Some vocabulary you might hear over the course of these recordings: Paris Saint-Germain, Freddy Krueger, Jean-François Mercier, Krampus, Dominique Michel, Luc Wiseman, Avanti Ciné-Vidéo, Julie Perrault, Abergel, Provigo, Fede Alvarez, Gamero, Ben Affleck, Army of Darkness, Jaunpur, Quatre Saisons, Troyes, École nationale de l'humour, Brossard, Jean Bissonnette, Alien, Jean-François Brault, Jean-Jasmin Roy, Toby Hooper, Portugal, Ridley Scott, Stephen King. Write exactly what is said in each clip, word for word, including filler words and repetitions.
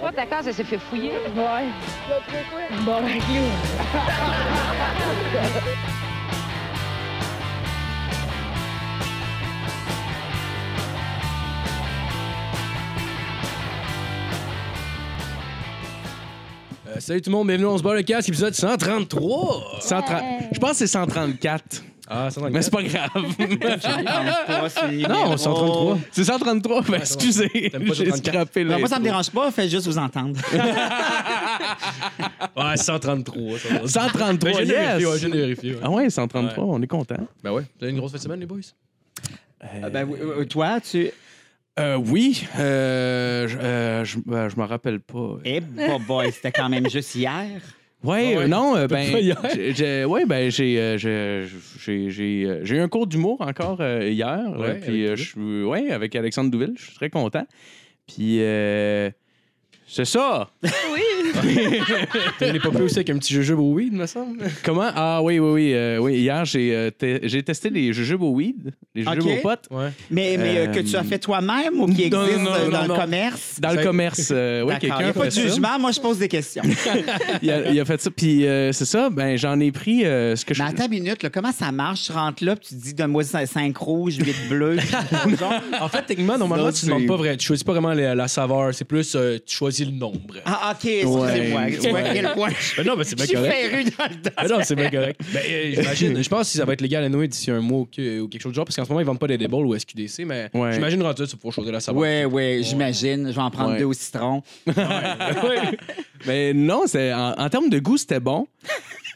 Toi, ta case, elle s'est fait fouiller. Ouais. Bon, avec lui. Euh, salut tout le monde, bienvenue, on se barre le casque, épisode cent trente-trois. cent trente... Je pense que c'est cent trente-quatre. Ah, cent trente-quatre. Mais c'est pas grave. Non, cent trente-trois. C'est cent trente-trois, ben excusez. Pas j'ai scrappé là. Moi, ça me dérange pas, faites juste vous entendre. Ouais, cent trente-trois. cent trente-trois, ben, j'ai yes. Vérifié, ouais, j'ai vérifié. Ouais. Ah ouais, cent trente-trois, ouais. On est content. Ben ouais. Vous avez une grosse fin de semaine, les boys? Euh... Ben oui, toi, tu... Euh, oui, euh, je, euh, je, euh, je m'en rappelle pas. Eh, hey, bon boy, c'était quand même juste hier. Oui, oh, ouais, non, euh, ben, j'ai, j'ai, ouais, ben, j'ai, euh, j'ai, j'ai, j'ai, j'ai eu un cours d'humour encore euh, hier. Ouais, là, puis, avec, euh, ouais, avec Alexandre Douville, je suis très content. Puis, euh, c'est ça! Oui! On n'est pas plus aussi avec un petit jujube au weed, me semble. Comment? Ah oui, oui, oui. Euh, oui. Hier, j'ai, euh, te... j'ai testé les jujubes au weed, les jujubes okay. aux potes. Ouais. Mais, mais euh, que tu as fait toi-même ou qui existe non, non, dans non, le non. commerce? Dans le commerce, euh, oui, quelqu'un. Il n'y a pas de jugement, moi je pose des questions. il, a, il a fait ça, puis euh, c'est ça, ben j'en ai pris euh, ce que je... Mais attends une minute, là, comment ça marche? Tu rentres là, puis tu te dis donne-moi cinq rouges, huit bleus, puis genre. En fait, techniquement, normalement, tu ne pas vrai. Tu choisis pas vraiment la, la saveur, c'est plus euh, tu choisis le nombre. Ah, OK, excusez-moi. Ouais, tu vois à quel point je suis ferru dans le temps. Mais non, c'est bien correct. Ben, euh, j'imagine, je pense que ça va être légal à nouer d'ici un mois ou, que, ou quelque chose du genre, parce qu'en ce moment, ils vendent pas des Edible ou S Q D C, mais ouais. J'imagine rendu là, tu vas pouvoir choisir la saveur. Oui, oui, j'imagine. Je vais en prendre ouais. deux au citron. Ouais, ouais. Mais non, c'est, en, en termes de goût, c'était bon.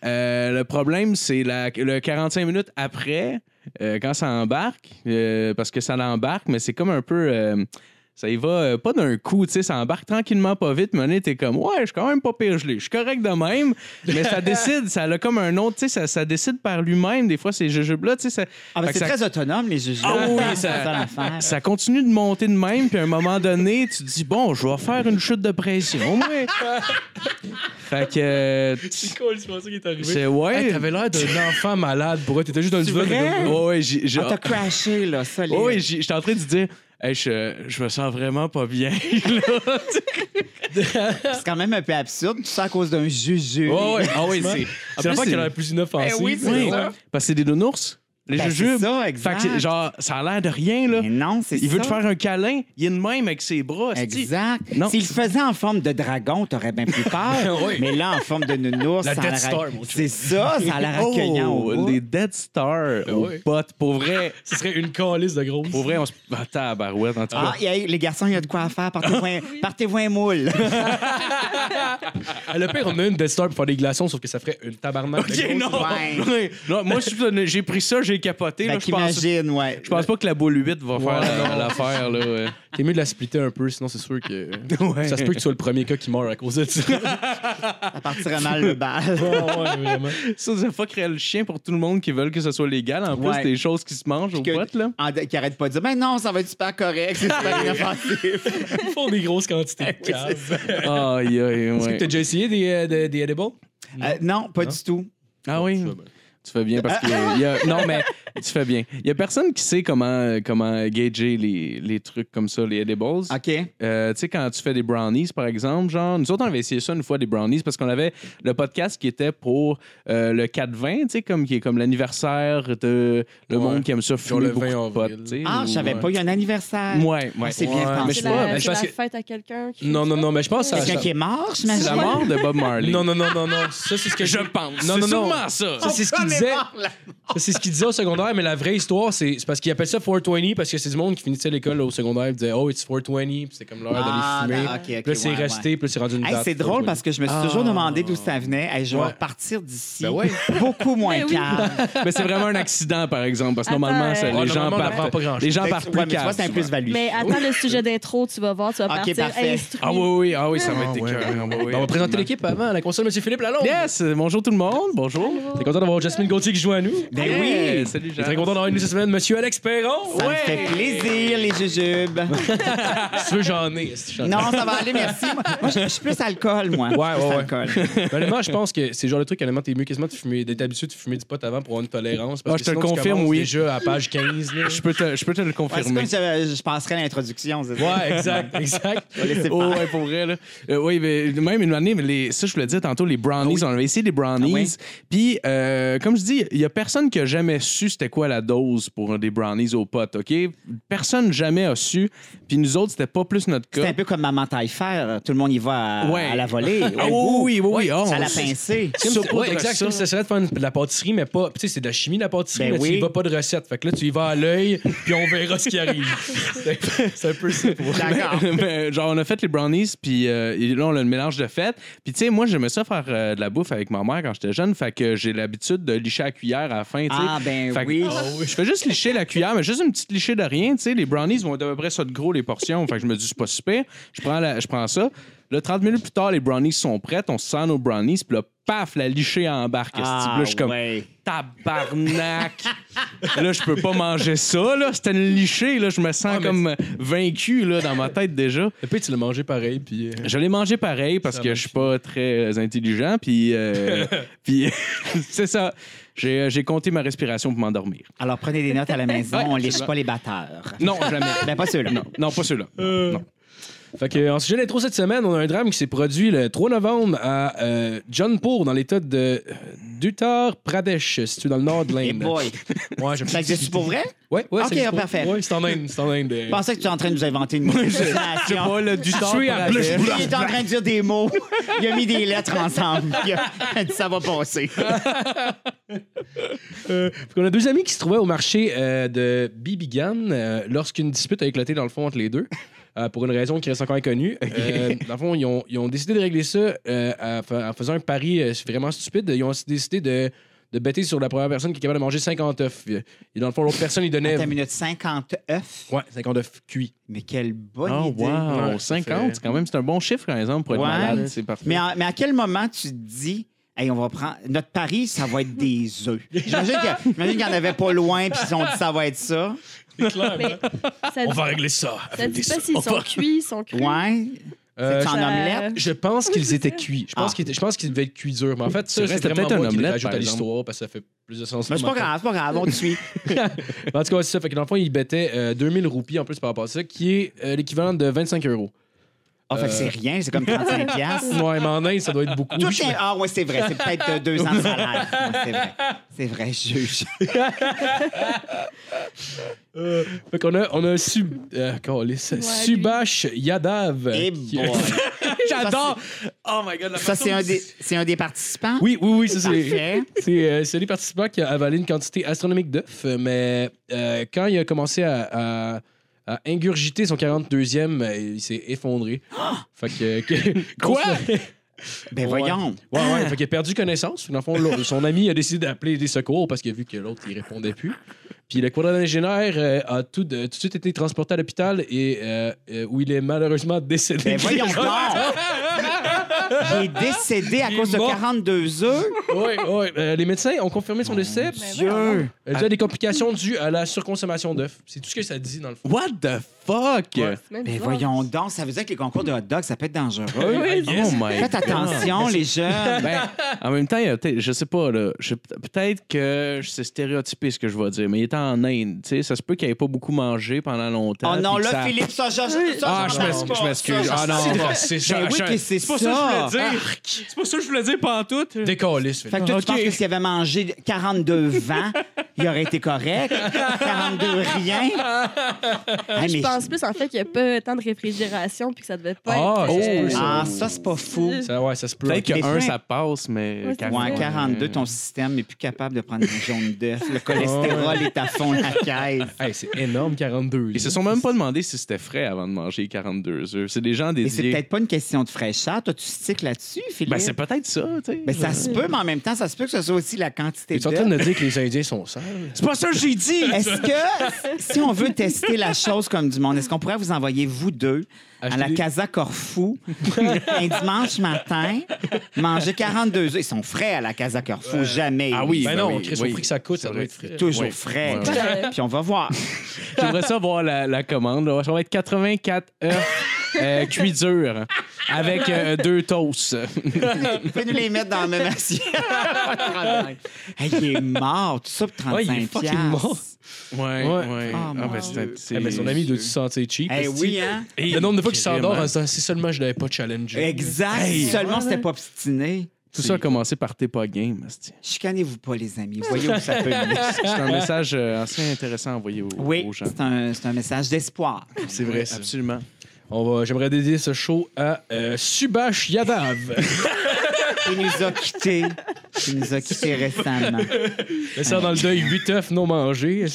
Euh, le problème, c'est la, le quarante-cinq minutes après, euh, quand ça embarque, euh, parce que ça l'embarque, mais c'est comme un peu... Euh, ça y va euh, pas d'un coup, tu sais, ça embarque tranquillement pas vite. Mais on était comme, ouais, je suis quand même pas pire gelé. Je suis correct de même, mais ça décide, ça a comme un autre, tu sais, ça, ça décide par lui-même. Des fois, ces jujubes-là, tu sais, ça. Ah, ben c'est ça... très autonome, les jujubes. Ah oui, ça, ça, ça, ça continue de monter de même, puis à un moment donné, tu te dis, bon, je vais faire une chute de pression, ouais. Fait que. Euh, tu... C'est quoi cool, qui est arrivé? C'est ouais. Hey, t'avais l'air d'un enfant malade, pourquoi? T'étais juste dans une vraie. Ouais, j'ai. j'ai... Ah, t'as crashé, là, ça, les... Ouais, j'étais en train de dire. Hey, je, je me sens vraiment pas bien. Là. C'est quand même un peu absurde, tout ça à cause d'un jujube. Oh, ouais. Ah oui, c'est. C'est la fois qu'il y en a la plus inoffensive. Eh oui, c'est oui. Ça. Parce que c'est des nounours. Les ben jujubes. C'est ça, exact. Fait que genre, ça a l'air de rien, là. Mais non, c'est il ça. Il veut te faire un câlin, il est de même avec ses bras. Exact. Non. S'il le faisait en forme de dragon, t'aurais bien plus peur. Oui. Mais là, en forme de nounours, la ça Dead a Star, mon c'est ça, ça a l'air accueillant. Oh, les Dead Star ben aux oui. potes, pour vrai. Ce serait une calisse de grosse. Pour vrai, on se. Ah, tabarouette, en tout cas. Ah, y a, les garçons, il y a de quoi à faire. Partez-vous un, partez-vous un moule. À le pire, on a une Dead Star pour faire des glaçons, sauf que ça ferait une tabarnak. OK, de non. Ouais. Non. Moi, j'ai pris ça, j'ai capoté. Ben là, je pense, ouais. Je pense pas que la boule huit va faire ouais. l'affaire. Là, ouais. T'es mieux de la splitter un peu, sinon c'est sûr que ouais. ça se peut que tu sois le premier cas qui meurt à cause de ça. Ça partirait mal le bal. Oh, ouais, vraiment. Ça, ça fuck le chien pour tout le monde qui veulent que ce soit légal. En ouais. plus, des choses qui se mangent aux potes. Qui arrêtent pas de dire, ben non, ça va être super correct, c'est super inoffensif. Ils font des grosses quantités de cave. Oh, yeah, ouais. Est-ce que t'as déjà essayé des, des, des edibles? Non, euh, non pas non. du tout. Ah oui? Tu fais bien parce que y a, y a, non mais tu fais bien. Il y a personne qui sait comment comment gager les, les trucs comme ça, les edibles. OK. Euh, tu sais quand tu fais des brownies par exemple, genre nous autres on avait essayé ça une fois des brownies parce qu'on avait le podcast qui était pour euh, le quatre vingt, tu sais comme qui est comme l'anniversaire de le ouais. monde qui aime ça fumer beaucoup de pot, ah, ou, je savais ouais. pas il y a un anniversaire. Ouais, ouais. C'est ouais. bien pensé. C'est, la, c'est la fête à quelqu'un qui non non non, mais je pense quelqu'un qui est mort, je m'imagine. C'est la mort de Bob Marley. Non non non non non, ça c'est ce que je pense. Non non non, ça c'est ce disait, c'est ce qu'il disait au secondaire, mais la vraie histoire, c'est, c'est parce qu'il appelle ça four twenty parce que c'est du monde qui finissait l'école au secondaire et disait oh, it's four twenty, puis c'est comme l'heure ah, d'aller fumer. Là, okay, okay, puis là, c'est ouais, resté, ouais. puis là, c'est rendu une date. Hey, c'est drôle parce que je me suis ah. toujours demandé d'où ça venait. Hey, je vais repartir d'ici ben ouais. beaucoup moins calme. Mais c'est vraiment un accident, par exemple, parce que attends, normalement, ça, oh, les, gens partent, pas les gens partent plus calme. Mais attends le sujet d'intro, tu vas voir, tu vas partir instruit. Ah oui, oui, ça va être écœurant. On va présenter l'équipe avant, la console, M. Philippe Lalonde. Yes, bonjour tout le monde, bonjour. T'es content d'avoir Jasmine Gauthier qui joue à nous. Ben yeah, oui! Salut, Jean. Très content d'avoir une nouvelle semaine, monsieur Alex Perron. Ça ouais. me fait plaisir, les jujubes. Si tu veux, j'en ai. Si non, ça va aller, merci. Moi, moi je suis plus alcool, moi. Ouais, ouais, je ouais. Honnêtement, je pense que c'est le genre de truc, honnêtement, t'es mieux quasiment d'être habitué de fumer du pot avant pour avoir une tolérance. Parce ah, que je te le confirme, oui. Déjà à page quinze. Là. Je peux te, je peux te le confirmer. Ouais, c'est comme je, je passerais à l'introduction. C'est ouais, exact, exact. Oh, ouais, pour vrai, là. Euh, oui, mais même une année, mais les, ça, je voulais dire tantôt, les brownies, oui. on avait essayé les brownies. Ah, oui. Puis, euh, comme je dis, il n'y a personne qui a jamais su c'était quoi la dose pour des brownies aux potes, OK? Personne jamais a su. Puis nous autres, c'était pas plus notre cas. C'est un peu comme Maman Taillefer. Tout le monde y va à, ouais. à la volée. Ah, oui, oui, oui. oui. Oh, à la pincée. C'est comme, ouais, exact, comme si ça serait de faire de la pâtisserie, mais pas. Tu sais, c'est de la chimie, de la pâtisserie, ben mais oui. tu y vas pas de recette. Fait que là, tu y vas à l'œil, puis on verra ce qui arrive. C'est un peu ça. D'accord. Mais, mais, genre, on a fait les brownies, puis euh, là, on a le mélange de fêtes. Puis, tu sais, moi, j'aimais ça faire euh, de la bouffe avec ma mère quand j'étais jeune. Fait que j'ai l'habitude de licher la cuillère à la fin. T'sais. Ah, ben fait oui. Que, oh, oui. Je fais juste licher la cuillère, mais juste une petite lichée de rien. Tu sais, les brownies vont être à peu près ça de gros, les portions. Fait que je me dis, c'est pas super. Je prends, la, je prends ça. Là, trente minutes plus tard, les brownies sont prêtes. On sent nos brownies. Puis là, paf, la lichée embarque. Ah, là, je suis comme, ouais. tabarnak. Là, je peux pas manger ça. Là, c'était une lichée. Là, je me sens ah, comme tu... vaincu là, dans ma tête déjà. Et puis, tu l'as mangé pareil. Puis... Je l'ai mangé pareil parce ça que je suis pas très intelligent. Puis, euh... puis c'est ça. J'ai, j'ai compté ma respiration pour m'endormir. Alors, prenez des notes à la maison. Ouais, on lèche pas les batteurs. Non, jamais. Ben, pas ceux-là. Non, non pas ceux-là. Euh... Non. Fait que, en sujet d'intro cette semaine, on a un drame qui s'est produit le trois novembre à euh, Jaunpur, dans l'état de d'Uttar Pradesh, situé dans le nord de l'Inde. Hey boy! Ouais, je me ça existe pour vrai? Oui, ouais, okay, oh, parfait. Oui, c'est en Inde. C'est en Inde. Je pensais que tu étais en train de nous inventer une nouvelle citation. Je sais pas, là, du temps. Il est en train de dire des mots. Il a mis des lettres ensemble. Il a dit ça va passer. euh, on a deux amis qui se trouvaient au marché euh, de Bibigan euh, lorsqu'une dispute a éclaté dans le fond entre les deux. Euh, pour une raison qui reste encore inconnue. Okay. Euh, dans le fond, ils ont, ils ont décidé de régler ça euh, en faisant un pari euh, vraiment stupide. Ils ont décidé de, de bêter sur la première personne qui est capable de manger cinquante œufs. Et dans le fond, l'autre personne, il donnait... minutes cinquante œufs? Ouais, cinquante œufs cuits. Mais quelle bonne oh, idée! Wow. Ouais, cinquante, c'est quand même c'est un bon chiffre, par exemple, pour être ouais. malade. C'est parfait. Mais, en, mais à quel moment tu te dis... Hey, on va prendre... Notre pari, ça va être des œufs. J'imagine qu'il n'y en avait pas loin, puis ils ont dit ça va être ça. C'est clair. Ça on dit... va régler ça. Ça ne dit pas s'ils sont cuits, ils sont cuits. Ouais. Euh, c'est en omelette? Je pense oui, qu'ils étaient cuits. Je pense, ah. qu'ils, je pense qu'ils devaient être cuits durs. Mais en fait, ça, c'est, c'est vraiment peut-être moi un qui omelette, l'ajoute à l'histoire parce que ça fait plus de sens. Mais c'est pas grave, c'est pas grave, on te suit. En tout cas, c'est ça. Fait que dans le fond, ils bêtaient euh, deux mille roupies en plus par rapport à ça, qui est euh, l'équivalent de vingt-cinq euros. Ah, oh, fait que c'est rien, c'est comme trente-cinq dollars. Ouais, mais en Inde, ça doit être beaucoup. Tout est... Ah, ouais, c'est vrai, c'est peut-être deux cents salaires. Ouais, c'est vrai, c'est vrai, juge. euh, fait qu'on a, on a sub... Euh, ouais, Subash Yadav. Et bon. J'adore. Oh my God, la ça, c'est un, des, c'est un des participants? Oui, oui, oui, ça, c'est... C'est, euh, c'est des participants qui a avalé une quantité astronomique d'œufs, mais euh, quand il a commencé à... à a ingurgité son quarante-deuxième, euh, il s'est effondré. Oh! Fait que... que... Quoi? Ben ouais. Voyons! Ouais, ouais, fait qu'il a perdu connaissance. Dans le fond, son ami a décidé d'appeler des secours parce qu'il a vu que l'autre, il répondait plus. Puis le quadragénaire euh, a tout, euh, tout de suite été transporté à l'hôpital et euh, euh, où il est malheureusement décédé. Ben voyons donc! Il est décédé à il cause de quarante-deux œufs. Oui, oui. Euh, les médecins ont confirmé son décès. Dieu! Il y a des complications dues à la surconsommation d'œufs. C'est tout ce que ça dit, dans le fond. What the fuck? Ouais. Mais voyons donc, ça veut dire que les concours de hot dogs, ça peut être dangereux. Oui, oh yes. my Faites God. Attention, les jeunes. Ben, en même temps, je sais pas, là, je, peut-être que c'est stéréotypé ce que je vais dire, mais il était en Inde. Ça se peut qu'il n'ait pas beaucoup mangé pendant longtemps. Oh non, là, ça... Philippe, ça, ça, ça ah, je m'excuse. Je m'excuse. Ah non, c'est pas ça. C'est pas ça que je voulais dire pantoute. Décaliste. Fait que toi, okay. tu penses que s'il avait mangé quarante-deux vents, il aurait été correct. quarante-deux rien. Hey, je mais... pense plus, en fait, qu'il n'y a pas tant de réfrigération puis que ça devait pas ah, être... Oh, ça. Ah, ça, c'est pas fou. Ça, ouais, ça se peut. Peut-être que un, ça passe, mais... Ouais, quarante, ouais, quarante-deux, ton système n'est plus capable de prendre une jaune d'œuf. Le cholestérol oh. est à fond la caisse. Hey, c'est énorme, quarante-deux. Ils se sont même pas demandé si c'était frais avant de manger quarante-deux œufs. C'est des gens dédiés. Et c'est peut-être pas une question de fraîcheur. Toi, tu là-dessus, Philippe. Ben, c'est peut-être ça, tu sais. Ben, ça se peut, mais en même temps, ça se peut que ce soit aussi la quantité de... Tu es en train de dire que les Indiens sont sales. C'est pas ça que j'ai dit! Est-ce que, si on veut tester la chose comme du monde, est-ce qu'on pourrait vous envoyer, vous deux, à la Casa Corfou, un dimanche matin, manger quarante-deux œufs? Ils sont frais à la Casa Corfou, euh... jamais. Ah oui, ben non, oui, oui. Prix que ça coûte, ça, ça doit être frais. Toujours oui. frais. Oui. Puis on va voir. J'aimerais ça voir la, la commande. Là. Ça va être quatre-vingt-quatre œufs euh, cuits durs. Avec euh, deux toasts. Vous pouvez nous les mettre dans le même assiette. Hey, il est mort, tout ça pour trente-cinq dollars. Ouais, il est fucking mort. Ouais, ouais. ouais. Oh, ah, ben, c'est, c'est... Hey, ben, son ami doit se sentir cheap. Hey, oui, hein? Hey, le nombre de fois qu'il s'endort, c'est seulement je l'avais pas challengé. Exact. Hey, seulement ouais. c'était pas obstiné. Tout c'est... ça a commencé par T'es pas game. Chicanez-vous pas, les amis. Voyez où ça peut aller. C'est un message assez intéressant à envoyer aux, oui, aux gens. Oui, c'est, c'est un message d'espoir. C'est vrai, ça. Absolument. On va, j'aimerais dédier ce show à euh, Subash Yadav. Il nous a quittés. Il nous a quittés récemment. Mais ça, dans le deuil, huit œufs non mangés.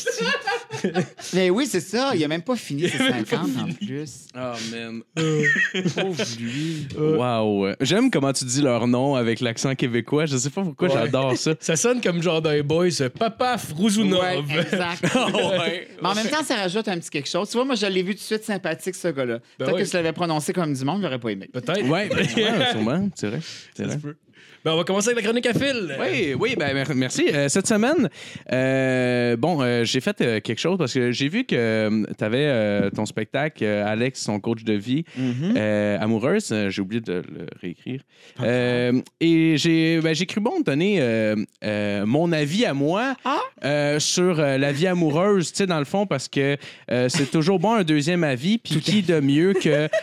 Mais oui, c'est ça. Il a même pas fini ses cinquante en plus. Oh, man. Pauvre lui. Wow. J'aime comment tu dis leur nom avec l'accent québécois. Je sais pas pourquoi ouais. j'adore ça. Ça sonne comme genre d'un boys. Papa Frouzounov. Ouais, exact. Oh, ouais. Mais en même temps, ça rajoute un petit quelque chose. Tu vois, moi, je l'ai vu tout de suite sympathique, ce gars-là. Ben Peut-être ouais. que je l'avais prononcé comme du monde, j'aurais pas aimé. Peut-être. Oui, ben, ouais, sûrement. C'est vrai. C'est vrai. Ben, on va commencer avec la chronique à fil. Oui, oui, ben merci. Euh, cette semaine, euh, bon, euh, j'ai fait euh, quelque chose parce que j'ai vu que euh, tu avais euh, ton spectacle, euh, Alex, son coach de vie, mm-hmm. euh, amoureuse. Euh, j'ai oublié de le réécrire. Okay. Euh, et j'ai, ben, j'ai cru bon donner euh, euh, mon avis à moi ah? euh, sur euh, la vie amoureuse, tu sais, dans le fond, parce que euh, c'est toujours bon un deuxième avis. Puis qui de mieux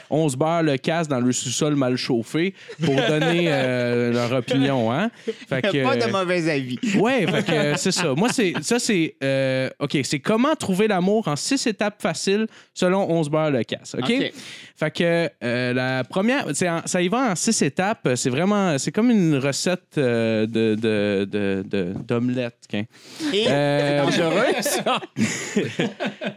qu'on se beurre le casse dans le sous-sol mal chauffé pour donner euh, leur opinion. Hein? Fait que, pas de mauvais avis. Ouais, fait que, euh, c'est ça. Moi, c'est ça, c'est euh, ok. C'est comment trouver l'amour en six étapes faciles selon onze beurre le casse. Ok. okay. Fait que euh, la première, c'est en, ça y va en six étapes. C'est vraiment, c'est comme une recette euh, de, de, de, de d'omelette. Okay. Et euh, c'est dangereux ça.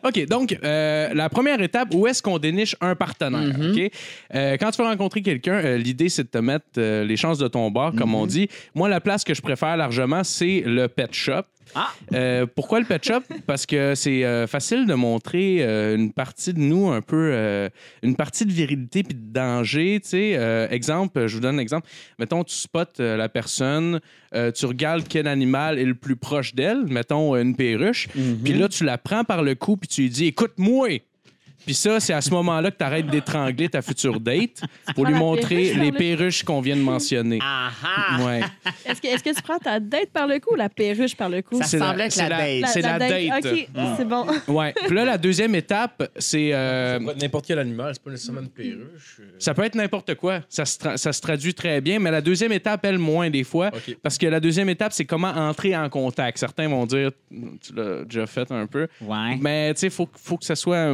Ok. Donc euh, la première étape, où est-ce qu'on déniche un partenaire? Mm-hmm. Ok. Euh, quand tu vas rencontrer quelqu'un, euh, l'idée c'est de te mettre euh, les chances de ton bord. Comme on dit. Moi, la place que je préfère largement, c'est le pet shop. Ah. Euh, pourquoi le pet shop? Parce que c'est euh, facile de montrer euh, une partie de nous, un peu, euh, une partie de virilité puis de danger. Tu sais, euh, exemple, je vous donne un exemple. Mettons, tu spots euh, la personne, euh, tu regardes quel animal est le plus proche d'elle, mettons une perruche, mm-hmm. puis là, tu la prends par le cou puis tu lui dis « Écoute-moi! » Puis ça, c'est à ce moment-là que tu arrêtes d'étrangler ta future date pour lui montrer les perruches qu'on vient de mentionner. Ah ouais. Est-ce que, est-ce que tu prends ta date par le cou ou la perruche par le cou? Ça semblait que la, la date. La, c'est la, la date. date. OK, ah. c'est bon. Ouais. Puis là, la deuxième étape, c'est... Euh... Ça peut être n'importe quel animal, c'est pas nécessairement une perruche. Ça peut être n'importe quoi. Ça se, tra- ça se traduit très bien, mais la deuxième étape, elle, moins des fois. Okay. Parce que la deuxième étape, c'est comment entrer en contact. Certains vont dire, tu l'as déjà fait un peu. Ouais. Mais tu sais, il faut, faut que ça soit...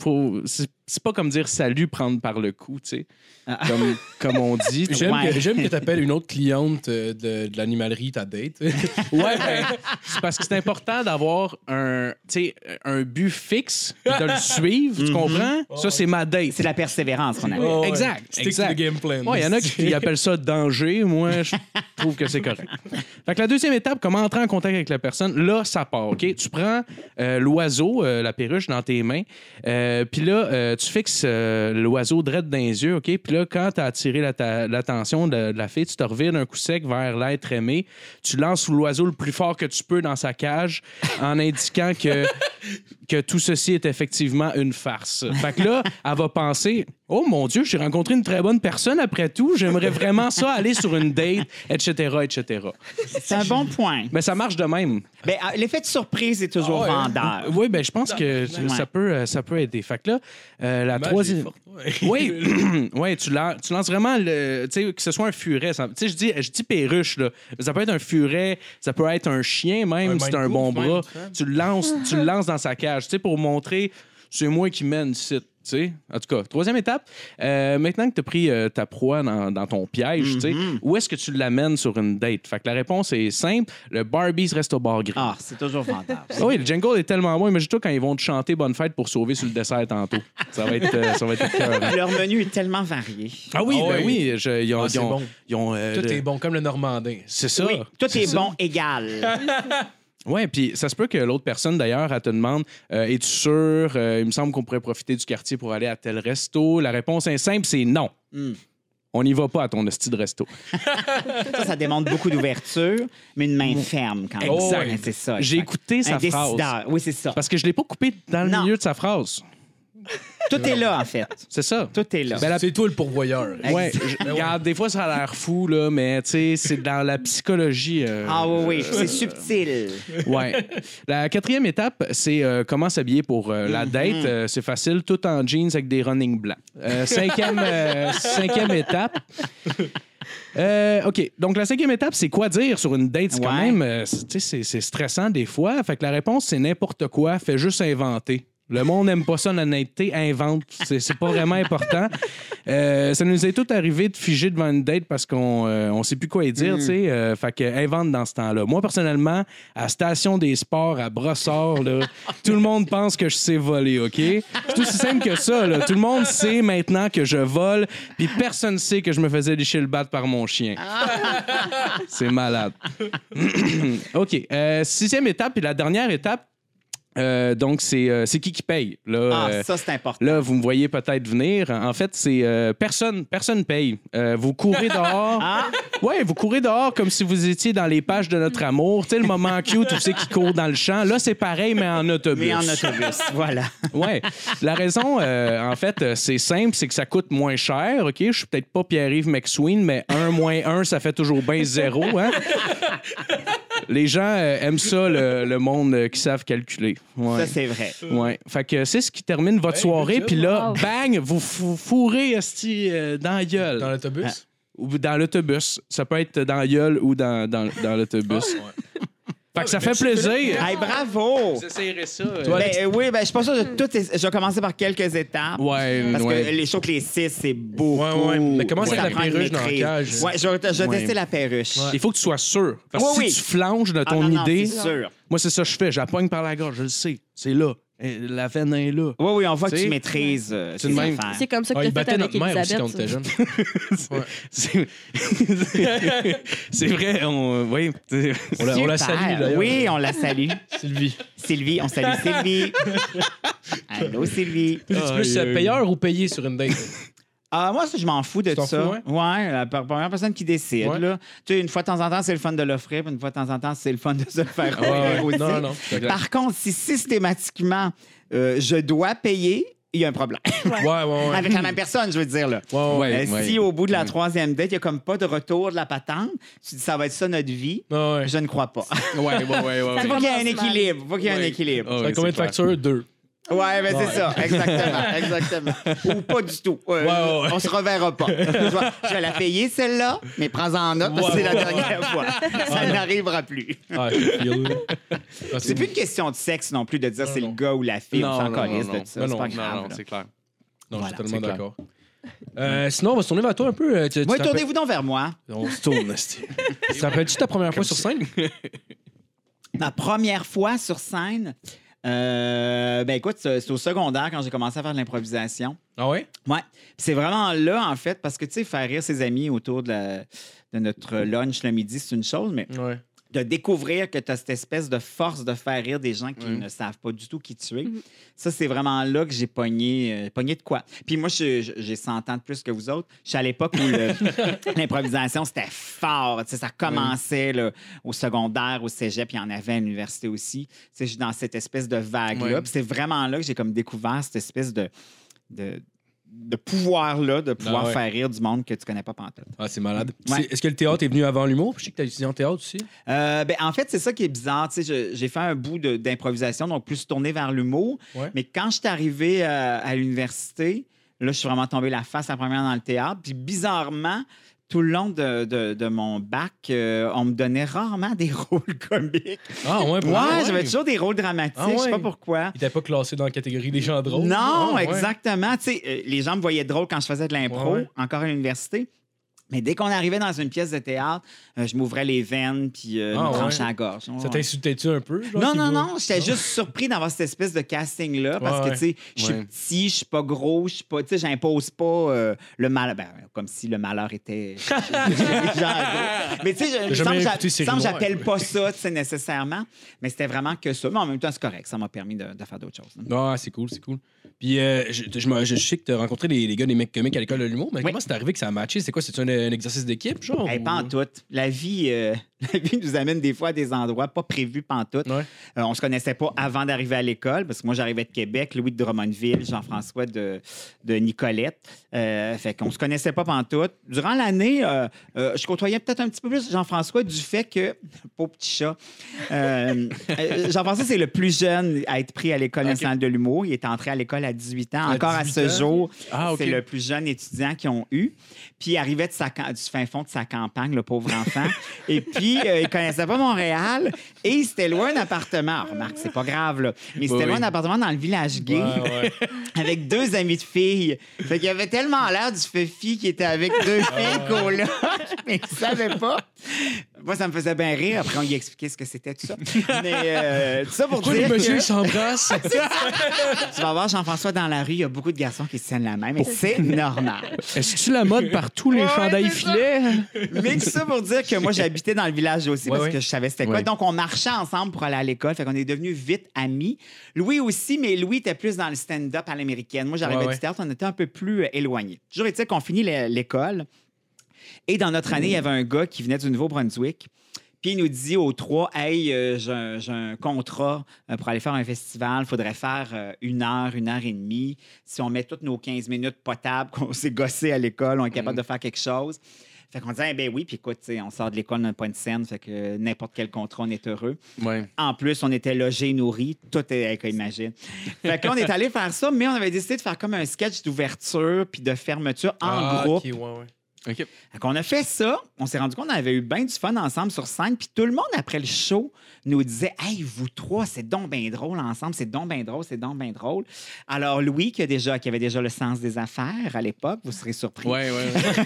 Pour, c'est, c'est pas comme dire salut, prendre par le cou, tu sais, ah. comme, comme on dit. J'aime ouais. que, j'aime que t'appelles une autre cliente de, de l'animalerie ta date. ouais, ben, c'est parce que c'est important d'avoir un, tu sais, un but fixe, de le suivre, mm-hmm. tu comprends? Oh. Ça, c'est ma date. C'est la persévérance qu'on appelle. Oh, ouais. Exact. Stick exact. To the game plan. Ouais, il y en a qui appellent ça danger. Moi, je trouve que c'est correct. Fait que la deuxième étape, comment entrer en contact avec la personne, là, ça part, OK? Tu prends euh, l'oiseau, euh, la perruche, dans tes mains, euh, puis là, euh, tu fixes euh, l'oiseau drette dans les yeux, OK? Puis là, quand tu as attiré la ta- l'attention de, de la fille, tu te revires d'un coup sec vers l'être aimé. Tu lances l'oiseau le plus fort que tu peux dans sa cage en indiquant que, que tout ceci est effectivement une farce. Fait que là, elle va penser... Oh mon Dieu, j'ai rencontré une très bonne personne après tout. J'aimerais vraiment ça, aller sur une date, et cetera, et cetera. C'est un bon point. Mais ça marche de même. Ben, l'effet de surprise est toujours ah ouais. vendeur. Oui, ben je pense que ouais. ça peut, ça peut aider. Fait que là, euh, la troisième. Oui, ouais, tu, lan- tu lances vraiment le, tu sais, que ce soit un furet. Ça... Tu sais, je dis, je dis perruche là. Ça peut être un furet, ça peut être un chien même, un si t'as un bon bras. Tu le lances, tu le lances dans sa cage, tu sais, pour montrer c'est moi qui mène ici. T'sais. En tout cas, troisième étape, euh, maintenant que tu as pris euh, ta proie dans, dans ton piège, mm-hmm. où est-ce que tu l'amènes sur une date? Fait que la réponse est simple, le Barbies reste au bar gris. Ah, c'est toujours fantastique. Oui, le jingle est tellement bon, imagine-toi quand ils vont te chanter Bonne fête pour sauver sur le dessert tantôt. Ça va être, euh, ça va être cœur. Hein. Leur menu est tellement varié. Ah oui, oh, ben oui. oui je, ils ont, ah, c'est ils ont, bon. Ils ont, euh, tout le... est bon, comme le Normandin. C'est ça. Oui, tout c'est est ça. Bon, égal. Oui, puis ça se peut que l'autre personne, d'ailleurs, elle te demande euh, « Es-tu sûr? Euh, il me semble qu'on pourrait profiter du quartier pour aller à tel resto. » La réponse est simple, c'est non. Mm. On n'y va pas à ton hostie de resto. ça, ça démontre beaucoup d'ouverture, mais une main ferme quand même. Exact. Oh, c'est ça. J'ai écouté sa phrase. Oui, c'est ça. Parce que je ne l'ai pas coupé dans le non. milieu de sa phrase. Tout est là, en fait. C'est ça. Tout est là. Ben, la... C'est toi le pourvoyeur. Ouais. Je... Regarde, des fois, ça a l'air fou, là, mais c'est dans la psychologie. Euh... Ah oui, oui, c'est subtil. Ouais. La quatrième étape, c'est euh, comment s'habiller pour euh, la date. Mm-hmm. euh, c'est facile, tout en jeans avec des running blancs. Euh, cinquième, euh, cinquième étape... Euh, OK. Donc, la cinquième étape, c'est quoi dire sur une date? C'est ouais. quand même... Euh, c'est, c'est stressant des fois. Fait que la réponse, c'est n'importe quoi. Fais juste inventer. Le monde n'aime pas ça, l'honnêteté, invente. C'est, c'est pas vraiment important. Euh, ça nous est tout arrivé de figer devant une date parce qu'on euh, on sait plus quoi y dire, mm. tu sais. Euh, fait que invente dans ce temps-là. Moi, personnellement, à Station des Sports, à Brossard, là, tout le monde pense que je sais voler, OK? C'est aussi simple que ça, là. Tout le monde sait maintenant que je vole, puis personne ne sait que je me faisais lécher le bat par mon chien. C'est malade. OK. Euh, sixième étape, puis la dernière étape, Euh, donc, c'est, euh, c'est qui qui paye? Là, ah, euh, ça, c'est important. Là, vous me voyez peut-être venir. En fait, c'est euh, personne personne paye. Euh, vous courez dehors. Ah? Oui, vous courez dehors comme si vous étiez dans les pages de Notre Amour. Tu sais, le moment cute, vous savez, qui court dans le champ. Là, c'est pareil, mais en autobus. Mais en autobus, voilà. Oui. La raison, euh, en fait, c'est simple, c'est que ça coûte moins cher. OK, je suis peut-être pas Pierre-Yves McSween, mais un moins un, ça fait toujours bien zéro. Hein? Les gens euh, aiment ça, le, le monde euh, qui savent calculer. Ouais. Ça, c'est vrai. Ouais. Fait que c'est ce qui termine votre hey, soirée. Puis là, wow. bang, vous f- fourrez esti, euh, dans la gueule. Dans l'autobus? Ah. Ou dans l'autobus. Ça peut être dans la gueule ou dans, dans, dans l'autobus. Oh, ouais. Fait que ça fait plaisir. Hey, bravo! Vous essayerez ça. Euh... Ben, euh, oui, ben, je pense que tout est... je vais commencer par quelques étapes. Ouais, parce ouais. que les shows que les six, c'est beaucoup. Ouais, ouais. Mais comment c'est ouais. la perruche dans le cage? Ouais, je vais ouais. tester la perruche. Ouais. Il faut que tu sois sûr. Parce que ouais, si oui. tu flanches de ton ah, non, non, idée, c'est sûr. Moi, c'est ça que je fais. J'appogne par la gorge, je le sais. C'est là. La veine est là. Oui, oui, on voit t'sais, que tu maîtrises euh, c'est, même... c'est comme ça que ah, tu fait avec Elisabeth. Aussi, t'es jeune. c'est... Ouais. C'est... c'est vrai, on... Oui. On, la, on la salue, d'ailleurs. Oui, on la salue. Sylvie. Sylvie, on salue Sylvie. Allô, Sylvie. C'est ah, plus euh... payeur ou payé sur une date? Ah, moi, ça, je m'en fous de tout ça. Fous, ouais? ouais, la première personne qui décide. Ouais. Là. Tu sais, une fois de temps en temps, c'est le fun de l'offrir, puis une fois de temps en temps, c'est le fun de se faire ouais, ouais. Non, non, par contre, si systématiquement, euh, je dois payer, il y a un problème. Ouais. Ouais, ouais, ouais. Avec la même personne, je veux dire. Là. Ouais, ouais, euh, ouais, si ouais. au bout de la troisième date, il n'y a comme pas de retour de la patente, tu dis ça va être ça notre vie, ouais, ouais. je ne crois pas. Oui, oui, oui. Il faut qu'il y ait un équilibre. Il faut qu'il y ait ouais. un équilibre. Oh, ouais, combien de factures? Deux. Oui, ben ouais. c'est ça, exactement, exactement. Ou pas du tout. Euh, ouais, ouais. On se reverra pas. Je vais la payer, celle-là, mais prends-en note, ouais, parce que ouais, c'est la dernière ouais. fois. Ça ouais. n'arrivera plus. Ouais. C'est plus une question de sexe non plus, de dire non, c'est non. le gars ou la fille, on s'en calisse de ça. Non, c'est pas grave. Non, non, c'est clair. Non, voilà, je suis tellement d'accord. Euh, sinon, on va se tourner vers toi un peu. Tu, oui, tu tournez-vous donc vers moi. On se tourne, Nasty. Tu te rappelles-tu ta première fois sur scène? Ma première fois sur scène? Euh, ben écoute, c'est au secondaire quand j'ai commencé à faire de l'improvisation. Ah oui? Ouais. Puis c'est vraiment là, en fait, parce que, tu sais, faire rire ses amis autour de, la, de notre lunch le midi, c'est une chose, mais ouais. de découvrir que tu as cette espèce de force de faire rire des gens qui mmh. ne savent pas du tout qui tu es, mmh. ça, c'est vraiment là que j'ai pogné, euh, pogné de quoi. Puis moi, je, je, j'ai cent ans de plus que vous autres. Je suis à l'époque où le, l'improvisation, c'était fort. Tu sais, ça commençait mmh. là, au secondaire, au cégep, puis il y en avait à l'université aussi. Tu sais, je suis dans cette espèce de vague-là. Mmh. Puis c'est vraiment là que j'ai comme découvert cette espèce de... de de pouvoir-là, de pouvoir ah ouais. faire rire du monde que tu connais pas pantoute. Ah, c'est malade. Ouais. C'est, est-ce que le théâtre est venu avant l'humour? Je sais que tu as étudié en théâtre aussi. Euh, ben, en fait, c'est ça qui est bizarre. Je, j'ai fait un bout de, d'improvisation, donc plus tourné vers l'humour. Ouais. Mais quand je suis arrivé euh, à l'université, là, je suis vraiment tombé la face à la première dans le théâtre. Puis bizarrement, tout le long de, de, de mon bac, euh, on me donnait rarement des rôles comiques. Ah ouais, pour ouais, ouais. J'avais toujours des rôles dramatiques, ah, ouais. je sais pas pourquoi. Ils n'étaient pas classés dans la catégorie des gens drôles. Non, ah, exactement. Ouais. Tu sais, les gens me voyaient drôle quand je faisais de l'impro, ouais, ouais. encore à l'université. Mais dès qu'on arrivait dans une pièce de théâtre, euh, je m'ouvrais les veines puis euh, ah, me tranchais ouais. la gorge. Ouais. Ça t'insultait-tu un peu? Genre, non, non, non. J'étais juste surpris d'avoir cette espèce de casting-là parce ouais, que, tu sais, je suis ouais. petit, je suis pas gros, je suis pas... Tu sais, j'impose pas euh, le malheur. Ben, comme si le malheur était... Mais tu sais, je sens que j'appelle pas ça, tu sais, nécessairement. Mais c'était vraiment que ça. Mais en même temps, c'est correct. Ça m'a permis de, de faire d'autres choses. Ah, c'est cool, c'est cool. Puis euh, je, je, je sais que tu as rencontré les, les gars des mecs comiques à l'école de l'humour, mais oui. comment c'est arrivé que ça a matché? C'est quoi? C'est un, un exercice d'équipe, genre? Hey, ou... Pantoute. La vie, euh, la vie nous amène des fois à des endroits pas prévus pantoute. Ouais. Euh, on se connaissait pas avant d'arriver à l'école, parce que moi, j'arrivais de Québec, Louis de Drummondville, Jean-François de, de Nicolette. Euh, fait qu'on se connaissait pas pantoute. Durant l'année, euh, euh, je côtoyais peut-être un petit peu plus Jean-François du fait que... Pauvre petit chat. Euh, Jean-François, c'est le plus jeune à être pris à l'École nationale okay. de l'humour. Il est entré à l'école à dix-huit ans. Encore à, dix-huit à ce ans? Jour, ah, okay. c'est le plus jeune étudiant qu'ils ont eu. Puis il arrivait de sa, du fin fond de sa campagne, le pauvre enfant. Et puis, euh, il connaissait pas Montréal. Et il s'était loin d'un appartement. Oh, remarque, c'est pas grave, là. Mais il s'était loin d'un appartement dans le village gay ouais, ouais. avec deux amis de filles. Fait qu'il avait tellement l'air du feufi qui était avec deux filles qu'on l'a. Mais il savait pas. Moi, ça me faisait bien rire. Après, on lui expliquait ce que c'était, tout ça. Mais euh, tout ça pour Pourquoi dire. Pourquoi les messieurs que... s'embrassent? Tu vas voir Jean-François dans la rue, il y a beaucoup de garçons qui se tiennent la main, mais c'est normal. Est-ce que tu la mode par tous les ouais, chandails filets? Mais tout ça pour dire que moi, j'habitais dans le village aussi ouais, parce ouais. que je savais c'était quoi. Ouais. Donc, on marchait ensemble pour aller à l'école. Fait qu'on est devenus vite amis. Louis aussi, mais Louis était plus dans le stand-up à l'américaine. Moi, j'arrivais ouais, ouais. du théâtre, on était un peu plus euh, éloignés. Toujours est-il qu'on finit l'école. Et dans notre année, il y avait un gars qui venait du Nouveau-Brunswick. Puis il nous dit aux trois, « Hey, euh, j'ai, un, j'ai un contrat pour aller faire un festival. Il faudrait faire euh, une heure, une heure et demie. Si on met toutes nos quinze minutes potables, qu'on s'est gossé à l'école, on est capable mm. de faire quelque chose. » Fait qu'on disait, eh ben oui, puis écoute, on sort de l'école, on n'a pas une scène, fait que n'importe quel contrat, on est heureux. Ouais. En plus, on était logés, nourris, tout est, imagine. Fait qu'on est allé faire ça, mais on avait décidé de faire comme un sketch d'ouverture puis de fermeture en ah, groupe. Okay, ouais, ouais. Okay. On a fait ça, on s'est rendu compte qu'on avait eu bien du fun ensemble sur scène, puis tout le monde, après le show, nous disait « Hey, vous trois, c'est donc bien drôle ensemble, c'est donc bien drôle, c'est donc bien drôle. » Alors Louis, qui, a déjà, qui avait déjà le sens des affaires à l'époque, vous serez surpris. Ouais, ouais, ouais.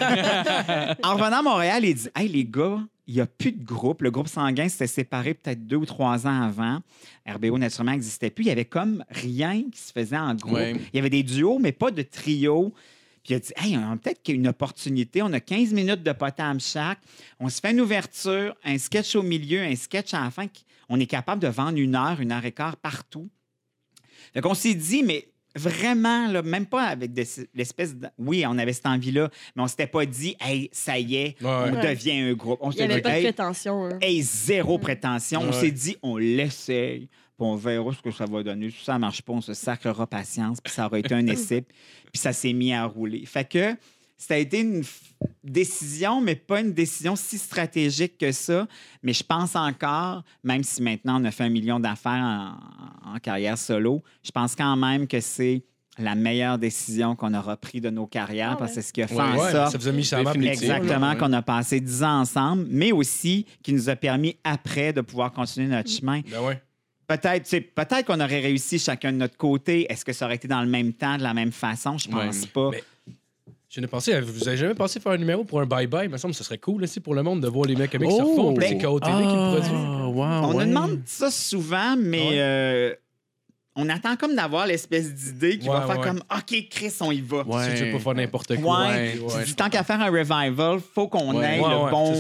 En revenant à Montréal, il dit « Hey, les gars, il n'y a plus de groupe. Le groupe sanguin s'était séparé peut-être deux ou trois ans avant. R B O, naturellement, n'existait plus. Il n'y avait comme rien qui se faisait en groupe. Ouais. Il y avait des duos, mais pas de trio. » Puis il a dit, hey, on a peut-être une opportunité. On a quinze minutes de potable chaque. On se fait une ouverture, un sketch au milieu, un sketch à la fin. On est capable de vendre une heure, une heure et quart partout. Donc, on s'est dit, mais vraiment, là, même pas avec de, l'espèce de... Oui, on avait cette envie-là, mais on s'était pas dit, hey, ça y est, ouais, on ouais. devient un groupe. On il n'y avait dit, pas de prétention. Hey, hein. hey zéro ouais. prétention. Ouais. On s'est dit, on l'essaye. Puis on verra ce que ça va donner. Si ça ne marche pas, on se sacrera patience, puis ça aura été un essai, puis ça s'est mis à rouler. Fait que ça a été une f- décision, mais pas une décision si stratégique que ça. Mais je pense encore, même si maintenant on a fait un million d'affaires en, en carrière solo, je pense quand même que c'est la meilleure décision qu'on aura prise de nos carrières, ah ouais. parce que c'est ce qui a fait ouais, en ouais, sorte ça vous a mis ça exactement ouais. qu'on a passé dix ans ensemble, mais aussi qui nous a permis après de pouvoir continuer notre chemin. Ben ouais. Peut-être, tu sais, peut-être qu'on aurait réussi chacun de notre côté. Est-ce que ça aurait été dans le même temps, de la même façon? Je pense ouais, pas. Mais... Je n'ai pensé, vous avez jamais pensé faire un numéro pour un bye-bye? Il me semble que ce serait cool aussi pour le monde de voir les mecs comiques oh, se refont. Ben, c'est K O T V ah, qui le produit. Wow, on ouais. nous demande ça souvent, mais ouais. euh, on attend comme d'avoir l'espèce d'idée qui ouais, va faire ouais. comme OK, Chris, on y va. Ouais. Si tu veux pas faire n'importe quoi. Ouais. Ouais, ouais, dis, tant qu'à faire un revival, faut qu'on ouais. ait ouais, le, ouais, bon,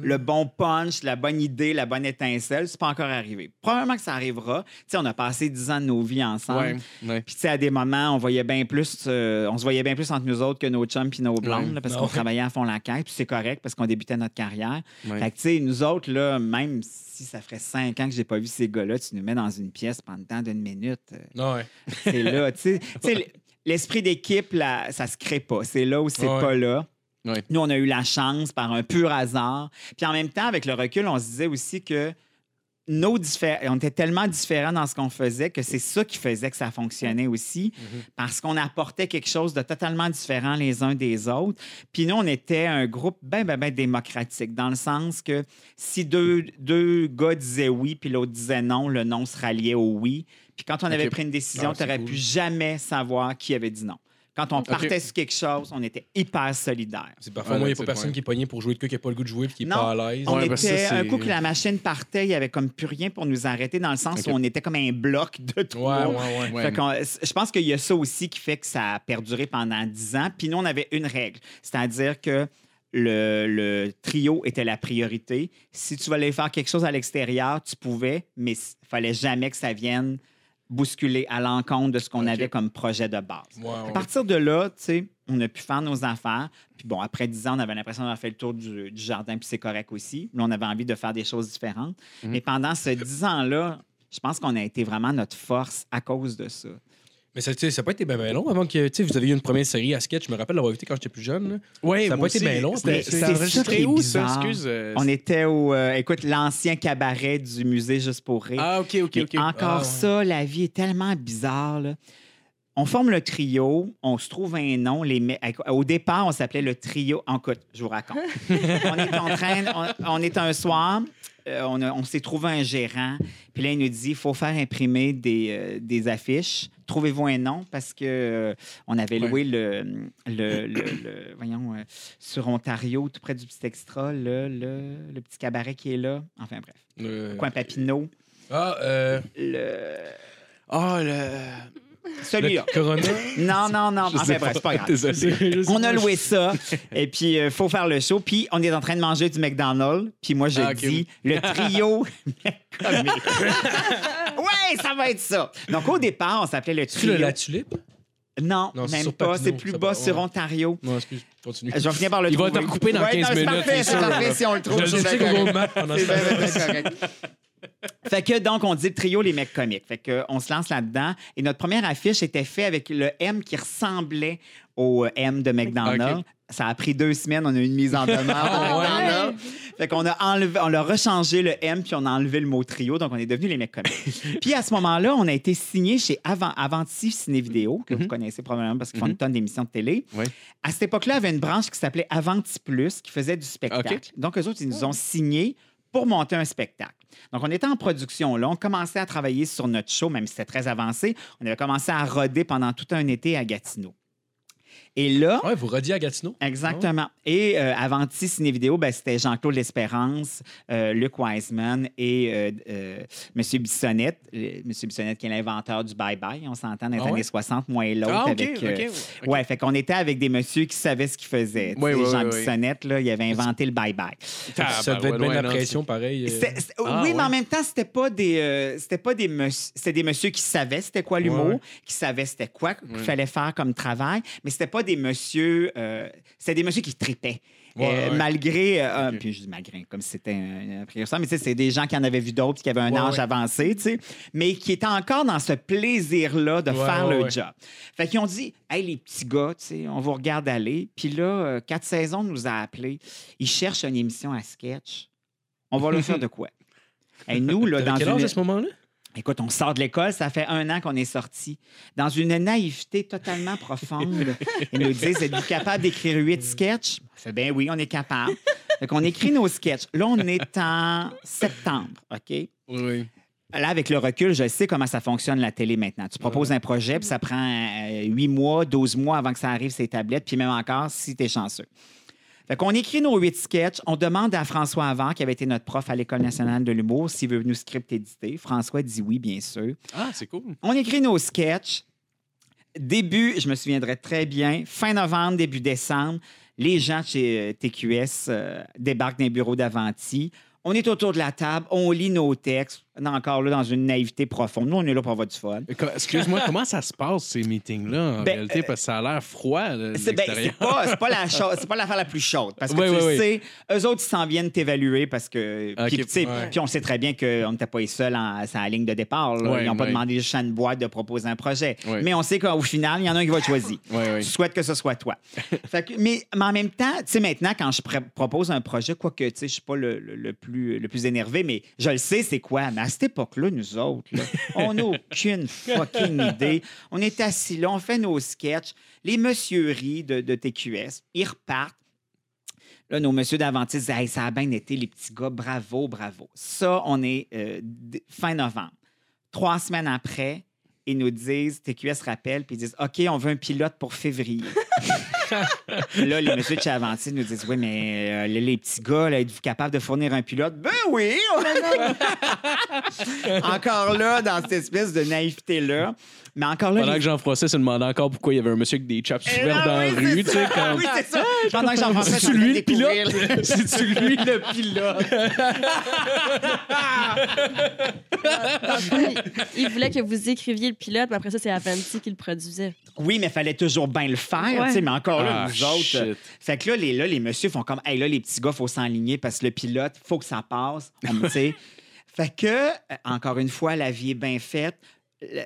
le bon punch, la bonne idée, la bonne étincelle. C'est pas encore arrivé. Probablement que ça arrivera. T'sais, on a passé dix ans de nos vies ensemble. Ouais, ouais. Puis à des moments, on voyait bien plus, euh, on se voyait bien plus entre nous autres que nos chums et nos blondes, ouais. là, parce non. qu'on travaillait à fond la caisse. Puis c'est correct parce qu'on débutait notre carrière. Ouais. Fait que, tu sais, nous autres, là, même si ça ferait cinq ans que j'ai pas vu ces gars-là, tu nous mets dans une pièce pendant d'une minute. Minutes. Ouais. C'est là, tu sais, l'esprit d'équipe, là, ça se crée pas. C'est là où c'est ouais. pas là. Ouais. Nous, on a eu la chance par un pur hasard. Puis en même temps, avec le recul, on se disait aussi que nos diffé- on était tellement différents dans ce qu'on faisait que c'est ça qui faisait que ça fonctionnait aussi, mm-hmm. parce qu'on apportait quelque chose de totalement différent les uns des autres. Puis nous, on était un groupe bien, bien, bien démocratique, dans le sens que si deux, deux gars disaient oui puis l'autre disait non, le non se ralliait au oui. Puis quand on avait okay. pris une décision, ah, tu n'aurais cool. pu jamais savoir qui avait dit non. Quand on partait okay. sur quelque chose, on était hyper solidaires. C'est parfois, ouais, moi, il n'y a pas personne point. qui est pognée pour jouer de queue, qui n'a pas le goût de jouer et qui n'est pas à l'aise. On ouais, était, ça, un coup que la machine partait, il n'y avait comme plus rien pour nous arrêter, dans le sens okay. où on était comme un bloc de trois. Ouais, ouais, ouais, ouais. Je pense qu'il y a ça aussi qui fait que ça a perduré pendant dix ans. Puis nous, on avait une règle, c'est-à-dire que Le, le trio était la priorité. Si tu voulais faire quelque chose à l'extérieur, tu pouvais, mais il ne fallait jamais que ça vienne bousculer à l'encontre de ce qu'on okay. avait comme projet de base. Wow. À partir de là, tu sais, on a pu faire nos affaires. Puis bon, après dix ans, on avait l'impression d'avoir fait le tour du, du jardin, puis c'est correct aussi. Là, on avait envie de faire des choses différentes. Mmh. Mais pendant ces dix ans-là, je pense qu'on a été vraiment notre force à cause de ça. Mais ça n'a pas été bien ben long avant que, tu sais, vous avez eu une première série à sketch. Je me rappelle l'avoir écouté quand j'étais plus jeune. Oui, ça n'a pas été bien long. C'était, c'était, c'était, c'était très où, ça? Excuse. Euh, on était au, euh, écoute, l'ancien cabaret du musée Juste pour rire. Ah, OK, OK, OK. Et encore ah, ça, ouais. la vie est tellement bizarre, là. On forme le trio, on se trouve un nom. Les... Au départ, on s'appelait le trio. En écoute, je vous raconte. on est en train, on, on est un soir, euh, on, a, on s'est trouvé un gérant. Puis là, il nous dit, il faut faire imprimer des, euh, des affiches. Trouvez-vous un nom, parce que euh, on avait loué ouais. le, le, le, le... Voyons, euh, sur Ontario, tout près du Petit Extra, le, le, le petit cabaret qui est là. Enfin, bref. Le... Coin Papineau. Ah, euh... Le... Ah, oh, le... Celui-là. Non, non, non. Enfin, bref, c'est pas grave. Désolé. On a loué ça. Et puis, il euh, faut faire le show. Puis, on est en train de manger du McDonald's. Puis, moi, je ah, okay. dis le trio McComique. Ouais, ça va être ça. Donc, au départ, on s'appelait le trio. C'est la tulipe? Non, non, même pas. Patino, c'est plus bas, pas, sur ouais. Ontario. Non, excuse, continue. Je reviens par le trou. Il va te recouper dans ouais, quinze non, minutes. Parfait, c'est parfait si on le trouve. Je le sais qu'on map pendant ce temps. Fait que donc, on dit le trio les mecs comiques. Fait que, on se lance là-dedans. Et notre première affiche était faite avec le M qui ressemblait au M de McDonald's. Okay. Ça a pris deux semaines. On a eu une mise en demeure. Fait qu'on a enlevé, on a rechangé le M puis on a enlevé le mot trio. Donc, on est devenus les mecs comiques. Puis à ce moment-là, on a été signé chez Avant, Avanti Ciné-Vidéo, que mm-hmm. vous connaissez probablement parce qu'ils font mm-hmm. une tonne d'émissions de télé. Oui. À cette époque-là, il y avait une branche qui s'appelait Avanti Plus qui faisait du spectacle. Okay. Donc, eux autres, ils nous ont signé pour monter un spectacle. Donc, on était en production. Là, on commençait à travailler sur notre show, même si c'était très avancé. On avait commencé à roder pendant tout un été à Gatineau. Et là... Oui, vous rodiez à Gatineau. Exactement. Oh. Et euh, Avanti Ciné-Vidéo, ben, c'était Jean-Claude L'Espérance, euh, Luc Wiseman et euh, euh, M. Bissonnette. Euh, M. Bissonnette qui est l'inventeur du bye-bye. On s'entend dans les oh, années ouais? soixante, moi et l'autre. Ah, okay, avec, euh, okay, okay. Ouais, fait qu'on était avec des messieurs qui savaient ce qu'ils faisaient. Oui, oui, Jean oui, Bissonnette, là, il avait inventé le bye-bye. Ah, ça devait bah, être ouais, bien ouais, la pression, pareil. Euh... C'était, c'était, ah, oui, ouais. mais en même temps, c'était pas des... Euh, c'était pas des messieurs... C'était des messieurs qui savaient c'était quoi l'humour, ouais, ouais. qui savaient c'était quoi qu'il ouais. fallait faire comme travail, mais c'était pas des messieurs... Euh, c'était des messieurs qui tripaient. Ouais, euh, ouais. Malgré... Euh, okay. Puis je dis malgré, comme si c'était un, un précurseur, mais tu sais, c'est des gens qui en avaient vu d'autres qui avaient un ouais, âge ouais. avancé, tu sais, mais qui étaient encore dans ce plaisir-là de ouais, faire ouais, le ouais. job. Fait qu'ils ont dit, « Hey, les petits gars, tu sais, on vous regarde aller. » Puis là, euh, Quatre Saisons nous a appelés. Ils cherchent une émission à sketch. On va leur faire de quoi? Et nous, là, dans quel âge à ce moment-là? Écoute, on sort de l'école, ça fait un an qu'on est sortis. Dans une naïveté totalement profonde, ils nous disent, êtes-vous capable d'écrire huit sketchs? On fait, ben oui, on est capable. Donc, on écrit nos sketchs. Là, on est en septembre, OK? Oui. Là, avec le recul, je sais comment ça fonctionne la télé maintenant. Tu proposes un projet, puis ça prend huit mois, douze mois avant que ça arrive sur les tablettes, puis même encore, si t'es chanceux. Fait qu'on écrit nos huit sketchs. On demande à François Avard, qui avait été notre prof à l'École nationale de l'humour, s'il veut nous script éditer. François dit oui, bien sûr. Ah, c'est cool. On écrit nos sketchs. Début, je me souviendrai très bien, fin novembre, début décembre, les gens de chez T Q S euh, débarquent dans les bureaux d'Avanti. On est autour de la table, on lit nos textes, encore là, dans une naïveté profonde. Nous, on est là pour avoir du fun. Excuse-moi, comment ça se passe, ces meetings-là, en ben, réalité? Parce que ça a l'air froid, là, c'est, ben, c'est, pas, c'est, pas la cho- c'est pas l'affaire la plus chaude. Parce que oui, tu oui, le oui. sais, eux autres, ils s'en viennent t'évaluer parce que... Okay, puis, ouais. puis on sait très bien qu'on n'était pas les seuls en, à la ligne de départ. Ouais, ils n'ont ouais. pas demandé juste à une boîte de proposer un projet. Ouais. Mais on sait qu'au final, il y en a un qui va te choisir. Ouais, ouais. Je souhaite que ce soit toi. Fait que, mais, mais en même temps, tu sais, maintenant, quand je pr- propose un projet, quoique, tu sais, je ne suis pas le, le, le, plus, le plus énervé, mais je le sais, c'est quoi, mais à cette époque-là, nous autres, là, on n'a aucune fucking idée. On est assis là, on fait nos sketchs. Les messieurs rient de, de T Q S. Ils repartent. Là, nos messieurs d'Avanti disent « Hey, ça a bien été, les petits gars. Bravo, bravo. » Ça, on est euh, d- fin novembre. Trois semaines après, ils nous disent, T Q S rappelle, puis ils disent, OK, on veut un pilote pour février. Là, les messieurs de chez Avanti nous disent, oui, mais euh, les, les petits gars, là, êtes-vous capables de fournir un pilote? Ben oui! Encore là, dans cette espèce de naïveté-là. Mais encore là. Pendant les... que Jean-François se demandait encore pourquoi il y avait un monsieur avec des chaps ouverts dans oui, la rue. Tu sais, comme... Oui, c'est ça. Pendant que Jean-François c'est-tu lui le pilote? C'est-tu lui le pilote? Il voulait que vous écriviez le pilote, mais après ça, c'est Avanti qui le produisait. Oui, mais il fallait toujours bien le faire. Ouais. Mais encore là, ah, nous autres. Shit. Fait que là, les, là, les messieurs font comme, hey, là, les petits gars, il faut s'enligner parce que le pilote, il faut que ça passe. On, fait que, encore une fois, la vie est bien faite.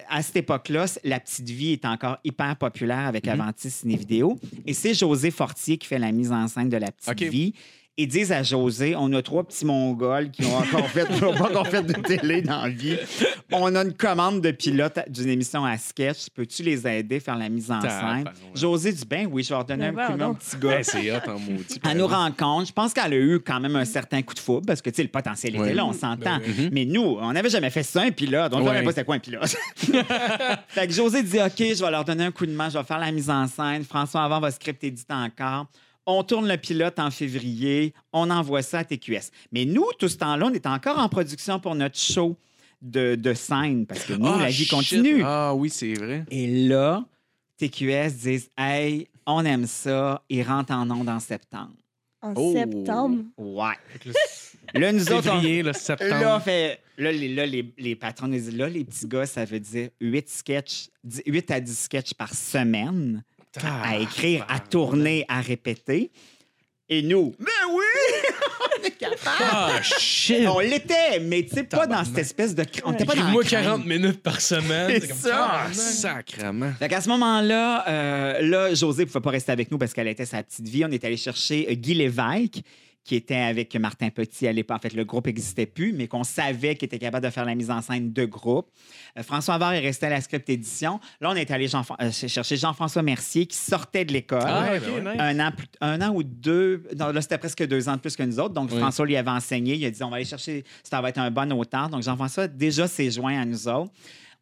À cette époque-là, La Petite Vie est encore hyper populaire avec Avanti Ciné-Vidéo. Et c'est Josée Fortier qui fait la mise en scène de La Petite okay. Vie. Ils disent à Josée, on a trois petits Mongols qui n'ont encore fait, pas encore fait de télé dans la vie. On a une commande de pilote d'une émission à sketch. Peux-tu les aider à faire la mise en scène? Pardon, ouais. Josée dit, ben oui, je vais leur donner ouais, un pardon. Petit gars. Ouais, c'est hot en maudit. Elle nous rencontre. Je pense qu'elle a eu quand même un certain coup de foudre parce que le potentiel ouais. était là, on s'entend. Ben, oui. Mais nous, on n'avait jamais fait ça, un pilote. On ne savait ouais. pas c'était quoi un pilote. Fait que Josée dit, OK, je vais leur donner un coup de main. Je vais faire la mise en scène. François Avard va scripter dit encore. On tourne le pilote en février, on envoie ça à T Q S. Mais nous, tout ce temps-là, on est encore en production pour notre show de, de scène, parce que nous, oh, la vie shit. Continue. Ah oui, c'est vrai. Et là, T Q S disent « Hey, on aime ça, ils rentrent en ondes en septembre. » En oh. septembre? Ouais. Là, nous autres, février, on... le septembre. Là, fait... là, les, là les, les patrons nous disent « Là, les petits gars, ça veut dire huit sketchs, huit à dix sketchs par semaine. » à écrire, à tourner, à répéter. Et nous, mais oui! On est capable! Ah, shit! On l'était, mais tu sais, pas dans cette espèce de... On était pas dans moi, quarante minutes par semaine. C'est comme ça! Ah, sacrement! Fait qu'à ce moment-là, euh, là, Josée ne pouvait pas rester avec nous parce qu'elle était sa petite vie. On est allé chercher Guy Lévesque, qui était avec Martin Petit à l'époque. En fait, le groupe n'existait plus, mais qu'on savait qu'il était capable de faire la mise en scène de groupe. Euh, François Avard est resté à la script édition. Là, on est allé Jean- euh, chercher Jean-François Mercier, qui sortait de l'école. Ah, okay, nice. un, an, un an ou deux... Non, là, c'était presque deux ans de plus que nous autres. Donc, oui. François lui avait enseigné. Il a dit, on va aller chercher... Ça va être un bon auteur. Donc, Jean-François, déjà, s'est joint à nous autres.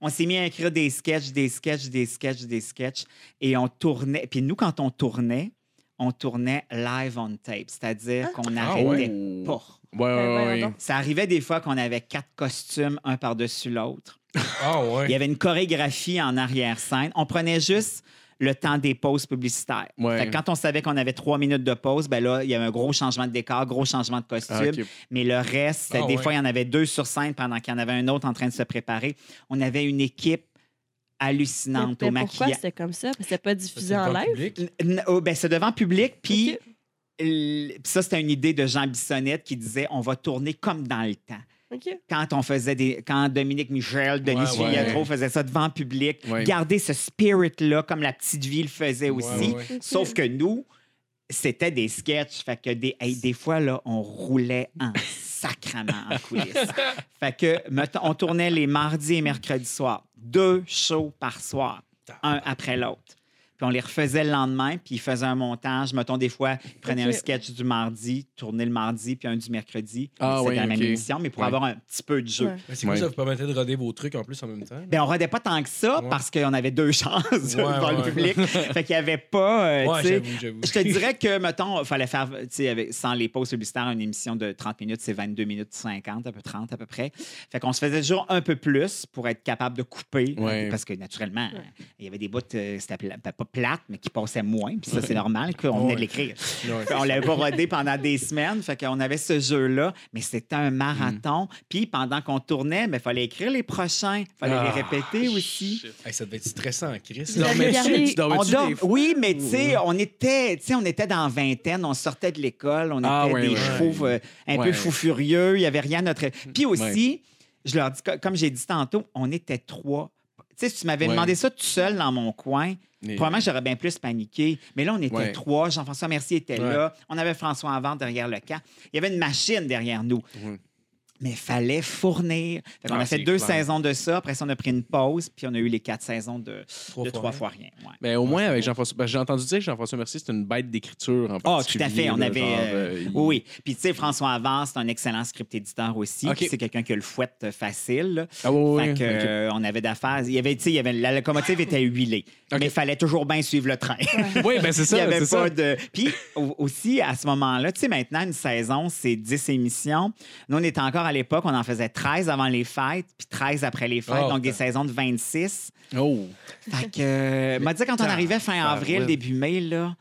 On s'est mis à écrire des sketchs, des sketchs, des sketchs, des sketchs. Et on tournait... Puis nous, quand on tournait... on tournait live on tape, c'est-à-dire qu'on n'arrêtait ah ouais. pas. Ouais, ouais, ouais. Ça arrivait des fois qu'on avait quatre costumes, un par-dessus l'autre. Ah ouais. Il y avait une chorégraphie en arrière-scène. On prenait juste le temps des pauses publicitaires. Ouais. Fait que quand on savait qu'on avait trois minutes de pause, ben là, il y avait un gros changement de décor, gros changement de costume. Ah, okay. Mais le reste, ah, des ouais. fois, il y en avait deux sur scène pendant qu'il y en avait un autre en train de se préparer. On avait une équipe hallucinante au maquillage. Pourquoi c'était comme ça? C'était pas diffusé en live? Oh, ben, c'est devant public, puis okay. ça, c'était une idée de Jean Bissonnette qui disait « On va tourner comme dans le temps. » Okay. Quand on faisait des, quand Dominique Michel, Denis Filiatro ouais, ouais. faisaient ça devant public, ouais. garder ce spirit-là comme La Petite Vie le faisait aussi. Ouais, ouais. Okay. Sauf que nous, c'était des sketchs. Fait que des, hey, des fois, là, on roulait en sacrement en coulisses. Fait que, mettons, on tournait les mardis et mercredis soirs. Deux shows par soir, un après l'autre. Puis on les refaisait le lendemain, puis ils faisaient un montage. Mettons, des fois, ils prenaient okay. un sketch du mardi, tournaient le mardi, puis un du mercredi. Ah, c'était oui, la okay. même émission, mais pour ouais. avoir un petit peu de jeu. Ouais. C'est cool, ouais. ça vous permettait de roder vos trucs en plus en même temps? Bien, on rodait pas tant que ça, ouais. parce qu'on avait deux chances ouais, devant ouais. le public. Fait qu'il n'y avait pas... Euh, ouais, j'avoue, j'avoue. Je te dirais que, mettons, il fallait faire, tu sais, avec, sans les pauses publicitaires, une émission de trente minutes, c'est vingt-deux minutes cinquante, un peu trente à peu près. Fait qu'on se faisait toujours un peu plus pour être capable de couper, ouais. parce que, naturellement, ouais. il y avait des bouts, euh, c'était pas plate, mais qui passait moins. Puis ça, c'est normal qu'on ouais. venait de l'écrire. Ouais. On l'avait pas rodé pendant des semaines. Fait qu'on avait ce jeu-là, mais c'était un marathon. Mm. Puis pendant qu'on tournait, il fallait écrire les prochains. Il fallait ah, les répéter shit. Aussi. Hey, ça devait être stressant, Chris. Tu dormais tu dormais-tu des fois? Oui, mais tu sais, on était on était dans la vingtaine. On sortait de l'école. On était ah, ouais, des ouais. fous euh, un ouais. peu fous furieux. Il n'y avait rien à notre... Puis aussi, ouais. je leur dis, comme j'ai dit tantôt, on était trois. Tu sais, si tu m'avais ouais. demandé ça tout seul dans mon coin, mais... probablement j'aurais bien plus paniqué. Mais là, on était ouais. trois. Jean-François Mercier était ouais. là. On avait François Avard derrière le camp. Il y avait une machine derrière nous. Ouais. Mais il fallait fournir. Fait on ah, a fait deux clair. saisons de ça. Après ça, on a pris une pause. Puis on a eu les quatre saisons de Trois, de fois, trois fois rien. Ouais. Mais au moins, avec Jean-François... j'ai entendu dire que Jean-François Mercier, c'est une bête d'écriture en particulier. Ah, tout à fait. On là, avait... Genre, euh, il... Oui. Puis tu sais, François Avard, c'est un excellent script éditeur aussi. Okay. C'est quelqu'un qui a le fouette facile. Ah oui, fait oui. Fait okay. qu'on avait d'affaires. Il y avait, il y avait... La locomotive était huilée. Okay. Mais il fallait toujours bien suivre le train. Oui, bien c'est ça. Il y avait pas de... Puis aussi, à ce moment-là, tu sais, maintenant, une saison, c'est dix émissions. Nous, on est encore... à l'époque, on en faisait treize avant les fêtes, puis treize après les fêtes, oh, donc des saisons de vingt-six. Oh! Fait que, euh, m'a dit quand on arrivait fin avril, début mai, là,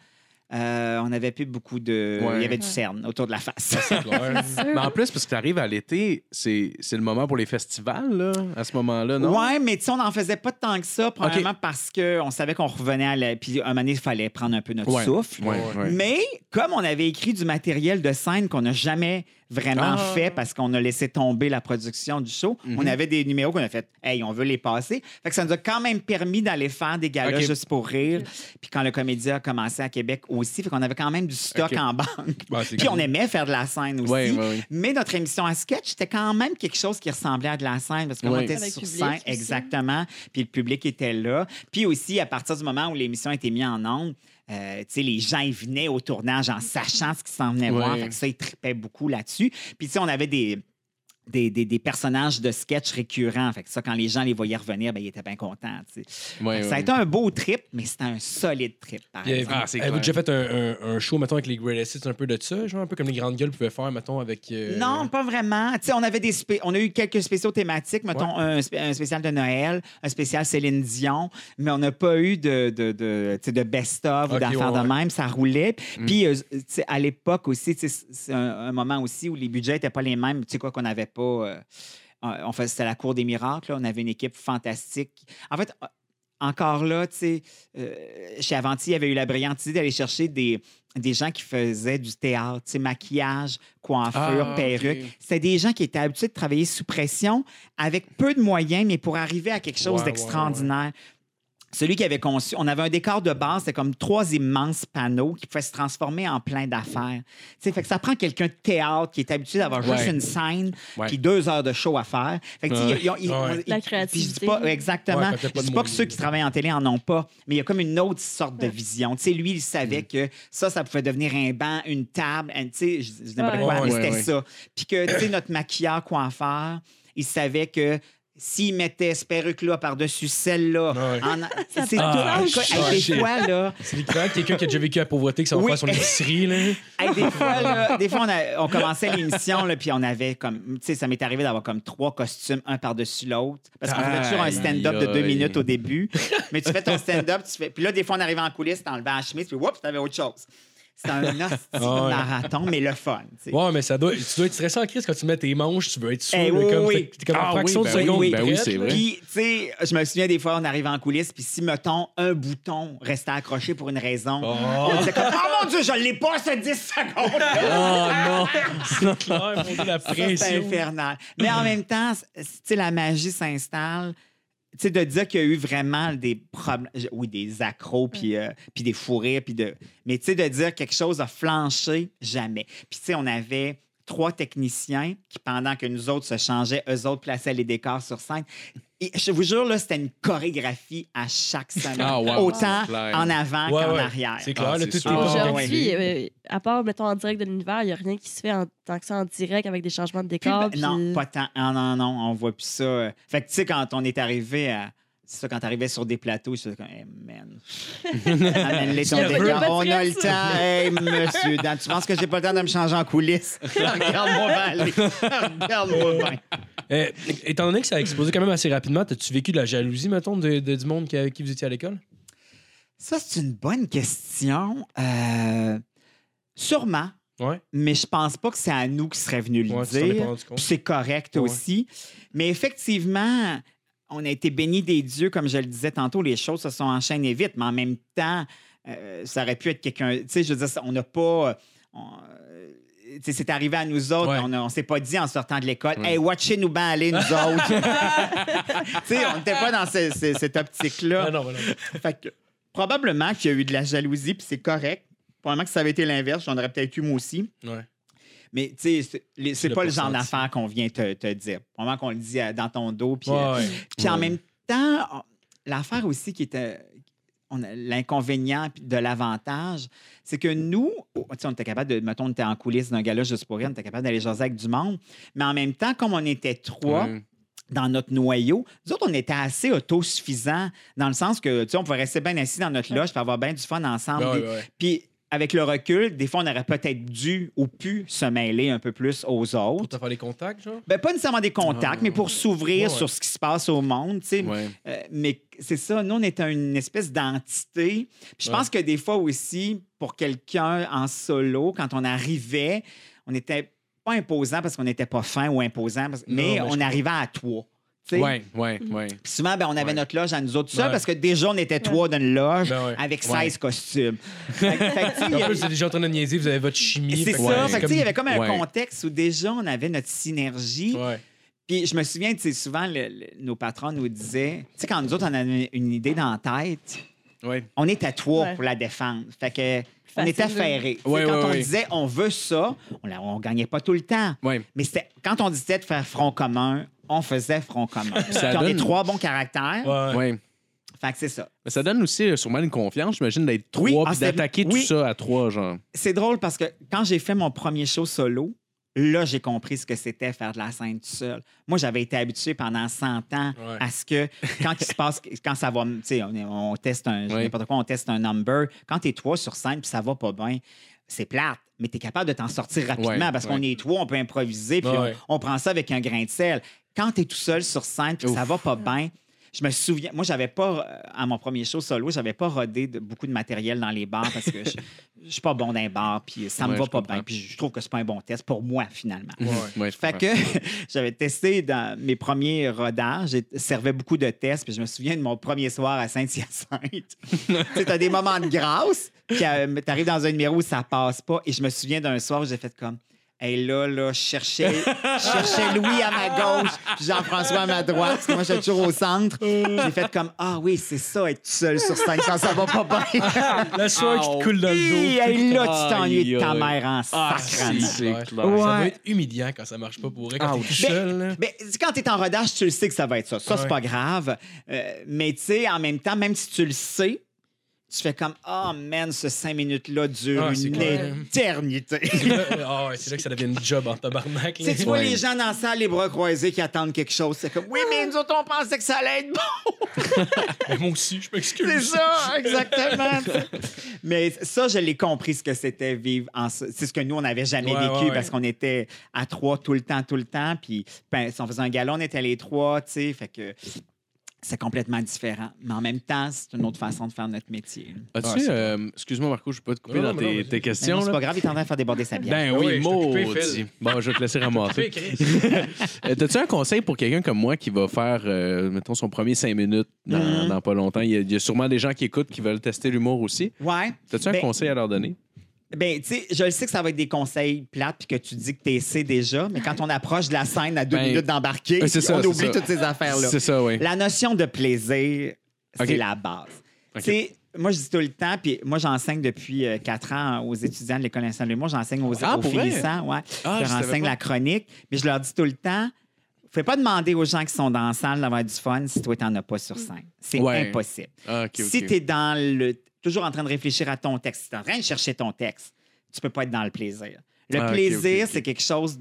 euh, on n'avait plus beaucoup de... Ouais. Il y avait du cerne autour de la face. Ah, c'est clair. Mais en plus, parce que tu arrives à l'été, c'est, c'est le moment pour les festivals, là, à ce moment-là, non? Oui, mais tu sais, on n'en faisait pas tant que ça, probablement okay. parce qu'on savait qu'on revenait à la... Puis, un moment donné, il fallait prendre un peu notre ouais. souffle. Ouais, ouais. Mais, comme on avait écrit du matériel de scène qu'on n'a jamais... vraiment ah. fait parce qu'on a laissé tomber la production du show. Mm-hmm. On avait des numéros qu'on a fait « Hey, on veut les passer ». Fait que ça nous a quand même permis d'aller faire des galas okay. juste pour rire. Puis quand le Comédia a commencé à Québec aussi, fait qu'on avait quand même du stock okay. en banque. Bah, puis cool. on aimait faire de la scène aussi. Ouais, ouais, ouais. Mais notre émission à sketch, c'était quand même quelque chose qui ressemblait à de la scène parce qu'on ouais. était avec sur public, scène, exactement. Puis le public était là. Puis aussi, à partir du moment où l'émission a été mise en ondes, Euh, les gens ils venaient au tournage en sachant ce qu'ils s'en venaient ouais. voir. Fait que ça, ils tripaient beaucoup là-dessus. Puis on avait des, des, des, des personnages de sketch récurrents. Fait que ça, quand les gens les voyaient revenir, ben, ils étaient bien contents. Ouais, ouais. Ça a été un beau trip, mais c'était un solide trip. Par Et, ah, c'est Avez-vous déjà fait un, un, un show, mettons, avec les Greatest Hits, un peu de ça? Genre, un peu comme les Grandes Gueules pouvaient faire, mettons, avec... Euh... Non, pas vraiment. On, avait des spé- on a eu quelques spéciaux thématiques, mettons, ouais. un, un spécial de Noël, un spécial Céline Dion, mais on n'a pas eu de, de, de, de best-of okay, ou d'affaires ouais. de même. Ça roulait. Mm. Puis, euh, à l'époque aussi, c'est un, un moment aussi où les budgets n'étaient pas les mêmes. Tu sais quoi, qu'on n'avait pas... Euh, on faisait, c'était la cour des miracles. Là. On avait une équipe fantastique. En fait... Encore là, tu sais, euh, chez Avanti, il y avait eu la brillante idée d'aller chercher des, des gens qui faisaient du théâtre, tu sais, maquillage, coiffure, ah, perruque. Okay. C'était des gens qui étaient habitués de travailler sous pression avec peu de moyens, mais pour arriver à quelque chose wow, d'extraordinaire. Wow, wow. Celui qui avait conçu... On avait un décor de base, c'était comme trois immenses panneaux qui pouvaient se transformer en plein d'affaires. T'sais, fait que ça prend quelqu'un de théâtre qui est habitué d'avoir ouais. juste une scène ouais. puis deux heures de show à faire. Fait que euh, ils, ils, ouais. ils, la créativité. Puis je dis pas, exactement. Ouais, je ne dis pas que ceux qui travaillent en télé en ont pas, mais il y a comme une autre sorte ouais. de vision. T'sais, lui, il savait mm. que ça, ça pouvait devenir un banc, une table. Un, t'sais, je dis n'importe ouais. quoi, ouais, mais ouais, c'était ouais. ça. Puis que t'sais, notre maquilleur, coiffeur, il savait que... S'ils mettaient cette perruque-là par-dessus celle-là, ouais. en... c'est ah, tout. Ah, avec des fois, là. C'est littéralement quelqu'un qui a déjà vécu la pauvreté qui s'en va faire son épicerie, là. Avec des fois, là, des fois, on, a... on commençait l'émission, là, puis on avait comme. Tu sais, ça m'est arrivé d'avoir comme trois costumes, un par-dessus l'autre. Parce qu'on faisait toujours un stand-up aïe. de deux minutes au début. Mais tu fais ton stand-up, tu fais. Puis là, des fois, on arrivait en coulisses, t'enlevais la chemise, puis oups, t'avais autre chose. C'est un oh, marathon, ouais. mais le fun. T'sais. Ouais, mais ça doit, tu dois être stressant en crise quand tu mets tes manches, tu veux être sûr. Hey, oui, comme, oui. T'es comme ah, en fraction oui, de ben seconde. Oui, ben oui, c'est vrai. Puis, tu sais, je me souviens des fois, on arrivait en coulisses, puis si, mettons, un bouton restait accroché pour une raison, oh. c'est comme, oh mon Dieu, je l'ai pas, ce dix secondes-là. Oh non, c'est clair, mon Dieu, la pression. Ça, c'est infernal. Mais en même temps, tu sais, la magie s'installe. Tu sais, de dire qu'il y a eu vraiment des problèmes, oui, des accros, puis euh, des fous rires, puis de... Mais tu sais, de dire quelque chose a flanché, jamais. Puis tu sais, on avait trois techniciens qui, pendant que nous autres se changeaient, eux autres plaçaient les décors sur scène. Et je vous jure, là, c'était une chorégraphie à chaque semaine. Ah, wow, autant en avant ouais, qu'en ouais. arrière. C'est clair, ah, c'est tout est bon. Aujourd'hui, euh, à part, mettons, en direct de l'univers, il n'y a rien qui se fait en tant que ça en direct avec des changements de décor. Puis ben, puis... Non, pas tant. Ah, non, non, on ne voit plus ça. Fait que, tu sais, quand on est arrivé à... C'est ça, quand t'arrivais sur des plateaux, je suis comme, hey, man, amène-les ton dégât. On a le temps. Hey, monsieur, Dan, tu penses que j'ai pas le temps de me changer en coulisses? Regarde-moi bien aller. Regarde-moi bien. Euh, étant donné que ça a explosé quand même assez rapidement, as-tu vécu de la jalousie, mettons, de, de, du monde avec qui vous étiez à l'école? Ça, c'est une bonne question. Euh, sûrement. Ouais. Mais je pense pas que c'est à nous qui serait venu le ouais, dire. C'est correct ouais. aussi. Mais effectivement... On a été bénis des dieux, comme je le disais tantôt, les choses se sont enchaînées vite, mais en même temps, euh, ça aurait pu être quelqu'un... Tu sais, je veux dire, on n'a pas... On... C'est arrivé à nous autres, ouais. on, on s'est pas dit en sortant de l'école, ouais. hey, watchez-nous bien aller, nous autres. Tu sais, on n'était pas dans ce, ce, cette optique-là. Non, non, non. Fait que, probablement qu'il y a eu de la jalousie, puis c'est correct. Probablement que ça avait été l'inverse, j'en aurais peut-être eu moi aussi. Ouais. Mais tu sais, c'est pas le genre d'affaire qu'on vient te, te dire. Vraiment qu'on le dit dans ton dos. Puis ouais, euh, ouais. en même temps, l'affaire aussi qui était... On a l'inconvénient de l'avantage, c'est que nous, on était capable de, mettons, on était en coulisses d'un gala juste pour rien, on était capable d'aller jaser avec du monde, mais en même temps, comme on était trois mm. dans notre noyau, nous autres, on était assez autosuffisants dans le sens que, tu sais, on pouvait rester bien assis dans notre loge, puis avoir bien du fun ensemble. Ouais, ouais. Puis, avec le recul, des fois, on aurait peut-être dû ou pu se mêler un peu plus aux autres. Pour te faire des contacts, genre? Ben, pas nécessairement des contacts, ah, mais pour s'ouvrir ouais, ouais. sur ce qui se passe au monde, tu sais. Ouais. Euh, mais c'est ça, nous, on est une espèce d'entité. Puis je pense ouais. que des fois aussi, pour quelqu'un en solo, quand on arrivait, on n'était pas imposant parce qu'on n'était pas fin ou imposant, parce... non, mais, mais on arrivait crois. à toi. Oui, oui, oui. Puis souvent, ben, on avait ouais. notre loge à nous autres, tout ça, ouais. parce que déjà, on était trois ouais. dans une loge ben ouais. avec seize ouais. costumes. Fait, fait, en plus, vous êtes déjà en train de niaiser, vous avez votre chimie. C'est fait, ça. Ouais. Fait, comme... Il y avait comme un ouais. contexte où déjà, on avait notre synergie. Ouais. Puis je me souviens, souvent, le, le, nos patrons nous disaient, tu sais, quand nous autres, on avait une idée dans la tête, ouais. on était trois ouais. pour la défendre. Fait que... On était ferrés. Ouais, quand ouais, on ouais. disait « on veut ça », on ne gagnait pas tout le temps. Ouais. Mais quand on disait de faire front commun, on faisait front commun. Ça donne... On est trois bons caractères. Ouais. Ouais. Fait que c'est ça. Mais ça donne aussi sûrement une confiance, j'imagine, d'être trois et oui. ah, d'attaquer oui. tout ça à trois, genre. C'est drôle parce que quand j'ai fait mon premier show solo, là, j'ai compris ce que c'était faire de la scène tout seul. Moi, j'avais été habitué pendant cent ans ouais. à ce que, quand il se passe, quand ça va, tu sais, on, on teste un, ouais. n'importe quoi, on teste un number. Quand t'es trois sur scène puis ça va pas bien, c'est plate, mais t'es capable de t'en sortir rapidement ouais. parce ouais. qu'on est trois, on peut improviser puis ouais. on, on prend ça avec un grain de sel. Quand t'es tout seul sur scène puis ça va pas bien, je me souviens, moi, j'avais pas, à mon premier show solo, j'avais pas rodé de, beaucoup de matériel dans les bars parce que je, je suis pas bon dans les bars, puis ça me ouais, va pas bien, puis je trouve que c'est pas un bon test pour moi, finalement. Ouais, ouais, fait que j'avais testé dans mes premiers rodages, j'ai servais beaucoup de tests, puis je me souviens de mon premier soir à Saint-Hyacinthe. Tu as des moments de grâce, puis euh, t'arrives dans un numéro où ça passe pas, et je me souviens d'un soir où j'ai fait comme... Hey, là, là, je cherchais, je cherchais Louis à ma gauche, puis Jean-François à ma droite, parce que moi, j'étais toujours au centre. J'ai fait comme, ah oui, c'est ça, être seul sur scène, ça, ça va pas bien. Le soir oh. qui te coule dans le dos. Hey, là, tu t'ennuies de ta mère en ah, sacrant. C'est clair. Ouais. Ça doit être humiliant quand ça marche pas pour vrai, quand ah, t'es tout seul. Mais, mais quand t'es en rodage, tu le sais que ça va être ça. Ça, ouais. c'est pas grave. Euh, mais tu sais, en même temps, même si tu le sais, tu fais comme, ah, oh, man, ce cinq minutes-là dure ah, une éternité. C'est là, oh, ouais, c'est là que ça devient une job en tabarnak. Tu vois ouais. les gens dans la salle, les bras croisés, qui attendent quelque chose. C'est comme, oui, mais nous autres, on pensait que ça allait être bon. Mais moi aussi, je m'excuse. C'est ça, exactement. Mais ça, je l'ai compris, ce que c'était vivre. En... C'est ce que nous, on n'avait jamais ouais, vécu ouais, parce ouais. qu'on était à trois tout le temps, tout le temps. Puis, ben, si on faisait un galon, on était les trois, tu sais, fait que... C'est complètement différent. Mais en même temps, c'est une autre façon de faire notre métier. As-tu, euh, excuse-moi, Marco, je ne vais pas te couper non, dans non, tes, non, tes questions. Non, c'est là. Pas grave, il est en train de faire déborder sa bière. Ben oui, oui maudit. Bon, je vais te laisser ramasser. As-tu un conseil pour quelqu'un comme moi qui va faire, euh, mettons, son premier cinq minutes dans, mm-hmm. dans pas longtemps? Il y, a, il y a sûrement des gens qui écoutent qui veulent tester l'humour aussi. Ouais. As-tu ben, un conseil à leur donner? Ben, tu sais, je le sais que ça va être des conseils plates puis que tu dis que tu essaies déjà, mais quand on approche de la scène à deux ben, minutes d'embarquer, ça, on oublie ça. Toutes ces affaires-là. C'est ça, oui. La notion de plaisir, c'est okay. la base. Okay. Tu sais, moi, je dis tout le temps, puis moi, j'enseigne depuis euh, quatre ans aux étudiants de l'École nationale de l'humour, j'enseigne aux, ah, aux finissants, ouais. Ah, je leur enseigne la chronique, mais je leur dis tout le temps, ne faut pas demander aux gens qui sont dans la salle d'avoir du fun si toi, tu n'en as pas sur scène. C'est ouais. impossible. Ah, okay, okay. Si tu es dans le... toujours en train de réfléchir à ton texte. Si tu es en train de chercher ton texte, tu peux pas être dans le plaisir. Le ah, plaisir, okay, okay, okay. c'est quelque chose...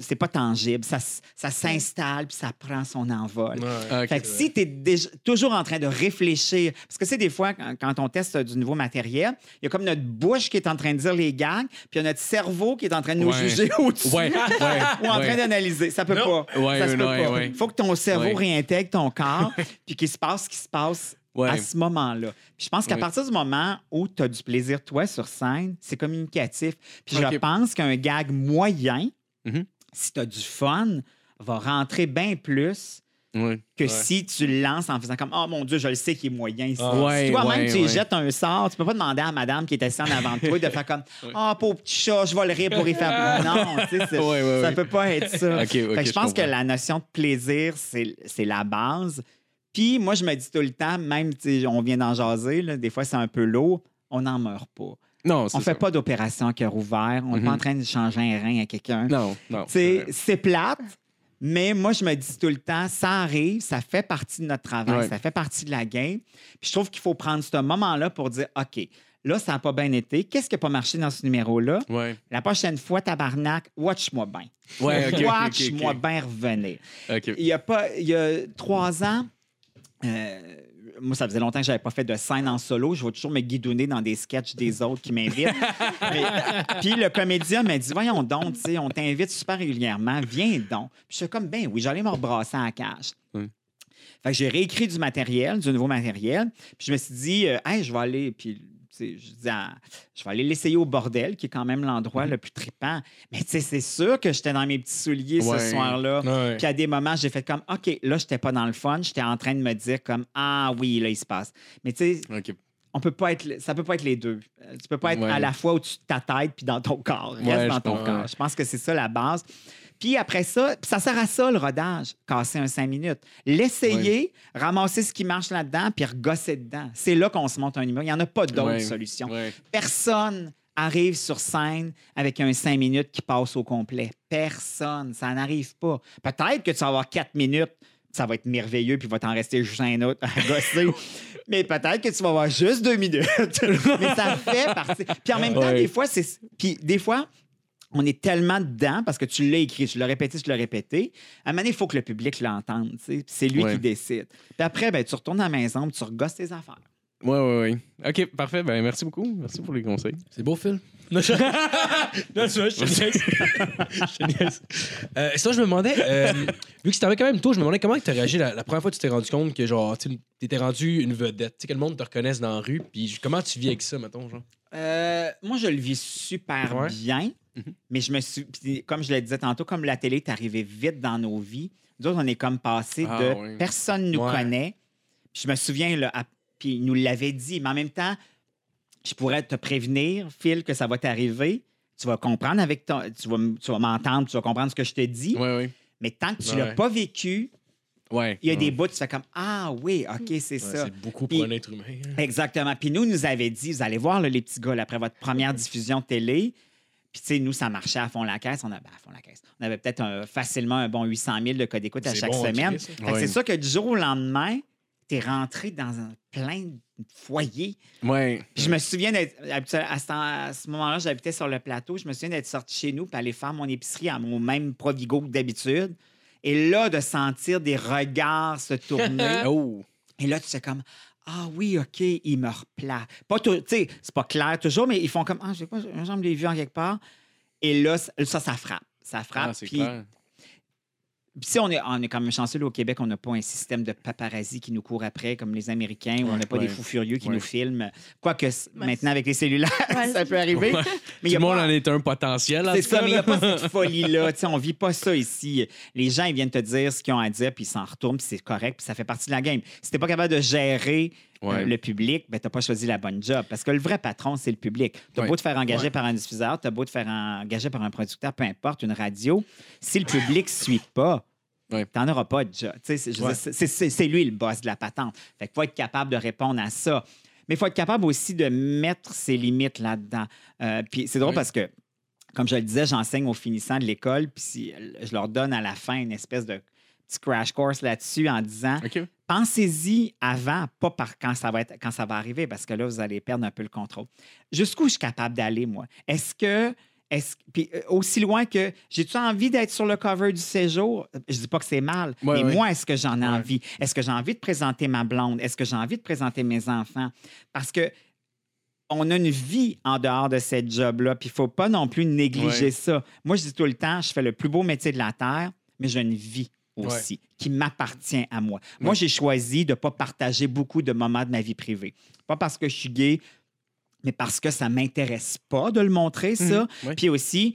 C'est pas tangible. Ça, ça s'installe puis ça prend son envol. Ah, okay, fait que ouais. si tu es déjà, toujours en train de réfléchir... Parce que c'est des fois, quand, quand on teste du nouveau matériel, il y a comme notre bouche qui est en train de dire les gags puis il y a notre cerveau qui est en train de nous ouais. juger au-dessus ouais, ouais, ou en ouais. train d'analyser. Ça peut non. pas. Ouais, ça se peut non, pas. Ouais. Faut que ton cerveau ouais. réintègre ton corps puis qu'il se passe ce qui se passe ouais. à ce moment-là. Puis je pense qu'à ouais. partir du moment où tu as du plaisir, toi, sur scène, c'est communicatif. Puis okay. je pense qu'un gag moyen, mm-hmm. si tu as du fun, va rentrer bien plus oui. que ouais. si tu le lances en faisant comme « Oh mon Dieu, je le sais qu'il est moyen ici. Ah, » ouais, Si toi-même, ouais, tu ouais. jettes un sort, tu peux pas demander à madame qui est assise en avant de toi de faire comme « Ah, oh, pauvre petit chat, je vais le rire pour y faire... » Non, tu sais, ouais, ouais, ça ouais. peut pas être ça. Okay, okay, fait que je pense je que la notion de plaisir, c'est, c'est la base. Puis, moi, je me dis tout le temps, même, on vient d'en jaser, là, des fois, c'est un peu lourd, on n'en meurt pas. Non, on ne fait ça. Pas d'opération à cœur ouvert. On n'est mm-hmm. pas en train de changer un rein à quelqu'un. Non, non. C'est, c'est plate, mais moi, je me dis tout le temps, ça arrive, ça fait partie de notre travail, ouais. ça fait partie de la game. Puis je trouve qu'il faut prendre ce moment-là pour dire, OK, là, ça n'a pas bien été. Qu'est-ce qui n'a pas marché dans ce numéro-là? Ouais. La prochaine fois, tabarnak, watch-moi bien. Ouais, okay, watch-moi okay, okay. bien revenir. Okay. Il y a pas, il y a trois ans... Euh, moi, ça faisait longtemps que je n'avais pas fait de scène en solo. Je vais toujours me guidonner dans des sketchs des autres qui m'invitent. Mais... Puis le comédien m'a dit, voyons donc, tu sais, on t'invite super régulièrement, viens donc. Puis je suis comme, ben oui, j'allais me rebrasser à la cage. Mm. Fait que j'ai réécrit du matériel, du nouveau matériel. Puis je me suis dit, euh, hey, je vais aller... Puis je dis, ah, je vais aller l'essayer au bordel, qui est quand même l'endroit mmh. le plus trippant. Mais tu sais, c'est sûr que j'étais dans mes petits souliers ouais. ce soir-là. Ouais. Puis à des moments, j'ai fait comme, OK, là, j'étais pas dans le fun. J'étais en train de me dire comme, ah oui, là, il se passe. Mais tu sais, okay. on peut pas être, ça peut pas être les deux. Tu peux pas être ouais. à la fois au-dessus de ta tête puis dans ton corps. Reste ouais, dans ton pense, corps. Ouais. Je pense que c'est ça la base. Puis après ça, ça sert à ça, le rodage, casser un cinq minutes. L'essayer, oui. ramasser ce qui marche là-dedans, puis regosser dedans. C'est là qu'on se monte un immeuble. Il n'y en a pas d'autre oui. solution. Oui. Personne arrive sur scène avec un cinq minutes qui passe au complet. Personne. Ça n'arrive pas. Peut-être que tu vas avoir quatre minutes, ça va être merveilleux, puis il va t'en rester juste un autre à gosser. Mais peut-être que tu vas avoir juste deux minutes. Mais ça fait partie. Puis en même temps, oui. des fois, c'est... Puis des fois... On est tellement dedans parce que tu l'as écrit, tu l'as répété, tu l'as répété. À un moment donné, il faut que le public l'entende. T'sais. C'est lui ouais. qui décide. Puis après, ben, tu retournes à la maison et tu regosses tes affaires. Oui, oui, oui. OK, parfait. Ben, merci beaucoup. Merci pour les conseils. C'est beau, Phil. Non, je te niaise. Euh, sinon, je me demandais, euh, vu que c'était quand même tôt, je me demandais comment tu as réagi la, la première fois que tu t'es rendu compte que genre tu étais rendu une vedette, t'sais, que le monde te reconnaisse dans la rue. Puis comment tu vis avec ça, mettons? Genre? Euh, moi, je le vis super ouais. bien. Mm-hmm. Mais je me suis, comme je le disais tantôt, comme la télé est arrivée vite dans nos vies, nous autres, on est comme passé ah, de oui. personne nous ouais. connaît. Puis je me souviens, là, à, puis il nous l'avait dit, mais en même temps, je pourrais te prévenir, Phil, que ça va t'arriver. Tu vas comprendre avec ton, tu vas, tu vas m'entendre, tu vas comprendre ce que je te dis. Ouais, ouais. Mais tant que tu ne ouais. l'as pas vécu, ouais, il y a ouais. des bouts, tu fais comme ah oui, OK, c'est ouais, ça. C'est beaucoup puis, pour un être humain. Exactement. Puis nous, nous avait dit, vous allez voir, là, les petits gars, là, après votre première ouais. diffusion de télé. Puis, tu sais, nous, ça marchait à fond la caisse. On avait, à fond la caisse. On avait peut-être un, facilement un bon huit cent mille de cas d'écoute à chaque bon, semaine. Fait que oui. c'est sûr que du jour au lendemain, t'es rentré dans un plein de foyers. Oui. Puis, je me souviens d'être. À ce, à ce moment-là, j'habitais sur le plateau. Je me souviens d'être sorti chez nous pour aller faire mon épicerie à mon même Provigo que d'habitude. Et là, de sentir des regards se tourner. oh. Et là, tu sais, comme. Ah oui, OK, ils me replacent. Pas tout, tu sais, c'est pas clair toujours, mais ils font comme, ah, je sais pas, j'en ai vu en quelque part. Et là, ça, ça frappe. Ça frappe. Ah, c'est puis, clair. Puis si on est, on est quand même chanceux, là, au Québec, on n'a pas un système de paparazzi qui nous court après, comme les Américains, ouais, où on n'a pas ouais. des fous furieux qui ouais. nous filment. Quoique, ouais, maintenant, avec les cellulaires, ouais, ça peut arriver. Ouais. Mais tout le monde pas... en est un potentiel. C'est ça, cas, mais il n'y a pas cette folie-là. On ne vit pas ça ici. Les gens, ils viennent te dire ce qu'ils ont à dire, puis ils s'en retournent, puis c'est correct, puis ça fait partie de la game. Si tu n'es pas capable de gérer ouais. euh, le public, ben, tu n'as pas choisi la bonne job. Parce que le vrai patron, c'est le public. Tu as ouais. beau te faire engager ouais. par un diffuseur, tu as beau te faire engager par un producteur, peu importe, une radio. Si le public ne suit pas, ouais. t'en auras pas déjà. C'est, ouais. c'est, c'est, c'est lui le boss de la patente. Fait qu'il faut être capable de répondre à ça. Mais il faut être capable aussi de mettre ses limites là-dedans. Euh, puis c'est drôle oui. parce que, comme je le disais, j'enseigne aux finissants de l'école, puis si, je leur donne à la fin une espèce de petit crash course là-dessus en disant okay. pensez-y avant, pas par quand ça va être, quand ça va arriver, parce que là, vous allez perdre un peu le contrôle. Jusqu'où je suis capable d'aller, moi? Est-ce que. Est-ce, puis aussi loin que j'ai-tu envie d'être sur le cover du séjour? Je dis pas que c'est mal, ouais, mais ouais. moi, est-ce que j'en ai ouais. envie? Est-ce que j'ai envie de présenter ma blonde? Est-ce que j'ai envie de présenter mes enfants? Parce que on a une vie en dehors de cette job-là, puis il faut pas non plus négliger ouais. ça. Moi, je dis tout le temps, je fais le plus beau métier de la Terre, mais j'ai une vie aussi ouais. qui m'appartient à moi. Ouais. Moi, j'ai choisi de pas partager beaucoup de moments de ma vie privée. Pas parce que je suis gay, mais parce que ça ne m'intéresse pas de le montrer, ça. Mmh, ouais. Puis aussi,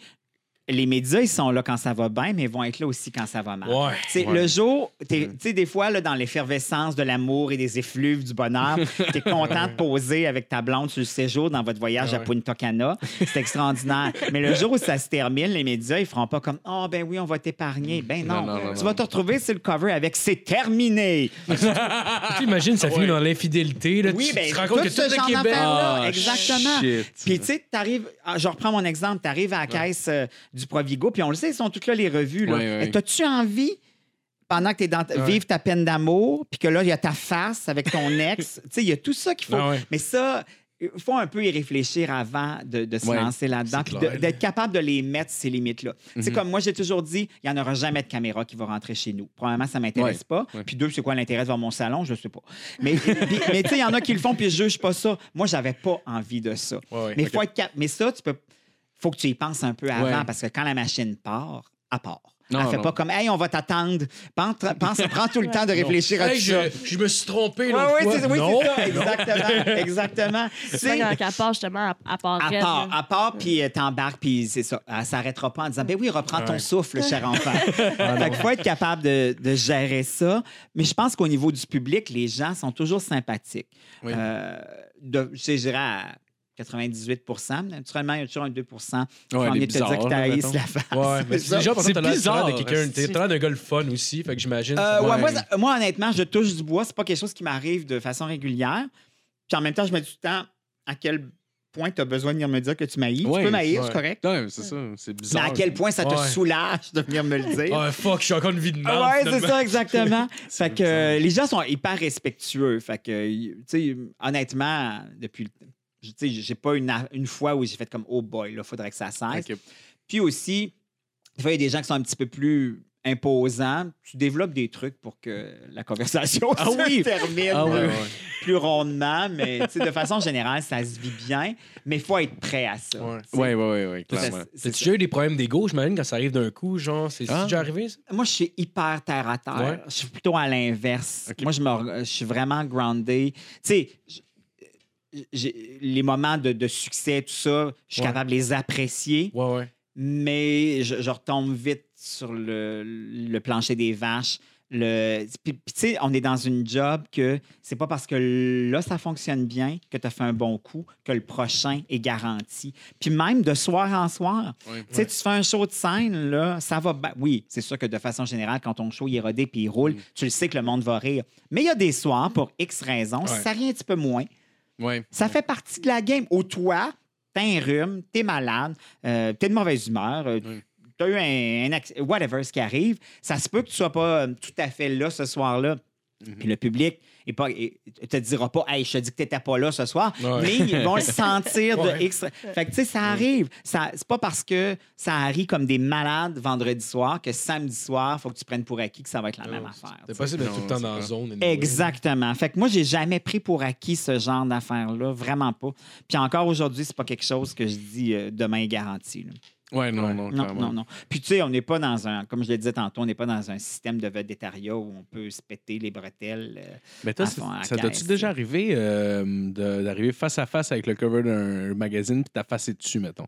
les médias, ils sont là quand ça va bien, mais ils vont être là aussi quand ça va mal. Ouais, ouais. Le jour, tu sais, des fois, là, dans l'effervescence de l'amour et des effluves du bonheur, tu es content de poser avec ta blonde sur le séjour dans votre voyage ouais. à Punta Cana. C'est extraordinaire. Mais le jour où ça se termine, les médias, ils feront pas comme « Ah, oh, ben oui, on va t'épargner. » Ben non. non, non, non tu non. vas te retrouver sur le cover avec « C'est terminé! » Tu imagines, ça finit ouais. dans l'infidélité. Là, oui, tu, ben, tu te rends compte que tout le Québec... Là, oh, exactement. Shit. Puis, tu sais, t'arrives... Je reprends mon exemple. T'arrives à la caisse... Euh, du Provigo, puis on le sait, ils sont toutes là, les revues. Là. Oui, oui. T'as-tu envie, pendant que t'es dans t- oui. vivre ta peine d'amour, puis que là, il y a ta face avec ton ex, tu sais, il y a tout ça qu'il faut. Ah, oui. Mais ça, il faut un peu y réfléchir avant de, de se oui, lancer là-dedans, puis de, d'être capable de les mettre, ces limites-là. Mm-hmm. Tu sais, comme moi, j'ai toujours dit, il n'y en aura jamais de caméra qui va rentrer chez nous. Probablement, ça ne m'intéresse oui, pas. Oui. Puis deux, c'est quoi l'intérêt de voir mon salon? Je ne sais pas. Mais, puis, mais tu sais, il y en a qui le font, puis je ne juge pas ça. Moi, j'avais pas envie de ça. Oui, oui, mais okay. faut être cap- Mais ça, tu peux... faut que tu y penses un peu avant, ouais. parce que quand la machine part, elle part. Non, elle ne fait non. pas comme « Hey, on va t'attendre. » Pense, pense, Prends tout le temps de réfléchir non. à hey, tout je, ça. Je me suis trompé l'autre ouais, fois. Oui, c'est, oui, non. c'est ça. Exactement. exactement. C'est, c'est... Pas quand elle part, justement, elle part. Elle part, elle part puis t'embarques, puis c'est ça. Elle ne s'arrêtera pas en disant « Ben oui, reprends ouais. ton souffle, cher enfant. Ah » Il faut être capable de, de gérer ça. Mais je pense qu'au niveau du public, les gens sont toujours sympathiques. Oui. Euh, de, je dirais à... quatre-vingt-dix-huit pour cent naturellement, il y a toujours un deux pour cent qui ouais, en est bizarre, te dire que t'haïsses la face. Ouais, mais c'est, c'est déjà, parce que t'as l'air de quelqu'un, t'es l'air d'un gars le fun aussi, fait que j'imagine... Euh, ouais, ouais. Moi, moi, honnêtement, je touche du bois, c'est pas quelque chose qui m'arrive de façon régulière, puis en même temps, je me dis tout le temps à quel point t'as besoin de venir me dire que tu m'haïs. Ouais, tu peux m'haïs, ouais. c'est correct? Non, c'est ça, c'est bizarre. Mais à quel point ça te ouais. soulage de venir me le dire? Ah, oh, fuck, je suis encore une vie de merde. Ouais, finalement. C'est ça, exactement. Fait que euh, les gens sont hyper respectueux, fait que, tu sais, honnêtement, depuis... T'sais, j'ai pas une, une fois où j'ai fait comme « Oh boy, il faudrait que ça cesse. Okay. » Puis aussi, des fois, il y a des gens qui sont un petit peu plus imposants. Tu développes des trucs pour que la conversation ah se oui. termine ah oui. plus rondement. Mais de façon générale, ça se vit bien. Mais il faut être prêt à ça. Oui, oui, oui, ouais, clairement. T'as déjà eu des problèmes d'égo, j'imagine, quand ça arrive d'un coup? Genre, c'est ah. déjà arrivé, ça? Moi, je suis hyper terre à terre. Ouais. Je suis plutôt à l'inverse. Okay. Moi, je me, je suis vraiment groundé. Tu sais... J'ai, les moments de, de succès, tout ça, je suis ouais. capable de les apprécier, ouais, ouais. mais je, je retombe vite sur le, le plancher des vaches. Le... Puis, puis tu sais, on est dans une job que c'est pas parce que là, ça fonctionne bien, que tu as fait un bon coup, que le prochain est garanti. Puis même de soir en soir, oui, tu sais, ouais. tu fais un show de scène, là, ça va... Ba... Oui, c'est sûr que de façon générale, quand ton show il est rodé puis il roule, mm. tu le sais que le monde va rire. Mais il y a des soirs, pour X raisons, ouais. ça rit un petit peu moins. Ouais. Ça fait partie de la game. Au toi, t'as un rhume, t'es malade, euh, t'es de mauvaise humeur, euh, ouais. t'as eu un, un accident, whatever ce qui arrive. Ça se peut que tu sois pas tout à fait là ce soir-là. Mm-hmm. Puis le public ne te dira pas « Hey, je te dis que t'étais pas là ce soir ouais. », mais ils vont le sentir de X. Ouais. Fait que tu sais, ça arrive. Ça, c'est pas parce que ça arrive comme des malades vendredi soir que samedi soir, il faut que tu prennes pour acquis que ça va être la non, même affaire. C'est possible d'être tout le temps dans la zone. Exactement. Fait que moi, j'ai jamais pris pour acquis ce genre d'affaires-là. Vraiment pas. Puis encore aujourd'hui, c'est pas quelque chose que je dis euh, demain est garanti. Là. Oui, non, ouais. non, non, non, non. Puis, tu sais, on n'est pas dans un, comme je le disais tantôt, on n'est pas dans un système de vedettariat où on peut se péter les bretelles. Euh, Mais toi, ça t'as-tu déjà arrivé euh, de, d'arriver face à face avec le cover d'un magazine puis ta face est dessus, mettons?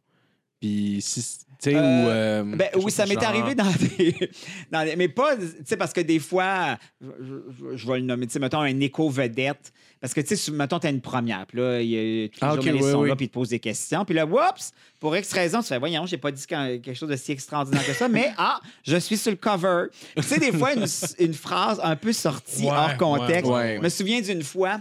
Puis, si, tu sais, euh, ou. Euh, ben, oui, ça m'est genre... arrivé dans des, dans des. Mais pas, tu sais, parce que des fois, je, je vais le nommer, tu sais, mettons un éco-vedette. Parce que, tu sais, mettons, t'as une première. Puis là, il y a tous les ah, okay, journalistes oui, sont oui. là, puis ils te posent des questions. Puis là, whoops, pour X raison, tu fais, voyons, j'ai pas dit quelque chose de si extraordinaire que ça, mais ah, je suis sur le cover. Tu sais, des fois, une, une phrase un peu sortie ouais, hors contexte. Ouais, ouais, ouais. Je me souviens d'une fois,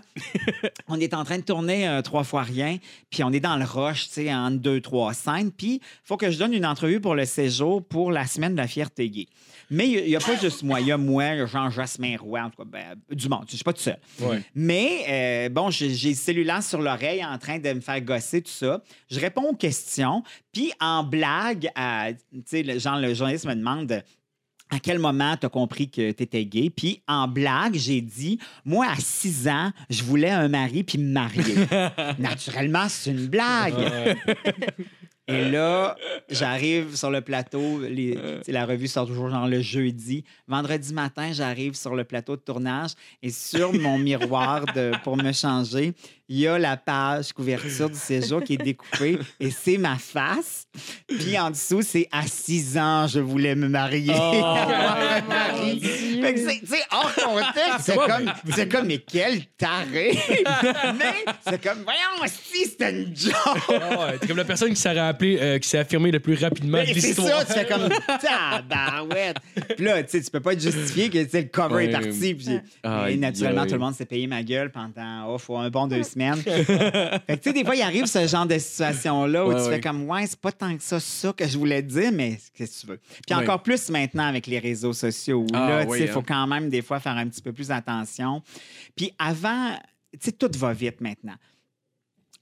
on est en train de tourner euh, Trois fois rien, puis on est dans le rush, tu sais, en deux, trois scènes. Puis, faut que je donne une entrevue pour le séjour pour la semaine de la fierté gay. Mais il n'y a pas juste moi. Il y a moi, il y a Jean-Jasmin Roy, en tout cas, ben, du monde. Je ne suis pas tout seul. Ouais. Mais, euh, bon, j'ai, j'ai le cellulaire sur l'oreille en train de me faire gosser, tout ça. Je réponds aux questions. Puis, en blague, à, le, genre, le journaliste me demande... À quel moment t'as compris que t'étais gay? Puis, en blague, j'ai dit, moi, à six ans, je voulais un mari puis me marier. Naturellement, c'est une blague. Ouais. Et là, j'arrive sur le plateau. Les, la revue sort toujours genre le jeudi. Vendredi matin, j'arrive sur le plateau de tournage et sur mon miroir de, pour me changer, il y a la page couverture du séjour qui est découpée et c'est ma face. Puis en dessous, c'est à six ans, je voulais me marier. Oh, Marie. Fait que c'est, tu sais, hors contexte, c'est comme, c'est comme, mais quel taré! Mais c'est comme, voyons, si c'était une joke! Oh, ouais. C'est comme la personne qui s'est rappelée, euh, qui s'est affirmée le plus rapidement mais de l'histoire. C'est ça, tu fais comme, tabarouette! Puis là, tu sais, tu peux pas te justifier que le cover ouais. est parti. Puis ah, et naturellement, yeah. tout le monde s'est payé ma gueule pendant oh, faut un bon deux semaines. Fait que tu sais, des fois, il arrive ce genre de situation-là où ouais, tu ouais. fais comme, ouais, c'est pas tant que ça, ça que je voulais dire, mais qu'est-ce que tu veux? Puis ouais. encore plus maintenant avec les réseaux sociaux où ah, là, tu sais, il ouais, faut hein. quand même des fois faire un petit peu plus attention. Puis avant, tu sais, tout va vite maintenant.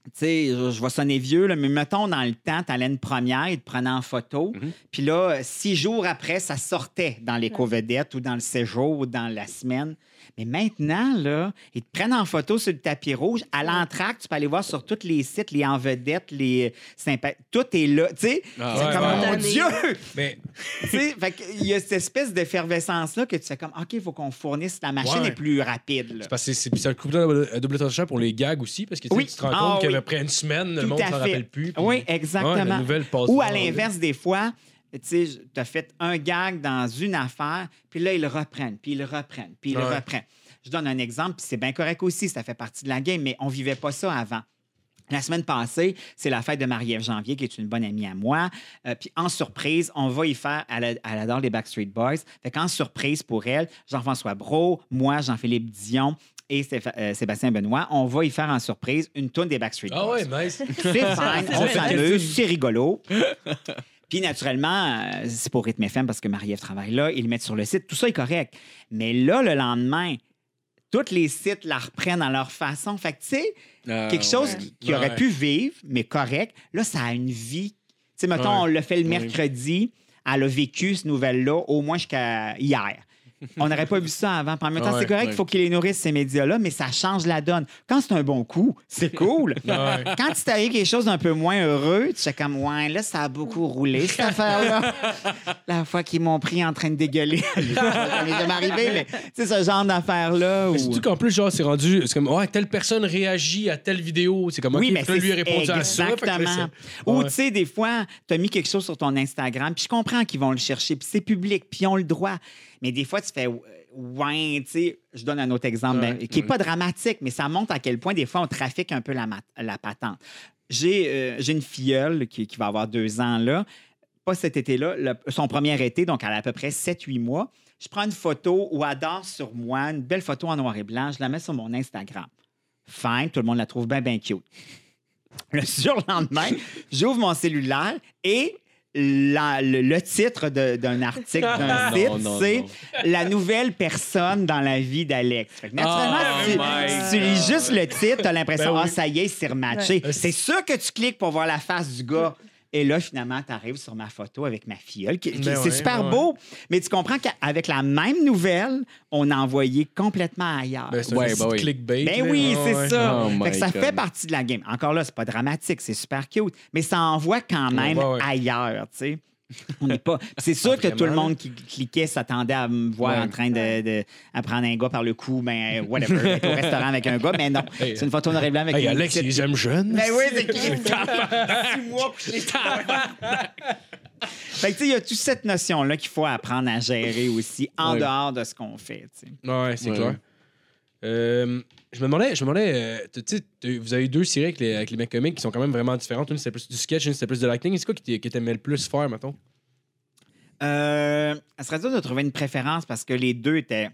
Tu sais, je, je vais sonner vieux, là, mais mettons, dans le temps, tu allais une première, ils te prenaient en photo. Mm-hmm. Puis là, six jours après, ça sortait dans l'éco-vedette ou dans le séjour ou dans la semaine. Mais maintenant, là, ils te prennent en photo sur le tapis rouge. À l'entracte, tu peux aller voir sur tous les sites, les en vedette, les sympa... Tout est là, tu sais. Ah, c'est ouais, comme, ouais. mon Dieu! Mais... tu sais, fait qu'il y a cette espèce d'effervescence-là que tu fais comme, OK, il faut qu'on fournisse. La machine ouais. est plus rapide. Là. C'est parce que c'est, c'est un coup de double tranchant pour les gags aussi, parce que oui. tu te rends ah, compte oui. qu'après une semaine, tout le monde ne s'en rappelle plus. Puis... oui, exactement. Ouais, ou à l'inverse, des fois... tu sais, t'as fait un gag dans une affaire, puis là, ils le reprennent, puis ils le reprennent, puis ils ouais. le reprennent. Je donne un exemple, puis c'est bien correct aussi, ça fait partie de la game, mais on vivait pas ça avant. La semaine passée, c'est la fête de Marie-Ève Janvier, qui est une bonne amie à moi. Euh, puis en surprise, on va y faire... Elle, elle adore les Backstreet Boys. Fait qu'en surprise pour elle, Jean-François Brault, moi, Jean-Philippe Dion... et Stéphane, euh, Sébastien Benoît, on va y faire en surprise une toune des Backstreet Boys. Ah ouais, nice! C'est fine, on s'amuse, c'est rigolo. Puis naturellement, euh, c'est pour Rythme F M parce que Marie-Ève travaille là, ils le mettent sur le site, tout ça est correct. Mais là, le lendemain, tous les sites la reprennent à leur façon. Fait que, tu sais, euh, quelque chose ouais. qui ouais. aurait pu vivre, mais correct, là, ça a une vie. Tu sais, mettons, ouais. on l'a fait le mercredi, elle a vécu cette nouvelle-là au moins jusqu'à hier. On n'aurait pas vu ça avant. En même temps, ouais, c'est correct qu'il ouais. faut qu'il les nourrisse, ces médias-là, mais ça change la donne. Quand c'est un bon coup, c'est cool. Ouais. Quand tu t'arrives quelque chose d'un peu moins heureux, tu fais comme, ouais, là, ça a beaucoup roulé, cette affaire-là. La fois qu'ils m'ont pris en train de dégueuler, ça m'est jamais arrivé, mais tu sais, ce genre d'affaire-là. Où... surtout qu'en plus, genre, c'est rendu, c'est comme, ouais, telle personne réagit à telle vidéo. C'est comme, oui, mais okay, lui a répondu à ça. Exactement. Ou, tu sais, des fois, tu as mis quelque chose sur ton Instagram, puis je comprends qu'ils vont le chercher, puis c'est public, puis ils ont le droit. Mais des fois, tu fais « ouais », tu sais, je donne un autre exemple ouais, ben, qui n'est ouais. pas dramatique, mais ça montre à quel point, des fois, on trafique un peu la, mat- la patente. J'ai, euh, j'ai une filleule qui, qui va avoir deux ans, là, pas cet été-là, le, son premier été, donc elle a à peu près sept huit mois. Je prends une photo où elle dort sur moi, une belle photo en noir et blanc, je la mets sur mon Instagram. Fine, tout le monde la trouve bien, bien cute. Le surlendemain, j'ouvre mon cellulaire et... La, le, le titre de, d'un article, d'un site, non, non, c'est non. La nouvelle personne dans la vie d'Alex. Fait que naturellement, oh, tu, tu lis juste le titre, t'as l'impression, ben oui. ah, ça y est, c'est rematché. Ouais. C'est sûr que tu cliques pour voir la face du gars. Et là, finalement, t'arrives sur ma photo avec ma filleule. Qui, qui, ben c'est ouais, super ouais. beau, mais tu comprends qu'avec la même nouvelle, on a envoyé complètement ailleurs. Ben, c'est ouais, un ben oui. clickbait. Ben oui, c'est ouais. ça. Oh fait que ça God. fait partie de la game. Encore là, c'est pas dramatique, c'est super cute, mais ça envoie quand même ouais, ouais. ailleurs, tu sais. On n'est pas... C'est sûr que tout le monde qui cliquait s'attendait à me voir ouais. en train de, de à prendre un gars par le cou, mais ben, whatever, être au restaurant avec un gars, mais non. Hey, c'est une photo noir et blanc avec hey, une Alex, petite... ils aiment jeunes. Mais oui, c'est qui? Fait que tu sais, il y a toute cette notion-là qu'il faut apprendre à gérer aussi, en ouais. dehors de ce qu'on fait. Oui, c'est ouais. clair. Euh, je me demandais, je me demandais euh, tu sais, vous avez deux séries avec les, avec les mecs comiques qui sont quand même vraiment différentes. Une, c'était plus du sketch, une, c'était plus de l'acting. C'est quoi qui t'aimait le plus faire, mettons? Euh, ça serait dur de trouver une préférence parce que les deux étaient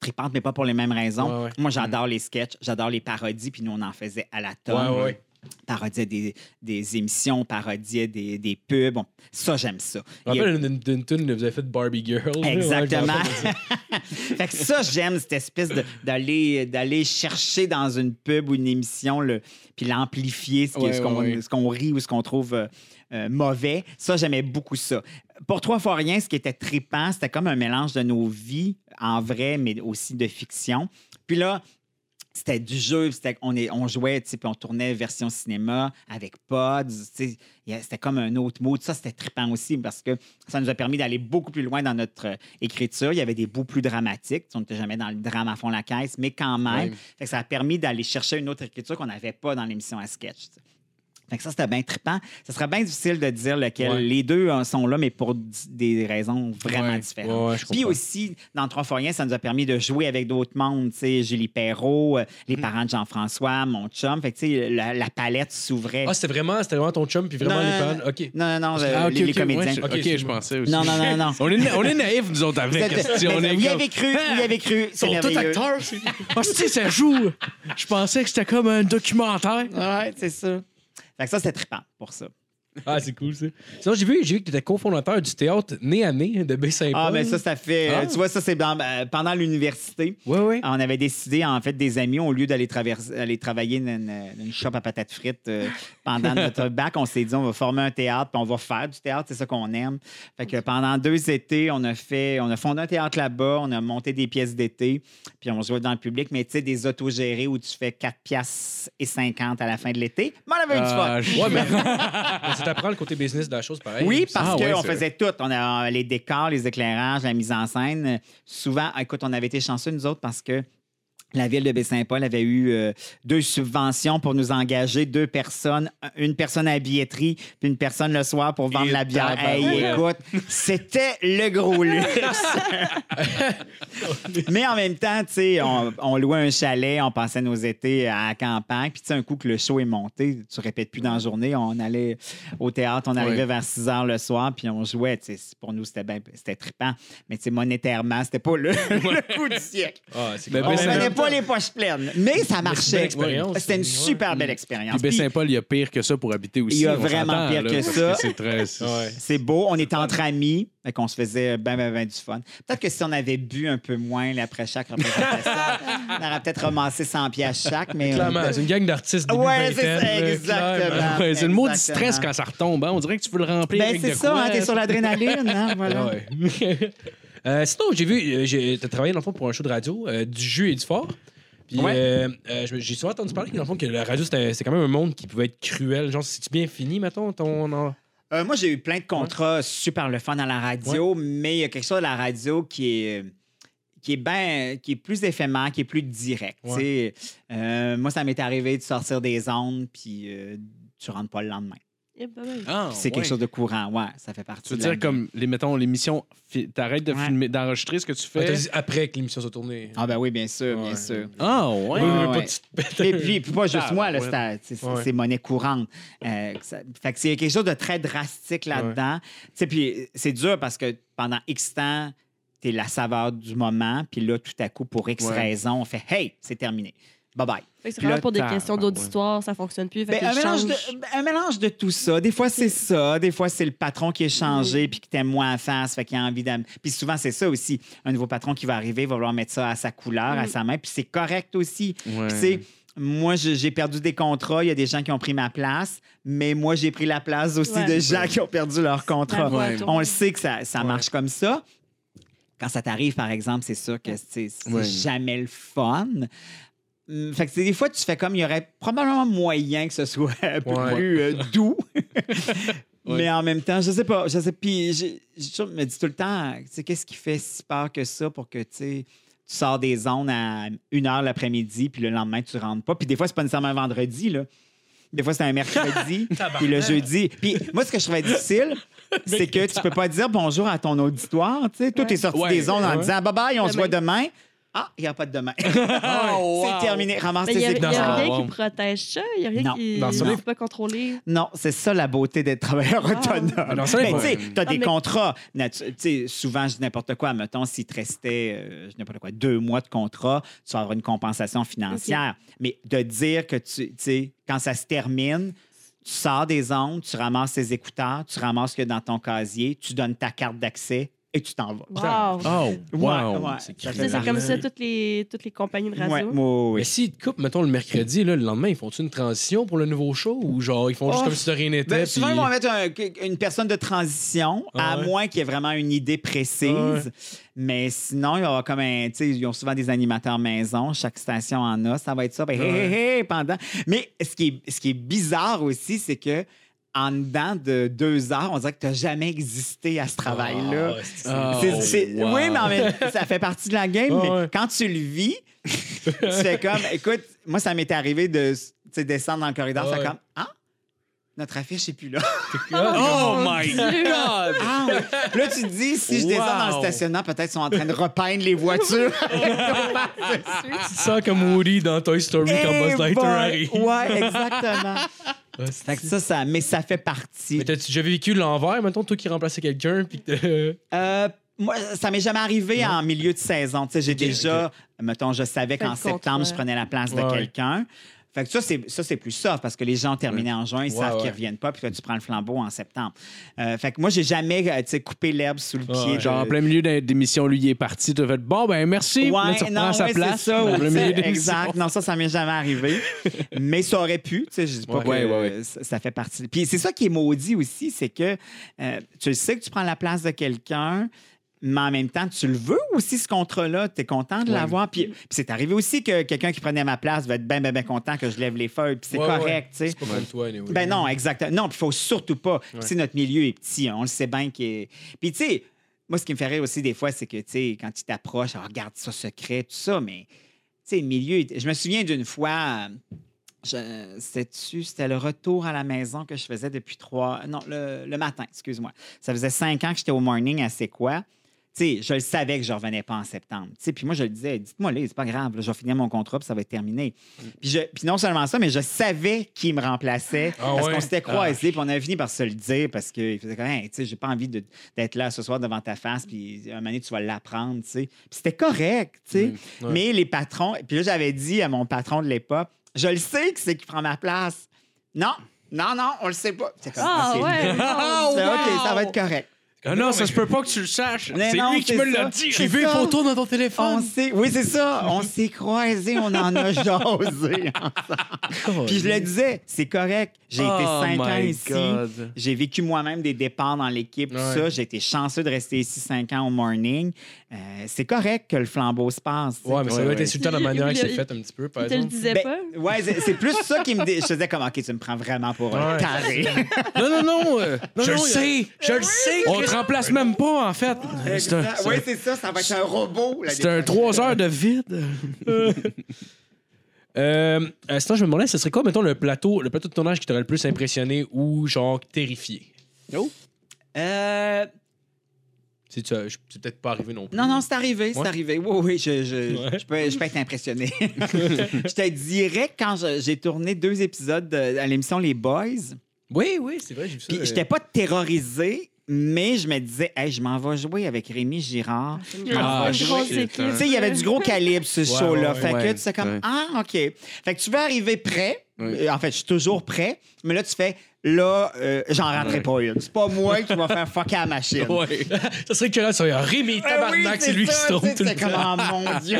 tripantes, mais pas pour les mêmes raisons. Ouais, ouais. Moi, j'adore mmh. les sketchs, j'adore les parodies, puis nous, on en faisait à la tonne. Ouais, ouais. Parodier des, des émissions, parodier des, des pubs. Bon, ça, j'aime ça. Je me rappelle d'une une tune que vous avez fait Barbie Girl. Exactement. Ouais, fait que ça, j'aime cette espèce de, d'aller, d'aller chercher dans une pub ou une émission, le, puis l'amplifier, ce, qui, ouais, ce, qu'on, ouais. ce qu'on rit ou ce qu'on trouve euh, euh, mauvais. Ça, j'aimais beaucoup ça. Pour Trois fois rien, ce qui était trippant, c'était comme un mélange de nos vies en vrai, mais aussi de fiction. Puis là, c'était du jeu, c'était, on, est, on jouait, puis on tournait version cinéma avec pods, c'était comme un autre mode. Ça, c'était trippant aussi parce que ça nous a permis d'aller beaucoup plus loin dans notre écriture. Il y avait des bouts plus dramatiques, on n'était jamais dans le drame à fond la caisse, mais quand même, oui. Fait que ça a permis d'aller chercher une autre écriture qu'on n'avait pas dans l'émission à sketch. T'sais. Fait que ça, c'était bien trippant. Ça serait bien difficile de dire lequel. Ouais. Les deux sont là, mais pour des raisons vraiment ouais. différentes. Ouais, ouais, puis aussi, dans Trois fois rien, ça nous a permis de jouer avec d'autres mondes. T'sais, Julie Perrault, les mmh. parents de Jean-François, mon chum. Fait que la, la palette s'ouvrait. Ah, c'était vraiment, c'était vraiment ton chum, puis vraiment non, les parents. OK. Non, non, non, je, ah, okay, les, okay, les comédiens. Ouais, je, OK, je pensais aussi. Non, non, non, non. on, est, on est naïfs, nous autres, avec. Il y avait cru, il y avait cru. Ils sont tous acteurs. Ah, tu sais, ça joue. Je pensais que c'était comme un documentaire. Ouais, c'est ça. Fait que ça, c'était trippant pour ça. Ah, c'est cool, ça. Sinon, j'ai vu, j'ai vu que tu étais cofondateur du théâtre Nez à Nez de Baie-Saint-Paul. Ah, ben ça, ça fait... Ah. Tu vois, ça, c'est dans, euh, pendant l'université. Oui, oui. On avait décidé, en fait, des amis, au lieu d'aller traverser, aller travailler dans une, une shop à patates frites euh, pendant notre bac, on s'est dit, on va former un théâtre, puis on va faire du théâtre, c'est ça qu'on aime. Fait que pendant deux étés, on a fait... On a fondé un théâtre là-bas, on a monté des pièces d'été, puis on jouait dans le public, mais tu sais, des autogérés où tu fais quatre piastres et cinquante à la fin de l'été. Mais on avait eu euh, du fun. Ouais, mais... Tu apprends le côté business de la chose, pareil. Oui, parce ah, qu'on ouais, faisait tout. On a les décors, les éclairages, la mise en scène. Souvent, écoute, on avait été chanceux, nous autres, parce que la ville de Baie-Saint-Paul avait eu euh, deux subventions pour nous engager, deux personnes, une personne à la billetterie, puis une personne le soir pour vendre et la bière. Hey, ouais. Écoute, c'était le gros luxe. Mais en même temps, tu sais, on, on louait un chalet, on passait nos étés à la campagne, puis tu sais, un coup que le show est monté, tu répètes plus dans la journée, on allait au théâtre, on arrivait ouais. vers six heures le soir, puis on jouait. Tu sais, pour nous, c'était ben, c'était trippant, mais tu sais, monétairement, c'était pas le, le coup du siècle. Ah, c'est ben, on ben, pas les poches pleines, mais ça marchait. C'était une super belle expérience. Puis Baie-Saint-Paul, il y a pire que ça pour habiter aussi. Il y a vraiment pire là, que ça. Que c'est, très... ouais. c'est beau. On est entre amis, et qu'on se faisait ben, ben, ben du fun. Peut-être que si on avait bu un peu moins là, après chaque représentation, on aurait peut-être ramassé cent piastres chaque. Mais clairement, euh... c'est une gang d'artistes. Oui, c'est ça, exactement. Ouais, c'est le mot du stress quand ça retombe. Hein. On dirait que tu veux le remplir. Ben, avec c'est de ça, hein, t'es sur l'adrénaline. Hein, voilà. Ouais. Euh, sinon, j'ai vu, euh, j'ai, t'as travaillé dans le fond pour un show de radio, euh, du jus et du fort. Puis ouais. euh, euh, j'ai souvent entendu parler dans le fond que la radio, c'était, c'était quand même un monde qui pouvait être cruel. Genre, c'est-tu bien fini, mettons, ton. En... Euh, moi, j'ai eu plein de contrats ouais. super le fun à la radio, ouais. mais il y a quelque chose à la radio qui est. Qui est, ben, qui est plus éphémère, qui est plus direct. Ouais. Euh, moi, ça m'est arrivé de sortir des ondes, puis euh, tu rentres pas le lendemain. Ah, c'est quelque ouais. chose de courant, ouais, ça fait partie. Tu veux de dire, comme, les, mettons, l'émission, t'arrêtes de ouais. filmer, d'enregistrer ce que tu fais. Ah, t'as dit après que l'émission soit tournée. Ah, ben oui, bien sûr, ouais. bien sûr. Ah, ouais. Ah, ouais. Pas et puis, puis, pas juste ah, moi, là, ouais. c'est, c'est, ouais. c'est monnaie courante. Euh, ça, fait que c'est quelque chose de très drastique là-dedans. Ouais. Tu sais, puis c'est dur parce que pendant X temps, t'es la saveur du moment, puis là, tout à coup, pour X ouais. raison, on fait « Hey, c'est terminé ». Bye-bye. C'est vraiment pour des questions d'auditoire, ouais. ça fonctionne plus. Fait ben, un, mélange de, un mélange de tout ça. Des fois, c'est ça. Des fois, c'est le patron qui est changé puis qui t'aime moins en face, fait qu'il a envie d'am... Puis souvent, c'est ça aussi. Un nouveau patron qui va arriver, va vouloir mettre ça à sa couleur, mm. à sa main, puis c'est correct aussi. Ouais. Puis c'est... Moi, j'ai perdu des contrats. Il y a des gens qui ont pris ma place, mais moi, j'ai pris la place aussi ouais. de gens qui ont perdu leur contrat. Ouais. On le sait que ça, ça ouais. marche comme ça. Quand ça t'arrive, par exemple, c'est sûr que c'est, c'est ouais. jamais le fun. Fait que des fois, tu fais comme il y aurait probablement moyen que ce soit un peu ouais. plus euh, doux. ouais. Mais en même temps, je sais pas. Je sais, puis je, je me dis tout le temps, tu sais, qu'est-ce qui fait si peur que ça pour que tu sais, tu sors des zones à une heure l'après-midi, puis le lendemain, tu rentres pas. Puis des fois, c'est pas nécessairement un vendredi, là. Des fois, c'est un mercredi, puis le jeudi. Puis moi, ce que je trouvais difficile, c'est que tu peux pas dire bonjour à ton auditoire. Tu sais, toi, t'es sorti ouais. des zones ouais. en ouais. disant bye-bye, on ouais. se voit demain. Ah, il n'y a pas de demain. Oh, wow. C'est terminé. Ramasse tes écouteurs. Il n'y a rien qui protège ça. Il n'y a rien non. qui ne peut pas contrôler. Non, c'est ça la beauté d'être travailleur wow. autonome. Non, mais tu sais, tu as des mais... contrats. Tu sais, souvent, je dis n'importe quoi. Mettons, s'il te restait euh, je dis n'importe quoi, deux mois de contrat, tu vas avoir une compensation financière. Okay. Mais de dire que, tu sais, quand ça se termine, tu sors des ondes, tu ramasses tes écouteurs, tu ramasses ce qu'il y a dans ton casier, tu donnes ta carte d'accès. et tu t'en vas. Wow. Oh, wow. Ouais, ouais. C'est, ça, c'est comme ça toutes les, toutes les compagnies de radio. Ouais, ouais, ouais. Mais s'ils te coupent, mettons, le mercredi, là, le lendemain, ils font-tu une transition pour le nouveau show ou genre ils font oh. juste comme si de rien n'était? Ben, souvent, puis... ils vont mettre un, une personne de transition, ah, à ouais. moins qu'il y ait vraiment une idée précise. Ah, ouais. Mais sinon, il y aura comme un... Tu sais, ils ont souvent des animateurs maison. Chaque station en a. Ça va être ça. Ben, ah, hey, hey, hey, pendant... Mais ce qui est, ce qui est bizarre aussi, c'est que en dedans de deux heures, on dirait que tu n'as jamais existé à ce travail-là. Oh, c'est, oh, c'est, c'est, wow. Oui, non, mais ça fait partie de la game. Oh, mais ouais. quand tu le vis, tu fais comme... Écoute, moi, ça m'est arrivé de descendre dans le corridor. Oh, c'est ouais. comme... Ah, notre affiche n'est plus là. Oh my God! Ah, ouais. Là, tu te dis, si je wow. descends dans le stationnement, peut-être qu'ils sont en train de repeindre les voitures. Tu te sens comme Woody dans Toy Story hey, quand Buzz Lightyear arrive. Ouais, exactement. Fait que ça, ça, mais ça fait partie. Mais t'as-tu déjà vécu l'envers, mettons, toi qui remplaçais quelqu'un? Puis euh, moi, ça m'est jamais arrivé non. en milieu de saison. T'sais, j'ai okay, déjà, okay. mettons, je savais fait qu'en septembre, contre... je prenais la place ouais. de quelqu'un. Fait que ça, c'est, ça, c'est plus soft parce que les gens terminaient en juin, ils ouais, savent ouais. qu'ils ne reviennent pas, puis là, tu prends le flambeau en septembre. Euh, fait que moi, j'ai jamais coupé l'herbe sous le pied. Ouais, genre, de... en plein milieu d'émission, lui, il est parti. Tu as fait bon, ben merci, ouais, là, tu reprends ouais, sa place. Ça, ouais, c'est, exact. Non, ça, ça m'est jamais arrivé. Mais ça aurait pu. Je dis pas ouais, que ouais, ouais, ouais. ça fait partie. Puis c'est ça qui est maudit aussi, c'est que euh, tu sais que tu prends la place de quelqu'un. Mais en même temps, tu le veux aussi, ce contrat-là. Tu es content de ouais. l'avoir. Puis, puis c'est arrivé aussi que quelqu'un qui prenait ma place va être bien, bien, bien content que je lève les feuilles. Puis c'est ouais, correct, ouais. tu sais. C'est pas mal toi, anyway. Ben non, exactement. Non, puis il faut surtout pas. Ouais. Puis notre milieu est petit. Hein, on le sait bien qu'il est... Puis tu sais, moi, ce qui me fait rire aussi des fois, c'est que, tu sais, quand ils t'approchent, alors, regarde ça secret, tout ça. Mais, tu sais, le milieu... Je me souviens d'une fois... Je, c'était-tu, c'était le retour à la maison que je faisais depuis trois... Non, le, le matin, excuse-moi. Ça faisait cinq ans que j'étais au morning à C'est quoi? Tu sais, je le savais que je ne revenais pas en septembre. Tu sais, puis moi, je le disais, dites-moi, là, c'est pas grave, là, je vais finir mon contrat, puis ça va être terminé. Mm. Puis, je, puis non seulement ça, mais je savais qui me remplaçait, ah, parce ouais? qu'on s'était croisés, ah. puis on avait fini par se le dire, parce qu'il faisait comme, hey, tu sais, j'ai pas envie de, d'être là ce soir devant ta face, puis un moment donné, tu vas l'apprendre, tu sais. Puis c'était correct, tu sais. Mm. Ouais. Mais les patrons... Puis là, j'avais dit à mon patron de l'époque, je le sais que c'est qui prend ma place. Non, non, non, on le sait pas. C'est comme ah, c'est ouais, non, oh, c'est, OK, wow. ça va être correct. Ah non, non, ça se peut pas que tu le saches. Mais c'est non, lui c'est qui me l'a dit. J'ai vu les photos dans ton téléphone. On s'est... Oui, c'est ça. On s'est croisés, on en a jasé ensemble. Oh, puis je le disais, c'est correct. J'ai oh été cinq ans ici. God. J'ai vécu moi-même des départs dans l'équipe, tout ouais. ça. J'ai été chanceux de rester ici cinq ans au morning. Euh, c'est correct que le flambeau se passe. Oui, mais ça ouais, doit ouais. être insultant la manière il, que c'est il, fait un petit peu. Par tu ne le disais ben, pas? Oui, c'est, c'est plus ça qui me dit. Je faisais comme, OK, tu me prends vraiment pour un taré. Non, non, non. Euh, non je le sais. Je le sais. Je remplace même pas, en fait. Oui, c'est ça. Ça va être un robot. C'est un trois heures de vide. euh, sinon, je me demandais, ce serait quoi, mettons, le plateau, le plateau de tournage qui t'aurait le plus impressionné ou, genre, terrifié? Oh. Euh... C'est, ça, je, c'est peut-être pas arrivé non plus. Non, non, c'est arrivé, c'est ouais. arrivé. Oui, oui, je, je, ouais. je, peux, je peux être impressionné. Je te dirais que quand je, j'ai tourné deux épisodes à l'émission Les Boys... Oui, oui, c'est vrai, j'ai vu ça. Puis euh... j'étais pas terrorisé, mais je me disais, hey, je m'en vais jouer avec Rémi Girard. Ah, tu sais, il y avait du gros calibre, ce ouais, show-là. Ouais, fait ouais, que tu sais, comme, ouais. ah, OK. Fait que tu veux arriver prêt. Ouais. En fait, je suis toujours prêt. Mais là, tu fais, là, euh, j'en rentrerai ouais. pas une. C'est pas moi qui va faire fucker à la machine. Ouais. Ça serait que là, ça y a Rémi, tabarnak, oui, c'est, c'est lui ça, qui se trompe tout le temps. C'est comme, mon Dieu.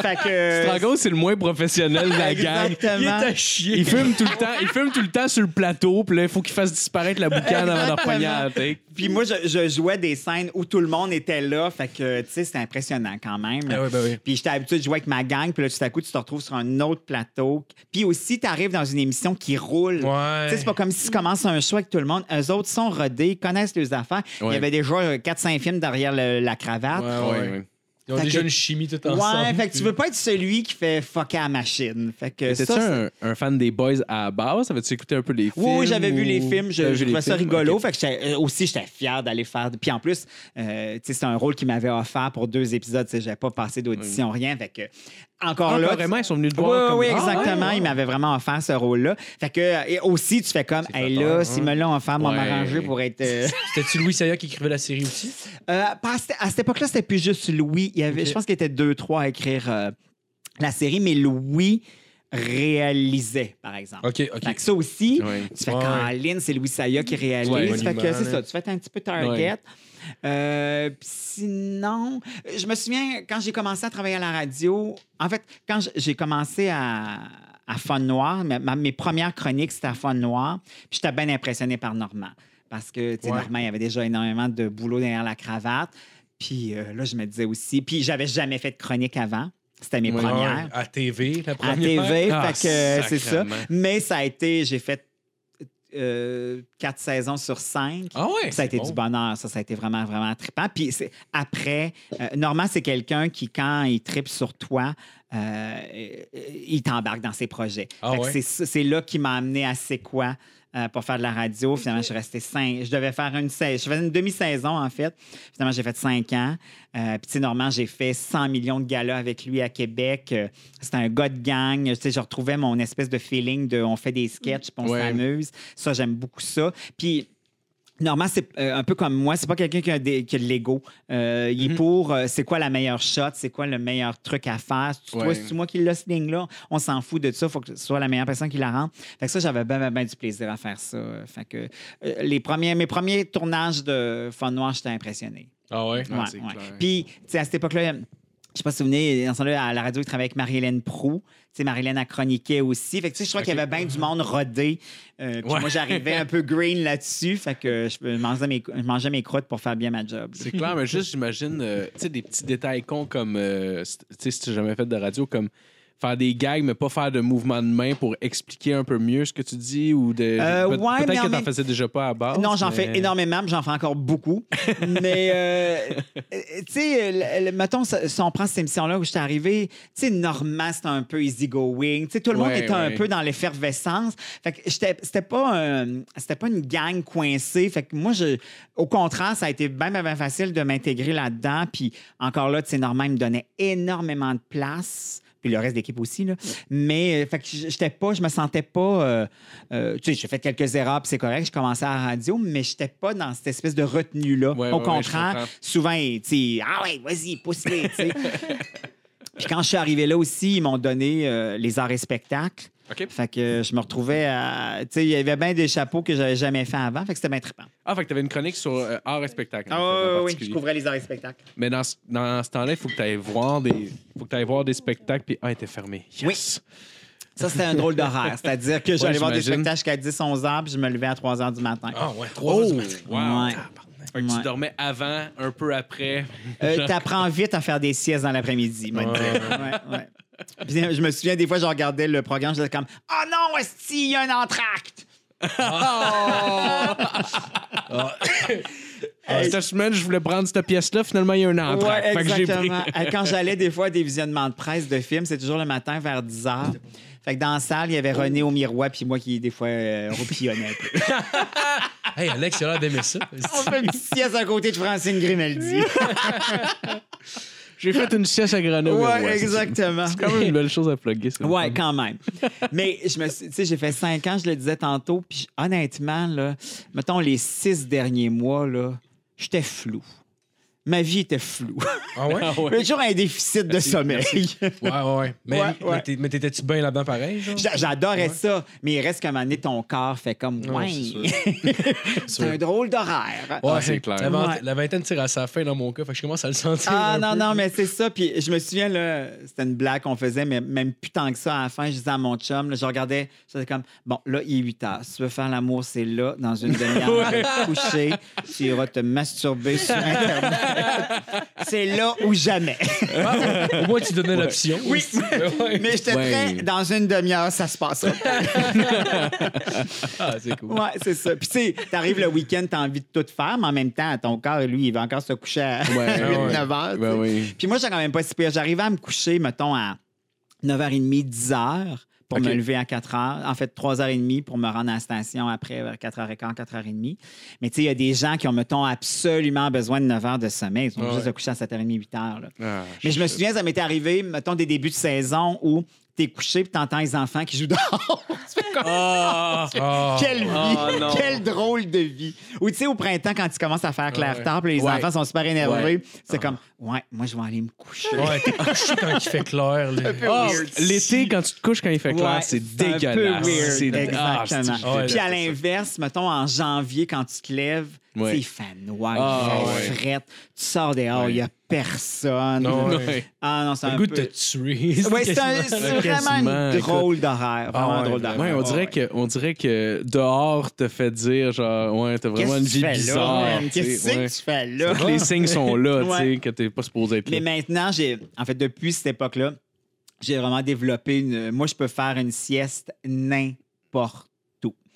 Fait que. Strango, c'est le moins professionnel de la gang. Il est à chier. Il fume tout le temps, il fume tout le temps sur le plateau, puis là, il faut qu'il fasse disparaître la boucane avant d'en poigner à la tête. Puis moi, je, je jouais des scènes où tout le monde était là. Fait que, tu sais, c'était impressionnant quand même. Ah oui, ben oui. Puis j'étais habitué de jouer avec ma gang, puis là, tout à coup, tu te retrouves sur un autre plateau. Puis aussi, t'arrives dans une émission qui roule. Ouais. Tu sais, c'est pas comme si tu commences un show avec tout le monde. Eux autres sont rodés, ils connaissent leurs affaires. Ouais. Il y avait déjà quatre cinq films derrière le, la cravate. Ouais, ouais, ouais. Ouais. Ils ont fait déjà que... une chimie tout ensemble. Ouais, fait que tu veux pas être celui qui fait fucker à la machine. Fait que ça, tu un, un fan des Boys à la base? Ça veut-tu écouter un peu les films? Oui, oui j'avais ou... vu les films. Je, je trouvais ça films, rigolo. Okay. Fait que j'étais, aussi, j'étais fier d'aller faire... Puis en plus, euh, c'est un rôle qu'ils m'avaient offert pour deux épisodes. Je n'avais pas passé d'audition, oui. rien. Fait que... Encore ah, là. Vraiment, ils sont venus te voir. Oui, comme... oui, exactement. Ah, ouais, ouais. Ils m'avaient vraiment offert ce rôle-là. Fait que, et aussi, tu fais comme, hey, là, hein. s'ils me l'ont offert, moi, m'arranger pour être. Euh... C'était-tu Louis Saya qui écrivait la série aussi? Euh, à cette époque-là, c'était plus juste Louis. Il y avait, okay. Je pense qu'il était deux, trois à écrire euh, la série, mais Louis. réalisait, par exemple. OK, OK. Fait que ça aussi, ouais. tu fais ouais. quand Aline, c'est Louis Saya qui réalise. Ouais, fait monument, que c'est ça, tu fais un petit peu target. Ouais. Euh, sinon, je me souviens, quand j'ai commencé à travailler à la radio, en fait, quand j'ai commencé à, à Fond-Noir, mes, mes premières chroniques, c'était à Fond-Noir, puis j'étais bien impressionné par Normand. Parce que, tu sais, ouais. Normand, il y avait déjà énormément de boulot derrière la cravate. Puis euh, là, je me disais aussi... Puis j'avais jamais fait de chronique avant. C'était mes ouais, premières. À T V, la première. À T V, ah, fait que, c'est ça. Mais ça a été... J'ai fait euh, quatre saisons sur cinq. Ah ouais, ça a été bon. Du bonheur. Ça, ça a été vraiment, vraiment trippant. Puis c'est, après, euh, Normand, c'est quelqu'un qui, quand il trippe sur toi, euh, il t'embarque dans ses projets. Ah fait ouais. que c'est, c'est là qui m'a amené à C'est quoi Euh, pour faire de la radio. Finalement, je suis resté cinq. Je devais faire une saison. Je faisais une demi-saison, en fait. Finalement, j'ai fait cinq ans. Euh, Puis, tu sais, Normand, j'ai fait cent millions de galas avec lui à Québec. Euh, c'était un gars de gang. Tu sais, je retrouvais mon espèce de feeling de on fait des sketchs, on ouais. s'amuse. Ça, j'aime beaucoup ça. Puis, Normand, c'est euh, un peu comme moi. C'est pas quelqu'un qui a, des, qui a de l'ego. Euh, il est mm-hmm. pour euh, c'est quoi la meilleure shot, c'est quoi le meilleur truc à faire. C'est-tu ouais. toi, c'est-tu moi qui l'ai ce ligne-là? On s'en fout de ça. Il faut que ce soit la meilleure personne qui la rentre. Fait que ça, j'avais bien, bien, bien du plaisir à faire ça. Fait que euh, les premiers, mes premiers tournages de Fond-Noir, j'étais impressionné. Ah ouais? Ouais, ouais. Clair. Puis, tu sais, à cette époque-là... Je ne sais pas si vous vous souvenez, à la radio, il travaillait avec Marie-Hélène Proulx. T'sais, Marie-Hélène, elle chroniquait aussi. Fait que, je crois okay. qu'il y avait bien du monde rodé. Euh, ouais. Moi, j'arrivais un peu green là-dessus. Fait que je mangeais mes, je mangeais mes croûtes pour faire bien ma job. C'est clair, mais juste, j'imagine, euh, des petits détails cons comme, euh, si tu n'as jamais fait de radio, comme faire des gags, mais pas faire de mouvement de main pour expliquer un peu mieux ce que tu dis ou de... Euh, Pe- ouais, peut-être que t'en faisais déjà pas à base. Non, j'en mais... fais énormément, mais j'en fais encore beaucoup. mais, euh, tu sais, mettons, si on prend cette émission-là où je suis arrivé, tu sais, Normand, c'était un peu easygoing. Tu sais, tout le ouais, monde était ouais. un peu dans l'effervescence. Fait que j'étais, c'était pas, euh, c'était pas une gang coincée. Fait que moi, je, au contraire, ça a été bien, bien, bien facile de m'intégrer là-dedans. Puis encore là, tu sais, Normand, il me donnait énormément de place. Puis le reste de l'équipe aussi, là. Mais, euh, fait que j'étais pas, je me sentais pas... Euh, euh, tu sais, j'ai fait quelques erreurs, puis c'est correct, je commençais à la radio, mais j'étais pas dans cette espèce de retenue-là. Ouais, Au ouais, contraire, ouais, souvent, tu sais, « Ah ouais, vas-y, pousse-les! » Puis quand je suis arrivé là aussi, ils m'ont donné euh, les arts et spectacles. Okay. Fait que je me retrouvais à... Tu sais, il y avait bien des chapeaux que j'avais jamais fait avant, fait que c'était bien trippant. Ah, fait que t'avais une chronique sur euh, arts et spectacles. Ah oh, oui, je couvrais les arts et spectacles. Mais dans, dans ce temps-là, il faut que t'ailles voir des... faut que t'ailles voir des spectacles, puis ah, t'es fermé. Yes. Oui. Ça, c'était un drôle d'horaire. C'est-à-dire que j'allais ouais, voir des spectacles jusqu'à dix onze heures, puis je me levais à trois heures du matin. Ah ouais, trois heures du matin. Wow. Ouais. Ouais. Tu dormais avant, un peu après. Euh, t'apprends vite à faire des siestes dans l'après-midi. Ouais. ouais, ouais. Puis, je me souviens, des fois, je regardais le programme, j'étais comme « Ah oh non, esti, il y a un entracte! Oh. » oh. Hey. Cette semaine, je voulais prendre cette pièce-là. Finalement, il y a un entracte. Ouais, exactement. Fait que j'ai pris... Quand j'allais des fois à des visionnements de presse de films, c'est toujours le matin vers dix heures. Fait que dans la salle, il y avait René au miroir puis moi qui, des fois, euh, roupillonnais. Hey, Alex, il a l'air d'aimer ça. On fait une petite sieste à côté de Francine Grimaldi. J'ai fait une sieste à Grenoble. Oui, ouais, exactement. C'est, c'est quand même une belle chose à plugger, ça. Oui, quand même. Mais je me suis, tu sais, j'ai fait cinq ans, je le disais tantôt, puis honnêtement, là, mettons les six derniers mois, là, j'étais flou. Ma vie était floue. Ah ouais? Ah ouais. J'avais toujours un déficit de merci, sommeil. Merci. Ouais, ouais, ouais. Mais, ouais, ouais. mais t'étais-tu bien là-dedans pareil? Genre? J'a- j'adorais ouais. ça, mais il reste qu'à un moment donné, ton corps fait comme « Ouais! » C'est un drôle d'horaire. Ouais, ah, c'est clair. La, vingt- ouais. la vingtaine tire à sa fin dans mon cas, fait que je commence à le sentir. Ah non, peu. non, mais c'est ça. Puis je me souviens, là, c'était une blague qu'on faisait, mais même plus tant que ça, à la fin, je disais à mon chum, là, je regardais, je disais comme « Bon, là, il est huit heures. Si tu veux faire l'amour, c'est là, dans une demi-heure, ouais. couché. Tu iras te masturber sur Internet. » C'est là ou jamais. Au moins, tu donnais ouais. l'option. Oui, mais j'étais ouais. prêt. Dans une demi-heure, ça se passera. Ah, c'est cool. Ouais, c'est ça. Puis, tu sais, t'arrives le week-end, t'as envie de tout faire, mais en même temps, ton corps, lui, il va encore se coucher à huit neuf heures. Ouais, ouais. ouais, puis moi, j'ai quand même pas si pire. J'arrivais à me coucher, mettons, à neuf heures trente, dix heures. Pour okay. me lever à quatre heures. En fait, trois heures trente pour me rendre à la station après vers quatre heures quinze, quatre heures trente. Mais tu sais, il y a des gens qui ont, mettons, absolument besoin de neuf heures de sommeil. Ils sont ouais. juste de coucher à sept heures trente, huit heures. Là. Ah, mais je me souviens, ça m'était arrivé, mettons, des débuts de saison où t'es couché, puis t'entends les enfants qui jouent dehors. Tu fais comme oh, oh, quelle vie! Oh, quelle drôle de vie! Ou tu sais, au printemps, quand tu commences à faire clair-tard, puis les ouais. enfants sont super énervés, ouais. c'est oh. comme, ouais, moi, je vais aller me coucher. Ouais, t'es couché quand il fait clair. Oh, l'été, quand tu te couches quand il fait clair, ouais, c'est, c'est dégueulasse. C'est exactement. Ah, c'est puis à l'inverse, mettons, en janvier, quand tu te lèves, ouais. c'est fanois, oh, il fait ouais. frette. Tu sors dehors, il ouais. n'y a personne. Non, ouais. Ah non, c'est un, un goût peu... de te tuer. Ouais, c'est, un, c'est vraiment un drôle d'horaire. Vraiment ah, ouais, drôle d'horaire. Ouais, on, dirait que, on dirait que dehors te fait dire genre, ouais, t'as vraiment qu'est-ce une vie bizarre. Là, qu'est-ce ouais. que tu fais là? Que les signes sont là, tu sais, que t'es pas supposé être là. Mais maintenant, j'ai, en fait, depuis cette époque-là, j'ai vraiment développé une. Moi, je peux faire une sieste n'importe.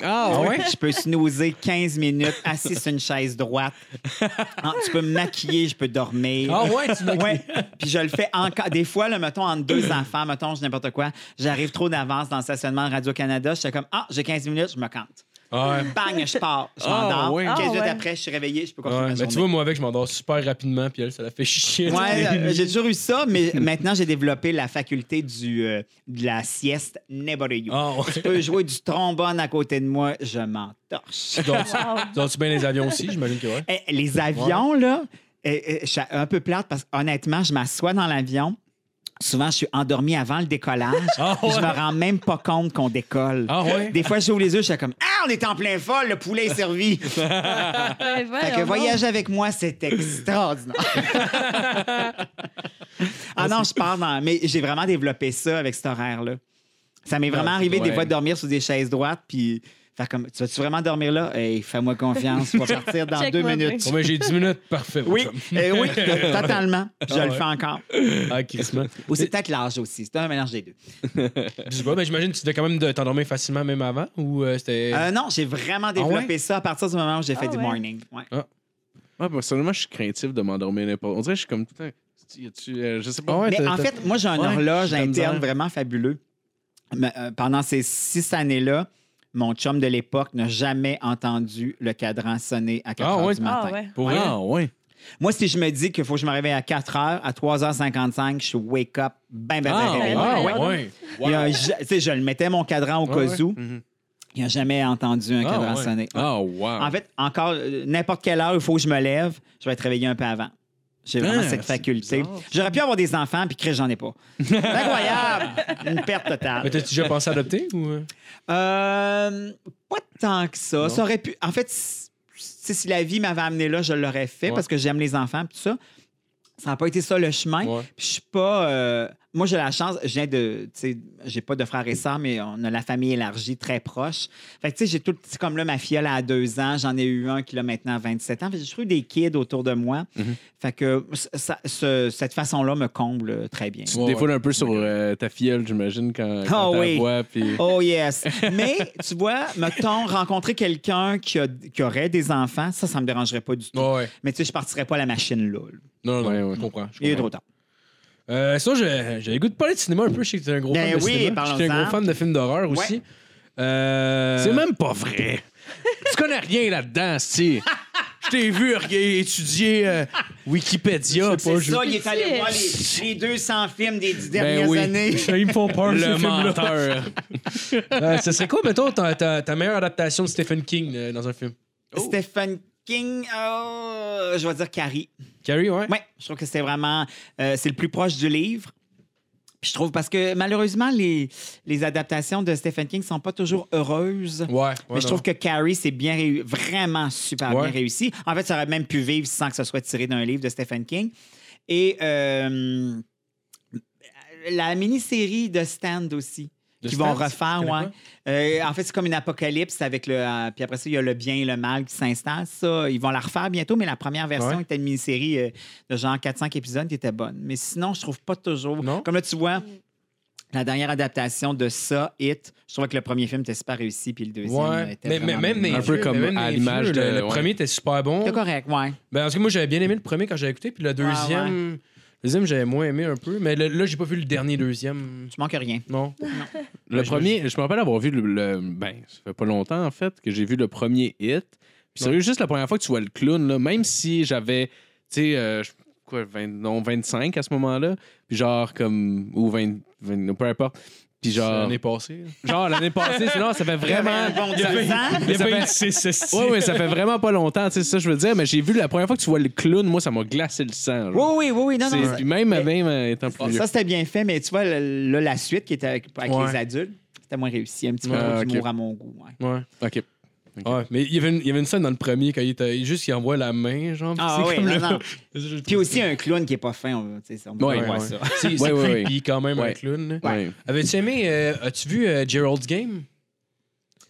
Ah oh, ouais? Je peux snoozer quinze minutes assis sur une chaise droite. Ah, tu peux me maquiller, je peux dormir. Ah oh, ouais, tu maquilles. Ouais. Puis je le fais encore. Des fois, là, mettons, entre deux enfants, mettons, je n'importe quoi, j'arrive trop d'avance dans le stationnement de Radio-Canada. Je suis comme, ah, j'ai quinze minutes, je me cante. Ah ouais. Bang, je pars, je m'endors. Oh, ouais. quinze minutes ah, ouais. après, je suis réveillé, je peux continuer ouais. ma journée. Mais tu vois, moi, avec, je m'endors super rapidement, puis elle, ça la fait chier. Ouais, j'ai toujours eu ça, mais maintenant, j'ai développé la faculté du, euh, de la sieste Never You. Oh, ouais. Je peux jouer du trombone à côté de moi, je m'entorche. Donc, tu bien les avions aussi, j'imagine que oui. Les avions, ouais. là, je suis un peu plate parce qu'honnêtement, je m'assois dans l'avion. Souvent, je suis endormi avant le décollage. Ah ouais. Je me rends même pas compte qu'on décolle. Ah ouais. Des fois, j'ouvre les yeux, je suis comme « Ah, on est en plein vol, le poulet est servi! » Fait que voyager avec moi, c'est extraordinaire. Ah non, je pars dans... Mais j'ai vraiment développé ça avec cet horaire-là. Ça m'est vraiment arrivé ouais. des fois de dormir sur des chaises droites, puis... Faire comme, tu vas-tu vraiment dormir là? Hey, fais-moi confiance, on va partir dans deux minutes. Oh, mais j'ai dix minutes, parfait. Oui, euh, oui totalement. Je ah, le ouais. fais encore. Ah, crissement. Ou c'est peut-être l'âge aussi. C'est un mélange des deux. Je vois, ben, j'imagine que tu devais quand même t'endormir facilement même avant? Ou euh, c'était... Euh, non, j'ai vraiment développé ah, ouais? ça à partir du moment où j'ai ah, fait ouais. du morning. Ouais. Ah. Ah, personnellement, je suis craintif de m'endormir n'importe. On dirait que je suis comme tout le temps... Je sais pas. Ah, ouais, mais en fait, moi, j'ai un ouais, horloge interne vraiment fabuleux. Mais, euh, pendant ces six années-là, mon chum de l'époque n'a jamais entendu le cadran sonner à quatre heures ah, oui. du matin. Ah, ouais. Pour ouais. Ah, ouais. Moi, si je me dis qu'il faut que je me réveille à quatre heures, à trois heures cinquante-cinq, je suis wake up, ben, ben, ben, ben. Ah, ben, ben, ah, ouais. Ouais. Ouais. Je, je le mettais, mon cadran, au ah, cas ouais. où. Mm-hmm. Il n'a jamais entendu un ah, cadran ouais. sonner. Ah, ouais. wow. En fait, encore, n'importe quelle heure, il faut que je me lève, je vais être réveillé un peu avant. J'ai vraiment ah, cette faculté. Bizarre. J'aurais pu avoir des enfants, puis crée, j'en ai pas. C'est incroyable! Une perte totale. Mais t'as-tu déjà pensé à adopter? Ou... Euh, pas tant que ça. Ça aurait pu... En fait, si la vie m'avait amené là, je l'aurais fait ouais. parce que j'aime les enfants, puis tout ça. Ça n'a pas été ça le chemin. Ouais. Puis je suis pas... Euh... Moi, j'ai la chance, je viens de... J'ai pas de frères et sœurs, mais on a la famille élargie, très proche. Fait que, tu sais, j'ai tout... C'est comme là, ma filleule a deux ans, j'en ai eu un qui l'a maintenant vingt-sept ans. Fait que j'ai toujours eu des kids autour de moi. Mm-hmm. Fait que ça, ce, cette façon-là me comble très bien. Tu te défoules un peu sur euh, ta filleule, j'imagine, quand, quand oh, t'as oui. voix, puis... Oh yes! Mais, tu vois, mettons, rencontrer quelqu'un qui, a, qui aurait des enfants, ça, ça me dérangerait pas du tout. Oh, ouais. Mais tu sais, je partirais pas à la machine là. Non, non, ouais, ouais, je comprends. Il est trop tard. Euh, ça, j'ai, j'ai le goût de parler de cinéma un peu. Je sais que t'es un gros ben fan de oui, cinéma. Je suis un gros fan de films d'horreur ouais. aussi. Euh... C'est même pas vrai. Tu connais rien là-dedans, si. Je t'ai vu étudier euh, Wikipédia. C'est pas, ça, je... il est allé voir les, les deux cents films des dix dernières ben oui. années. Ils me font peur, le ces menteur. euh, ça serait quoi, mettons, ta, ta, ta meilleure adaptation de Stephen King euh, dans un film? Oh. Stephen King, oh, je vais dire Carrie. Carrie, ouais. Oui, je trouve que c'est vraiment... Euh, c'est le plus proche du livre. Puis je trouve parce que malheureusement, les, les adaptations de Stephen King ne sont pas toujours heureuses. Ouais, ouais, mais je non. trouve que Carrie, c'est bien vraiment super ouais. bien réussi. En fait, ça aurait même pu vivre sans que ce soit tiré d'un livre de Stephen King. Et euh, la mini-série de Stand aussi. Qui vont refaire, ouais. Euh, en fait, c'est comme une apocalypse avec le. Euh, puis après ça, il y a le bien et le mal qui s'installent. Ça, ils vont la refaire bientôt, mais la première version ouais. était une mini-série euh, de genre quatre cents épisodes qui était bonne. Mais sinon, je trouve pas toujours. Non? Comme là, tu vois, la dernière adaptation de ça, It, je trouvais que le premier film était super réussi, puis le deuxième ouais. était mais, mais même un peu comme même à l'image de. Le, le ouais. premier était super bon. C'est correct, ouais. Ben, parce que moi, j'avais bien aimé le premier quand j'avais écouté, puis le deuxième. Ouais, ouais. Le deuxième, j'avais moins aimé un peu, mais le, là, j'ai pas vu le dernier deuxième. Tu manques rien. Non. non. Le ouais, premier, je me rappelle avoir vu le, le. Ben, ça fait pas longtemps, en fait, que j'ai vu le premier Hit. Puis sérieux, juste la première fois que tu vois le clown, là, même si j'avais, tu sais, euh, quoi, vingt, non, vingt-cinq à ce moment-là, puis genre, comme, ou vingt, vingt peu importe. Puis genre. L'année passée. Genre, l'année passée, sinon, ça fait vraiment. Oui, oui, ça fait vraiment pas longtemps, tu sais, ça, je veux dire. Mais j'ai vu la première fois que tu vois le clown, moi, ça m'a glacé le sang. Genre. Oui, oui, oui, non, non. C'est... Puis même, mais... même étant plus. Ça, c'était bien fait, mais tu vois, le, le, la suite qui était avec, avec ouais. les adultes, c'était moins réussi. Un petit peu ouais, trop okay. d'humour à mon goût. Ouais, ouais. OK. Okay. Ouais, mais il y, avait une, il y avait une scène dans le premier quand il était juste qu'il envoie la main, genre. Ah oui, non, le... non. Puis aussi un clown qui est pas fin, on, on peut ouais, voir ouais. ça. C'est ouais, ouais, creepy ouais. quand même, ouais. un clown. Ouais. Ouais. Avais-tu aimé, euh, as-tu vu euh, Gerald's Game?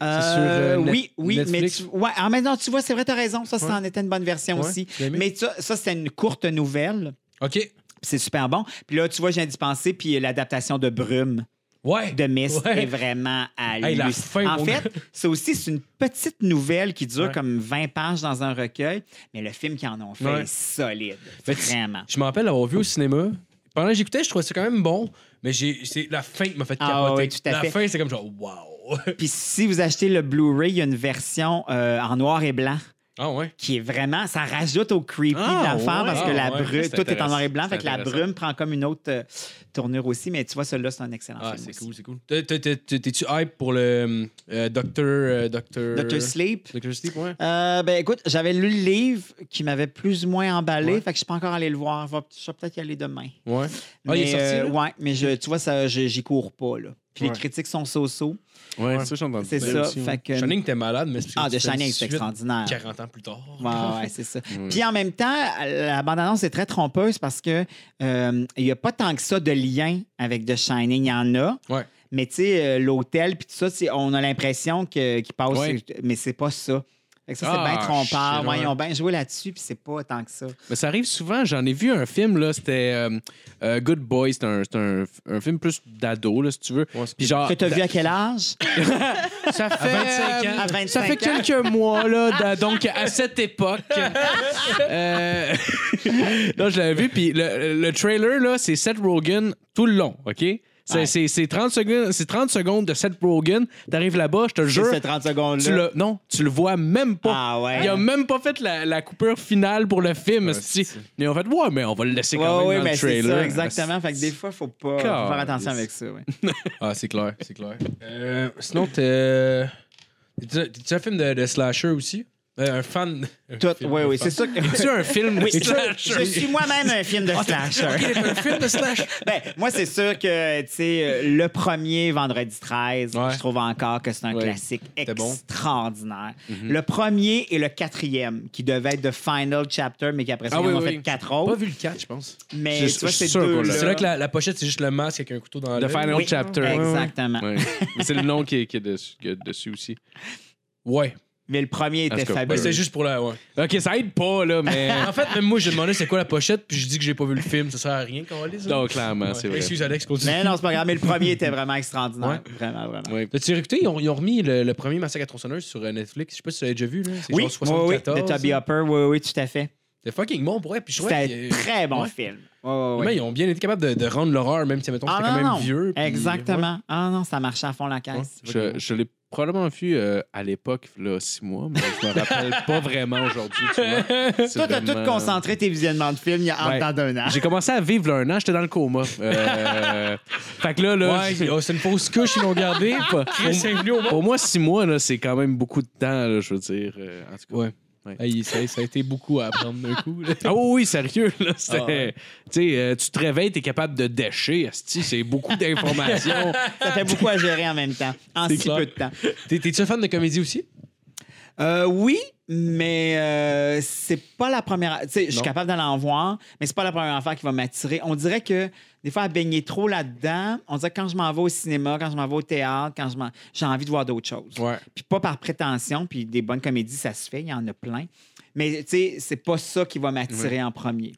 Euh, c'est sur, euh, Net- oui, oui, Netflix? mais tu, ouais, alors maintenant, tu vois, c'est vrai, t'as raison, ça, ça ouais. en était une bonne version ouais, aussi. Mais ça, ça, c'était une courte nouvelle. OK. C'est super bon. Puis là, tu vois, j'ai indispensé, puis l'adaptation de Brume. Ouais, de Mist ouais. est vraiment à hey, la fin, en fait, gars. c'est aussi c'est une petite nouvelle qui dure ouais. comme vingt pages dans un recueil, mais le film qu'ils en ont fait ouais. est solide, fait, vraiment. Je me rappelle l'avoir vu au cinéma. Pendant que j'écoutais, je trouvais ça quand même bon, mais j'ai, c'est la fin qui m'a fait capoter. Ah, ouais, tout à la fait. fin, c'est comme genre « wow ». Puis si vous achetez le Blu-ray, il y a une version euh, en noir et blanc. Ah ouais. Qui est vraiment, ça rajoute au creepy ah, de l'affaire ouais, parce que ah, la brume, ouais, tout est en noir et blanc, fait que la brume prend comme une autre euh, tournure aussi. Mais tu vois, celui-là, c'est un excellent ah, film. C'est aussi. cool, c'est cool. T'es, t'es, t'es, t'es-tu hype pour le euh, Docteur Docteur Docteur Sleep? Docteur Sleep, ouais. Euh, ben écoute, j'avais lu le livre qui m'avait plus ou moins emballé, ouais. fait que je suis pas encore allé le voir. Je vais peut-être y aller demain. Ouais. Mais, ah, il est sorti. Euh, ouais, mais je, tu vois, ça, j'y cours pas là. Puis ouais. les critiques sont so-so. Ouais, c'est ça, j'entends. C'est ça. Aussi, fait que... Shining, t'es malade, mais c'est Ah, The Shining, c'est extraordinaire. quarante ans plus tard. Ouais, ouais, c'est ça. Mm. Puis en même temps, la bande-annonce est très trompeuse parce que euh, il n'y a pas tant que ça de lien avec The Shining. Il y en a. Ouais. Mais tu sais, l'hôtel, puis tout ça, on a l'impression que, qu'il passe. Ouais. Mais c'est pas ça. Fait que ça, c'est ah, bien trompeur. Ouais, ils ont bien joué là-dessus, puis c'est pas tant que ça. Mais ça arrive souvent. J'en ai vu un film, là, c'était euh, euh, Good Boy. C'est un, c'est un, un film plus d'ado, là, si tu veux. Ouais, puis genre, que t'as vu à quel âge? Ça fait, à vingt-cinq ans. À vingt-cinq ça fait ans. Quelques mois, là, donc à cette époque. euh... non, je l'avais vu, puis le, le trailer, là, c'est Seth Rogen tout le long, OK? C'est, ouais. c'est, c'est, trente secondes, c'est trente secondes de Seth Rogen. T'arrives là-bas, je te jure. C'est trente secondes-là. Tu non, tu le vois même pas. Ah ouais. Il a même pas fait la, la coupure finale pour le film. Ouais, c'est, c'est... Et on fait, ouais, mais on va le laisser ouais, quand même ouais, dans mais le trailer. C'est ça, exactement. Fait que des fois, faut pas Car... faut faire attention avec ça. Ouais. Ah, c'est clair, c'est clair. Euh, sinon, t'es. T'es-tu un film de, de slasher aussi? Euh, un fan. Tout, un film, oui, oui, fan. C'est ça. Que... Es-tu un film de oui, slasher? Je suis moi-même un film de slasher. Okay, un film de slasher. Ben, moi, c'est sûr que, tu sais, le premier Vendredi treize, ouais. je trouve encore que c'est un ouais. classique extraordinaire. Bon. Mm-hmm. Le premier et le quatrième, qui devait être The Final Chapter, mais qui après ça, ah, ils oui, en ont oui. fait quatre autres. J'ai pas vu le quatre, je pense. Mais je, tu je, vois, je c'est sûr, deux. Là. C'est vrai que la, la pochette, c'est juste le masque avec un couteau dans le. The Final oui, Chapter. Exactement. Ouais. Mais c'est le nom qui est, qui est dessus, qui est dessus aussi. Ouais. Mais le premier était fabuleux. Mais c'était juste pour la... Ouais. OK, ça aide pas, là, mais... en fait, même moi, j'ai demandé c'est quoi la pochette, puis je dis que j'ai pas vu le film. Ça sert à rien qu'on va les... Donc, clairement, ouais. c'est vrai. Excuse, Alex, continue. Mais non, c'est pas grave, mais le premier était vraiment extraordinaire. Ouais. Vraiment, vraiment. Ouais. T'as-tu écouté? Ils ont, ils ont remis le, le premier Massacre à tronçonneuse sur Netflix. Je sais pas si tu l'as déjà vu, là. C'est oui, genre soixante-quatorze. Oui, oui, de Toby Hooper. Oui, oui, tout à fait. C'était fucking bon, pour vrai. Puis je c'était un qu'il... très bon ouais. film. Oh, oui. Mais ils ont bien été capables de, de rendre l'horreur, même si, mettons, ah, c'était non, quand même non. vieux. Exactement. Puis, ouais. Ah non, ça marchait à fond la caisse. Ouais. Je, je l'ai probablement vu euh, à l'époque, là, six mois, mais je me rappelle pas vraiment aujourd'hui. Tu vois. Toi, t'as vraiment... tout concentré tes visionnements de films il y a ouais. en temps d'un an. J'ai commencé à vivre là, un an, j'étais dans le coma. Euh... fait que là, là ouais, c'est... Oh, c'est une fausse couche, ils l'ont gardé. Pour... pour moi, six mois, là, c'est quand même beaucoup de temps, là, je veux dire. Euh, en tout cas. Ouais. Ouais. Hey, ça, ça a été beaucoup à apprendre d'un coup. Là. Ah oui, oui, sérieux. Là, ah, ouais. euh, tu te réveilles, t'es capable de décher. Asti, c'est beaucoup d'informations. Ça fait beaucoup à gérer en même temps, en c'est si clair. Peu de temps. T'es, t'es-tu fan de comédie aussi? Euh, oui, mais euh, c'est pas la première... Je suis capable d'aller en voir, mais c'est pas la première affaire qui va m'attirer. On dirait que des fois, à baigner trop là-dedans, on dirait que quand je m'en vais au cinéma, quand je m'en vais au théâtre, quand je m'en... j'ai envie de voir d'autres choses. Ouais. Puis pas par prétention, puis des bonnes comédies, ça se fait, il y en a plein. Mais tu sais, c'est pas ça qui va m'attirer ouais. en premier.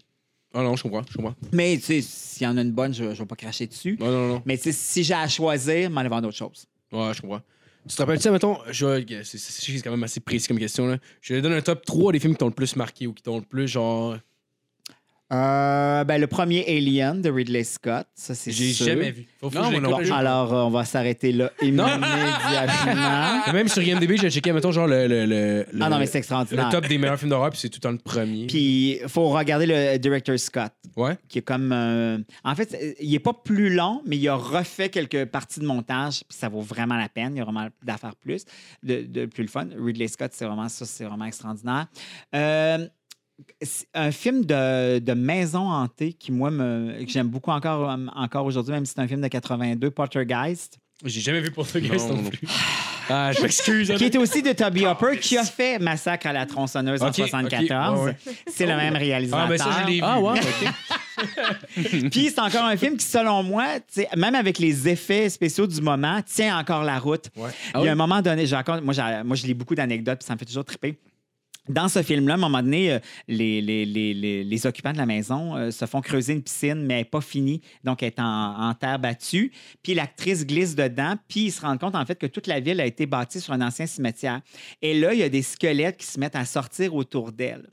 Ah oh non, je comprends, je comprends. Mais tu sais, s'il y en a une bonne, je ne vais pas cracher dessus. Non, non, non. Mais tu sais, si j'ai à choisir, m'en aller voir d'autres choses. Ouais, je comprends. Tu te rappelles-tu, mettons, je, c'est, c'est quand même assez précis comme question, là. Je te donne un top trois des films qui t'ont le plus marqué ou qui t'ont le plus, genre... Euh, ben, le premier Alien de Ridley Scott, ça c'est j'ai sûr. J'ai jamais vu. Faut non, que bon, alors euh, on va s'arrêter là immédiatement. Même sur IMDb, j'ai checké mettons genre le le le, ah, le, non, mais c'est extraordinaire. Le top des meilleurs films d'horreur puis c'est tout le temps le premier. Puis faut regarder le director Scott. Ouais. Qui est comme... Euh... En fait, il n'est pas plus long, mais il a refait quelques parties de montage, puis ça vaut vraiment la peine. Il y a vraiment d'affaires plus, de, de plus le fun. Ridley Scott, c'est vraiment ça, c'est vraiment extraordinaire. Euh... Un film de, de maison hantée qui, moi, me, que j'aime beaucoup encore, encore aujourd'hui, même si c'est un film de quatre-vingt-deux, Poltergeist. J'ai jamais vu Poltergeist non, non plus. Ah, je m'excuse. Qui est aussi de Toby Hooper, qui a fait Massacre à la tronçonneuse okay, en soixante-quatorze. Okay. Ah, ouais. C'est le même réalisateur. Ah, ben ça, je l'ai vu. Ah, ouais, okay. Puis c'est encore un film qui, selon moi, même avec les effets spéciaux du moment, tient encore la route. Ouais. Ah, oui. Il y a un moment donné, j'ai encore, moi, j'ai, moi, je lis beaucoup d'anecdotes, puis ça me fait toujours triper. Dans ce film-là, à un moment donné, les, les, les, les occupants de la maison euh, se font creuser une piscine, mais elle n'est pas finie, donc elle est en, en terre battue. Puis l'actrice glisse dedans, puis ils se rendent compte, en fait, que toute la ville a été bâtie sur un ancien cimetière. Et là, il y a des squelettes qui se mettent à sortir autour d'elle.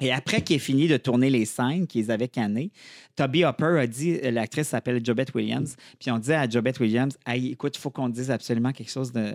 Et après qu'il ait fini de tourner les scènes qu'ils avaient cannées, Toby Hooper a dit, l'actrice s'appelle JoBeth Williams, puis on disait à JoBeth Williams, « Hey, écoute, il faut qu'on te dise absolument quelque chose de,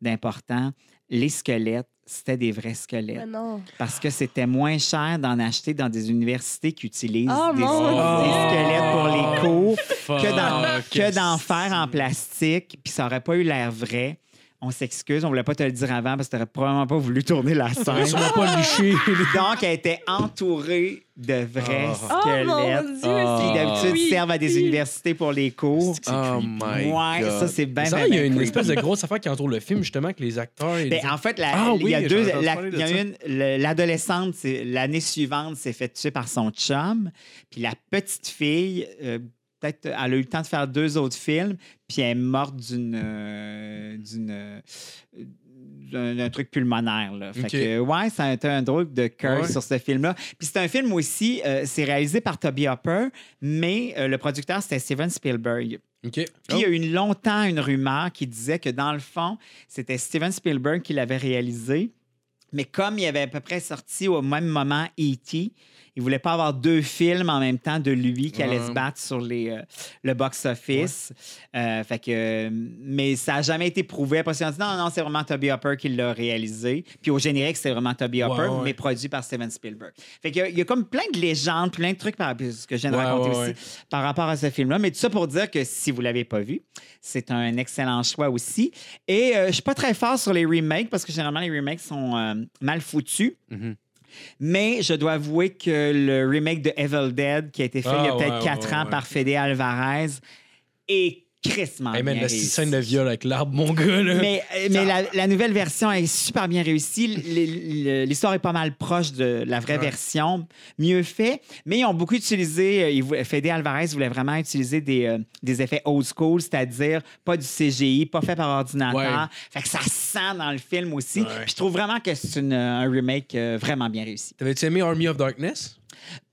d'important. Les squelettes, c'était des vrais squelettes. Non. Parce que c'était moins cher d'en acheter dans des universités qui utilisent oh, des, oh, des squelettes pour les cours oh, que, d'en, que d'en faire en plastique. Puis ça n'aurait pas eu l'air vrai. On s'excuse, on voulait pas te le dire avant parce que tu n'aurais probablement pas voulu tourner la scène. On ne pas liché. Donc, elle était entourée de vrais oh. squelettes oh, oh. qui, d'habitude, oui. servent à des universités pour les cours. C'est oh my ouais, God. Ça, c'est bien, bien, il y a une espèce de grosse affaire qui entoure le film, justement, que les acteurs... Ben, les... En fait, la, ah, il y a oui, deux... La, il y a une, le, l'adolescente, c'est, l'année suivante, s'est fait tuer par son chum. Puis la petite fille... Euh, Peut-être, elle a eu le temps de faire deux autres films, puis elle est morte d'une, euh, d'une, euh, d'un, d'un truc pulmonaire. Là. Fait okay. que, ouais, ça a été un drôle de curse ouais. sur ce film-là. Puis c'est un film aussi, euh, c'est réalisé par Toby Hooper, mais euh, le producteur, c'était Steven Spielberg. Okay. Oh. Puis il y a eu longtemps une rumeur qui disait que, dans le fond, c'était Steven Spielberg qui l'avait réalisé, mais comme il avait à peu près sorti au même moment E T, il ne voulait pas avoir deux films en même temps de lui qui allait ouais. se battre sur les, euh, le box-office. Ouais. Euh, fait que, mais ça n'a jamais été prouvé. Après, on dit non, non, c'est vraiment Toby Hooper qui l'a réalisé. Puis au générique, c'est vraiment Toby Hooper, ouais, ouais. mais produit par Steven Spielberg. Fait qu'il y a, il y a comme plein de légendes, plein de trucs, par, ce que je viens de ouais, raconter ouais, aussi, ouais. par rapport à ce film-là. Mais tout ça pour dire que si vous ne l'avez pas vu, c'est un excellent choix aussi. Et euh, je ne suis pas très fort sur les remakes parce que généralement, les remakes sont euh, mal foutus. Mm-hmm. Mais je dois avouer que le remake de Evil Dead, qui a été fait ah, il y a peut-être ouais, quatre ouais, ans ouais. par Fede Alvarez, est crissement hey, bien réussi. La scène de viol avec l'arbre, mon gars. Là. Mais, mais la, la nouvelle version est super bien réussie. L'histoire est pas mal proche de la vraie ouais. version, mieux fait. Mais ils ont beaucoup utilisé... Ils, Fede Alvarez voulait vraiment utiliser des, euh, des effets old school, c'est-à-dire pas du C G I, pas fait par ordinateur. Ouais. Fait que ça sent dans le film aussi. Ouais. Je trouve vraiment que c'est une, un remake euh, vraiment bien réussi. T'avais-tu aimé Army of Darkness?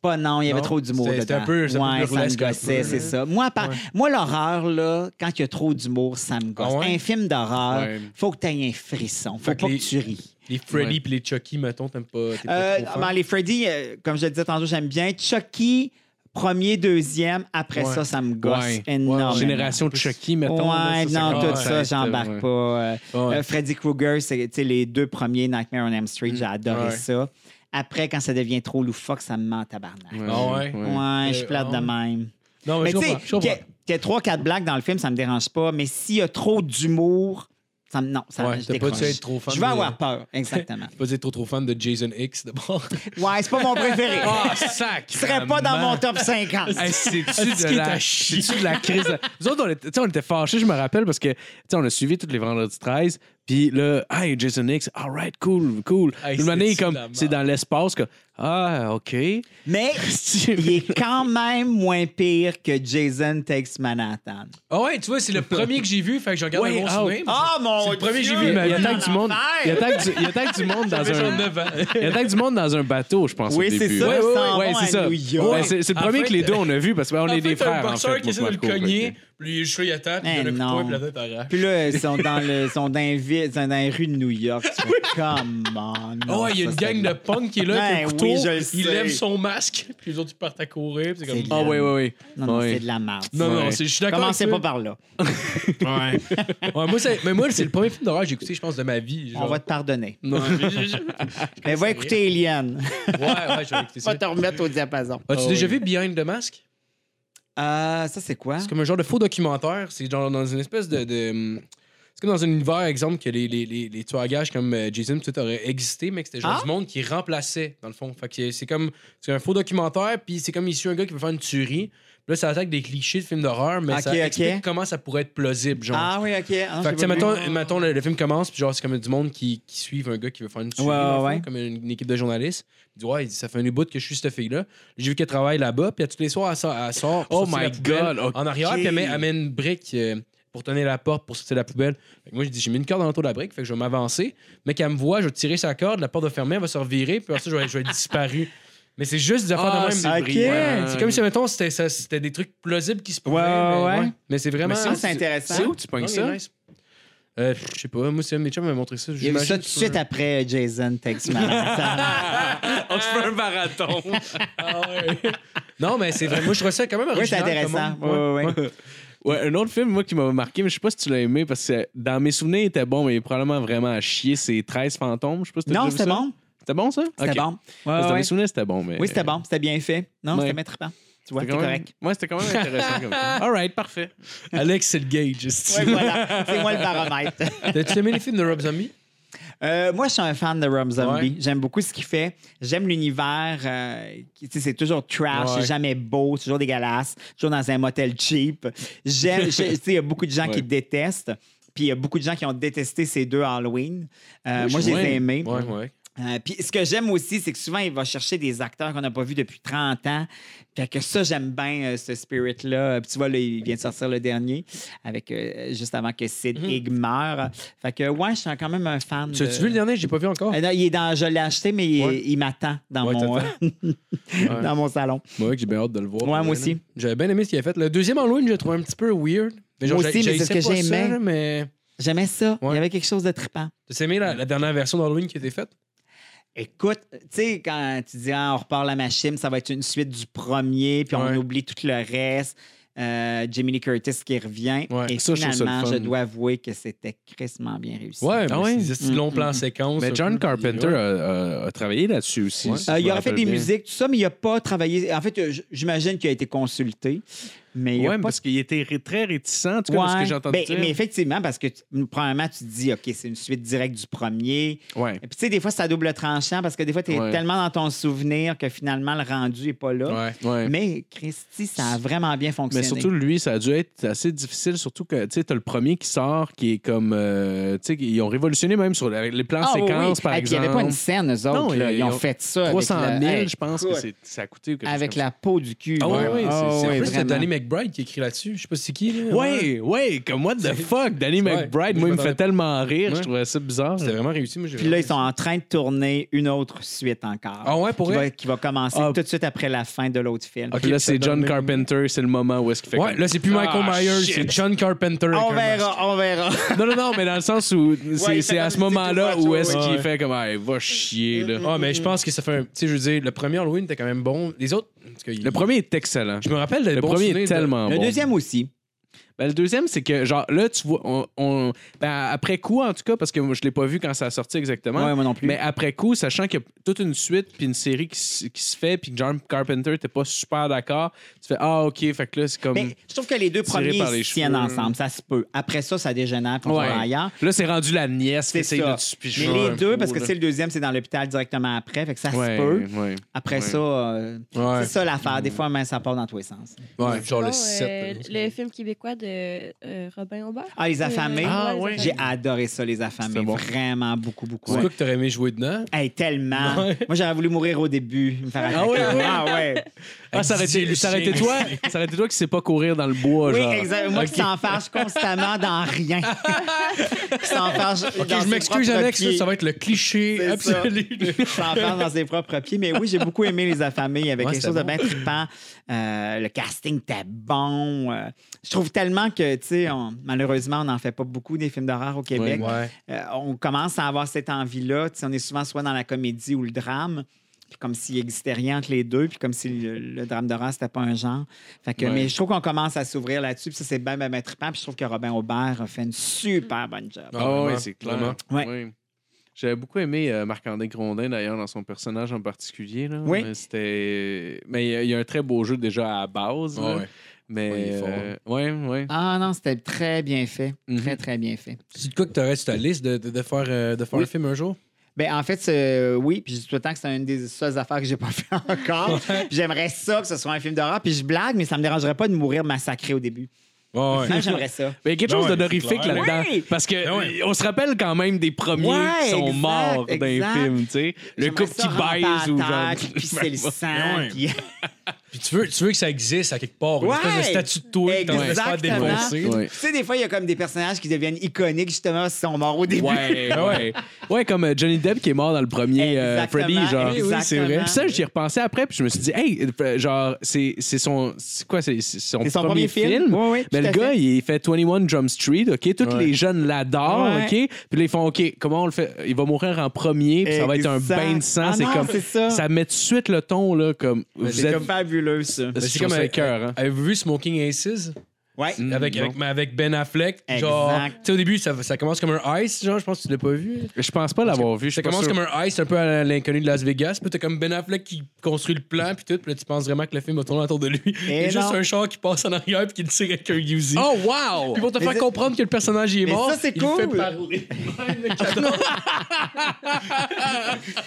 Pas non, il y avait non, trop d'humour dedans. C'était un peu... C'était ouais, ça me gossait, c'est ça. Moi, par... ouais. Moi, l'horreur, là, quand il y a trop d'humour, ça me gosse. Ah ouais? Un film d'horreur, ouais. faut que tu aies un frisson. Faut, faut pas que, les... que tu ris. Les Freddy et ouais. les Chucky, mettons, t'aimes pas... T'es euh, pas trop ben, les Freddy, euh, comme je le disais tantôt, j'aime bien. Chucky... Premier, deuxième, après ouais. ça, ça me gosse ouais. énormément. Génération de Chucky, mettons. Ouais, là, non, tout ça, ouais, j'embarque ouais. pas. Ouais. Euh, Freddy Krueger, c'est les deux premiers Nightmare on Elm Street, mmh. j'ai adoré ouais. ça. Après, quand ça devient trop loufoque, ça me ment tabarnak. Ouais, oh, ouais. ouais. ouais je suis plate euh, de même. Non, mais, mais tu sais, qu'il y a trois, quatre blagues dans le film, ça me dérange pas, mais s'il y a trop d'humour... Ça, non, ça ouais, je pas dû être trop fan. Je vais de... avoir peur, exactement. T'as pas dû être trop, trop fan de Jason X, d'abord. Ouais, c'est pas mon préféré. Ah, oh, sac! Il serait pas dans mon top cinquante. Hey, c'est-tu, de la... c'est-tu de la crise? De... Nous autres, on était, on était fâchés, je me rappelle, parce que on a suivi tous les vendredis treize. Puis là, « Hey, Jason X, all right, cool, cool. Hey, » Une année, comme, c'est dans l'espace, comme, « Ah, OK. » Mais il est quand même moins pire que Jason Takes Manhattan. Ah oh ouais, tu vois, c'est le premier que j'ai vu, fait que je regarde ouais, un bon oh. souvenir. Ah, oh, mon c'est le premier Dieu, que j'ai vu. Mais il attaque du monde, il attaque du, il attaque du monde dans un... Il attaque du monde dans un bateau, je pense, oui, au début. Ça, ouais, ouais, ouais, c'est ça, ouais, c'est ça. C'est le premier que les deux, on a vu, parce qu'on est des frères, en fait. C'est un boxeur qui essaie de le cogner. Lui, il est chaud, il attend, puis hey, il y en a plus de points, puis la tête arrache. Puis là, ils sont dans le, sont dans, ville, sont dans les rues de New York. Tu fais, come on. Non, oh, il y a une gang de punk qui est là, avec ben, couteau, oui, il sais. lève son masque, puis les autres, ils partent à courir. Ah comme... oh, oui, oui, oui. Non, non, oui. c'est de la merde. Non, ouais. non, je suis d'accord. Commencez pas par là. ouais. ouais. Moi, c'est, mais moi, c'est le premier film d'horreur que j'ai écouté, je pense, de ma vie. Genre. On va te pardonner. Non, mais va écouter Alien. Ouais, ouais, je vais écouter ça. Va te remettre au diapason. As-tu déjà vu Behind the Mask? Euh, ça, c'est quoi? C'est comme un genre de faux documentaire. C'est genre dans une espèce de... de... C'est comme dans un univers, exemple, que les, les, les, les tueurs à gages comme Jason, tout aurait existé, mais que c'était genre ah? du monde qui remplaçait, dans le fond. Fait que c'est comme... C'est un faux documentaire, puis c'est comme il suit un gars qui veut faire une tuerie. Là, ça attaque des clichés de films d'horreur, mais okay, ça explique okay. comment ça pourrait être plausible, genre. Ah oui, OK. Ah, fait que, mettons, mettons le, le film commence, puis genre, c'est comme du monde qui, qui suit un gars qui veut faire une tuerie, ouais, ouais, ouais. comme une, une équipe de journalistes. Il dit, ouais, ça fait un bout que je suis cette fille-là. J'ai vu qu'elle travaille là-bas, puis à tous les soirs, elle sort. Elle sort oh my God! Okay. En arrière, puis elle met, elle met une brique euh, pour tenir la porte, pour sortir la poubelle. Fait que moi, j'ai dit, j'ai mis une corde dans l'entour de la brique, fait que je vais m'avancer. Mais qu'elle me voit, je vais tirer sa corde, la porte va fermer, elle va se revirer, puis après ça, je vais, je vais être disparu. Mais c'est juste des affaires oh, de même. Okay. Ouais. C'est comme si, mettons, c'était, ça, c'était des trucs plausibles qui se pouvaient. Ouais, mais, ouais. Ouais. mais c'est vraiment... Mais c'est, c'est intéressant. C'est où tu pognes ça? Nice. Euh, je sais pas. Moi, c'est un méchant qui m'a montré ça. Il y a eu ça tout de suite un... après Jason Takes Manhattan. On se fait un marathon. ah, ouais. Non, mais c'est vrai. Moi, je trouve ça quand même original. Oui, c'est intéressant. Comment... Ouais, ouais, ouais. Ouais, un autre film, moi, qui m'a marqué, mais je sais pas si tu l'as aimé, parce que dans mes souvenirs, il était bon, mais il est probablement vraiment à chier. C'est treize fantômes. Je sais pas si t'as Non, c'était bon. C'était bon, ça? C'était okay. bon. Parce que dans mes souvenirs, c'était bon. Mais... Oui, c'était bon. C'était bien fait. Non, ouais. c'était bien trippant. Tu vois, c'était même... correct. Moi, ouais, c'était quand même intéressant. Comme ça. All right, parfait. Alex, c'est le gauge. Oui, voilà. C'est moi le baromètre. T'as-tu aimé les films de Rob Zombie? Euh, moi, je suis un fan de Rob Zombie. Ouais. J'aime beaucoup ce qu'il fait. J'aime l'univers. Euh, tu sais, c'est toujours trash, ouais. c'est jamais beau, c'est toujours dégueulasse, toujours dans un motel cheap. J'aime. Tu sais, il y a beaucoup de gens ouais. qui détestent. Puis il y a beaucoup de gens qui ont détesté ces deux Halloween. Euh, oui, moi, je les ai aimés. Ouais, ouais. Euh, puis ce que j'aime aussi, c'est que souvent, il va chercher des acteurs qu'on n'a pas vus depuis trente ans. Fait que ça, j'aime bien euh, ce spirit-là. Puis tu vois, là, il vient de sortir le dernier, avec, euh, juste avant que Sid mm-hmm. Higg meure. Fait que, ouais, je suis quand même un fan. Tu de... as-tu vu le dernier? Je l'ai pas vu encore. Euh, non, il est dans... Je l'ai acheté, mais il, ouais. il m'attend dans, ouais, mon... ouais. dans mon salon. Moi, ouais, j'ai bien hâte de le voir. Ouais, moi aussi. Là. J'avais bien aimé ce qu'il a fait. Le deuxième en loin, je l'ai trouvé un petit peu weird. Mais genre, moi aussi, j'ai, mais c'est ce que j'aimais. Ça, mais... J'aimais ça. Ouais. Il y avait quelque chose de trippant. Tu as aimé la, la dernière version d'Halloween qui a été faite? Écoute, tu sais, quand tu dis ah, on repart la machine, ça va être une suite du premier, puis ouais. on oublie tout le reste. Euh, Jamie Lee Curtis qui revient. Ouais. Et ça, finalement, je, je dois avouer que c'était crissement bien réussi. Ouais, ah ouais. C'est des longs plans séquences. Mais John Carpenter a, a, a travaillé là-dessus aussi. Ouais. Si euh, il aurait fait des bien. musiques, tout ça, mais il n'a pas travaillé. En fait, j'imagine qu'il a été consulté. Oui, pas... parce qu'il était ré- très réticent, en tout cas, ouais. de ce que j'ai entendu ben, dire. Mais effectivement, parce que, t- premièrement, tu te dis, OK, c'est une suite directe du premier. Ouais. Et puis, tu sais, des fois, c'est à double tranchant, parce que des fois, tu es ouais. tellement dans ton souvenir que finalement, le rendu n'est pas là. Ouais. Ouais. Mais Christy, ça a vraiment bien fonctionné. Mais surtout, lui, ça a dû être assez difficile, surtout que, tu sais, tu as le premier qui sort, qui est comme... Euh, tu sais, ils ont révolutionné même sur les plans ah, séquences, oui. par Et exemple. Il n'y avait pas une scène, eux autres. Non, là, ils ont fait ça. trois cent mille, le... je pense ouais. que c'est, ça a coûté... Avec la peau du cul. Ah oui, oui. C'est plus que Danny McBride qui écrit là-dessus. Je sais pas c'est qui. Là. Ouais, ouais, comme what the fuck, Danny McBride. Ouais, moi, il me fait tellement rire. Ouais. Je trouvais ça bizarre. C'était vraiment réussi. Moi, j'ai Puis là, ils sont en train de tourner une autre suite encore. Ah ouais, pour qui va, qui va commencer ah. tout de suite après la fin de l'autre film. Ok, puis là, c'est John Carpenter. C'est le moment où est-ce qu'il fait. Ouais, comme... là, c'est plus Michael ah, Myers, shit. c'est John Carpenter. On verra, on verra. Non, non, non, mais dans le sens où c'est, ouais, c'est à ce moment-là où est-ce ouais. qu'il fait comme, hey, va chier, là. Ah, mais je pense que ça fait un. Tu sais, je veux dire, le premier Halloween était quand même bon. Les autres. Le premier est excellent. Je me rappelle le premier est tellement bon. Le deuxième aussi. Ben, le deuxième, c'est que, genre, là, tu vois, on, on, ben, après coup, en tout cas, parce que moi, je ne l'ai pas vu quand ça a sorti exactement. Ouais, moi non plus. Mais après coup, sachant qu'il y a toute une suite puis une série qui, qui se fait, puis que John Carpenter n'était pas super d'accord, tu fais ah, OK, fait que là, c'est comme. Mais je trouve que les deux premiers les tiennent ensemble, ça se peut. Après ça, ça dégénère, puis on va ailleurs. Là, c'est rendu la nièce, c'est ça. Mais les deux, parce que c'est le deuxième, c'est dans l'hôpital directement après, fait que ça ouais, se peut. Ouais, après ouais. ça, euh, ouais. c'est ça l'affaire. Des fois, même, ça part dans tous les sens. Ouais, genre le sept. Le film québécois de. De, euh, Robin Aubert. Ah, Les Affamés. Ah, ouais. J'ai adoré ça, Les Affamés. Bon. Vraiment, beaucoup, beaucoup. C'est quoi que t'aurais aimé jouer dedans? Hey, tellement. Ouais. Moi, j'aurais voulu mourir au début. Me faire ah, ouais, ouais. ah, ouais. Ah, ça aurait été, ça aurait été toi, ça aurait été toi qui ne sais pas courir dans le bois. Oui, genre. Exactement. Moi okay. qui s'enfarge constamment dans rien. qui s'enfarge okay, dans je m'excuse, Alex, ça, ça va être le cliché absolu. Qui s'enfarge dans ses propres pieds. Mais oui, j'ai beaucoup aimé Les Affamés. Il y avait ouais, quelque chose bon. de bien trippant. Euh, le casting était bon. Euh, je trouve tellement que, tu sais, malheureusement, on n'en fait pas beaucoup des films d'horreur au Québec. Oui, ouais. euh, on commence à avoir cette envie-là. Tu sais, on est souvent soit dans la comédie ou le drame. Puis comme s'il n'existait rien entre les deux, puis comme si le, le drame d'horreur, c'était pas un genre. Fait que, ouais. Mais je trouve qu'on commence à s'ouvrir là-dessus, puis ça, c'est bien, bien, bien trippant. Puis je trouve que Robin Aubert a fait une super bonne job. Ah oh, oui, c'est clair. Ouais. Oui. J'avais beaucoup aimé euh, Marc-André Grondin, d'ailleurs, dans son personnage en particulier. Là. Oui. Mais c'était... Mais il y, y a un très beau jeu déjà à la base. Oh, oui. Mais oui, euh, ouais, ouais. Ah non, c'était très bien fait. Mm-hmm. Très, très bien fait. C'est de quoi que tu aurais sur ta liste de, de, de faire, euh, de faire oui. un film un jour? Ben, en fait, euh, oui, puis je dis tout le temps que c'est une des seules affaires que j'ai pas fait encore. Ouais. J'aimerais ça, que ce soit un film d'horreur. Puis je blague, mais ça me dérangerait pas de mourir massacré au début. Oh, ouais. J'aimerais ça. Mais il y a quelque chose d'horrifique ouais, là-dedans. Oui. Parce qu'on oui. se rappelle quand même des premiers ouais, qui sont exact, morts dans les films. T'sais. Le couple qui baise ou genre. Puis c'est le sang. Puis... Puis tu veux, tu veux que ça existe à quelque part, ouais, une espèce de statut de toi exactement. Qui se fait dénoncer. Ouais. Tu sais, des fois, il y a comme des personnages qui deviennent iconiques, justement, s'ils sont morts au début. Ouais, ouais. ouais, comme Johnny Depp qui est mort dans le premier euh, Freddy, genre. Oui, oui, c'est vrai. Puis ça, j'y ai repensé après, puis je me suis dit, hey, genre, c'est, c'est son. C'est quoi, c'est, c'est son, c'est son premier, premier film? film. Ouais, ouais, mais le gars, fait. il fait vingt et un Jump Street, OK? Tous ouais. les jeunes l'adorent, ouais. OK? Puis là, ils font, OK, comment on le fait? Il va mourir en premier, puis ça va être un bain de sang. C'est comme. Ça met tout de suite le ton, là, comme. Vous êtes fabuleux, ça. Ben, c'est comme un cœur. Hein. Avez-vous vu Smoking Aces? Ouais. Mmh, avec, avec, avec Ben Affleck. Exact. Genre, tu sais, au début, ça, ça commence comme un Ice, genre, je pense que tu l'as pas vu. Je pense pas l'avoir vu. Ça commence sûr. comme un Ice, un peu à l'inconnu de Las Vegas. Puis t'as comme Ben Affleck qui construit le plan, puis tout. Puis là, tu penses vraiment que le film va tourner autour de lui. Il y a juste un char qui passe en arrière, puis qui le tire avec un Uzi. Oh, wow! Puis pour te mais faire c'est... comprendre que le personnage il est mort. Mais ça, c'est il cool. fait parler.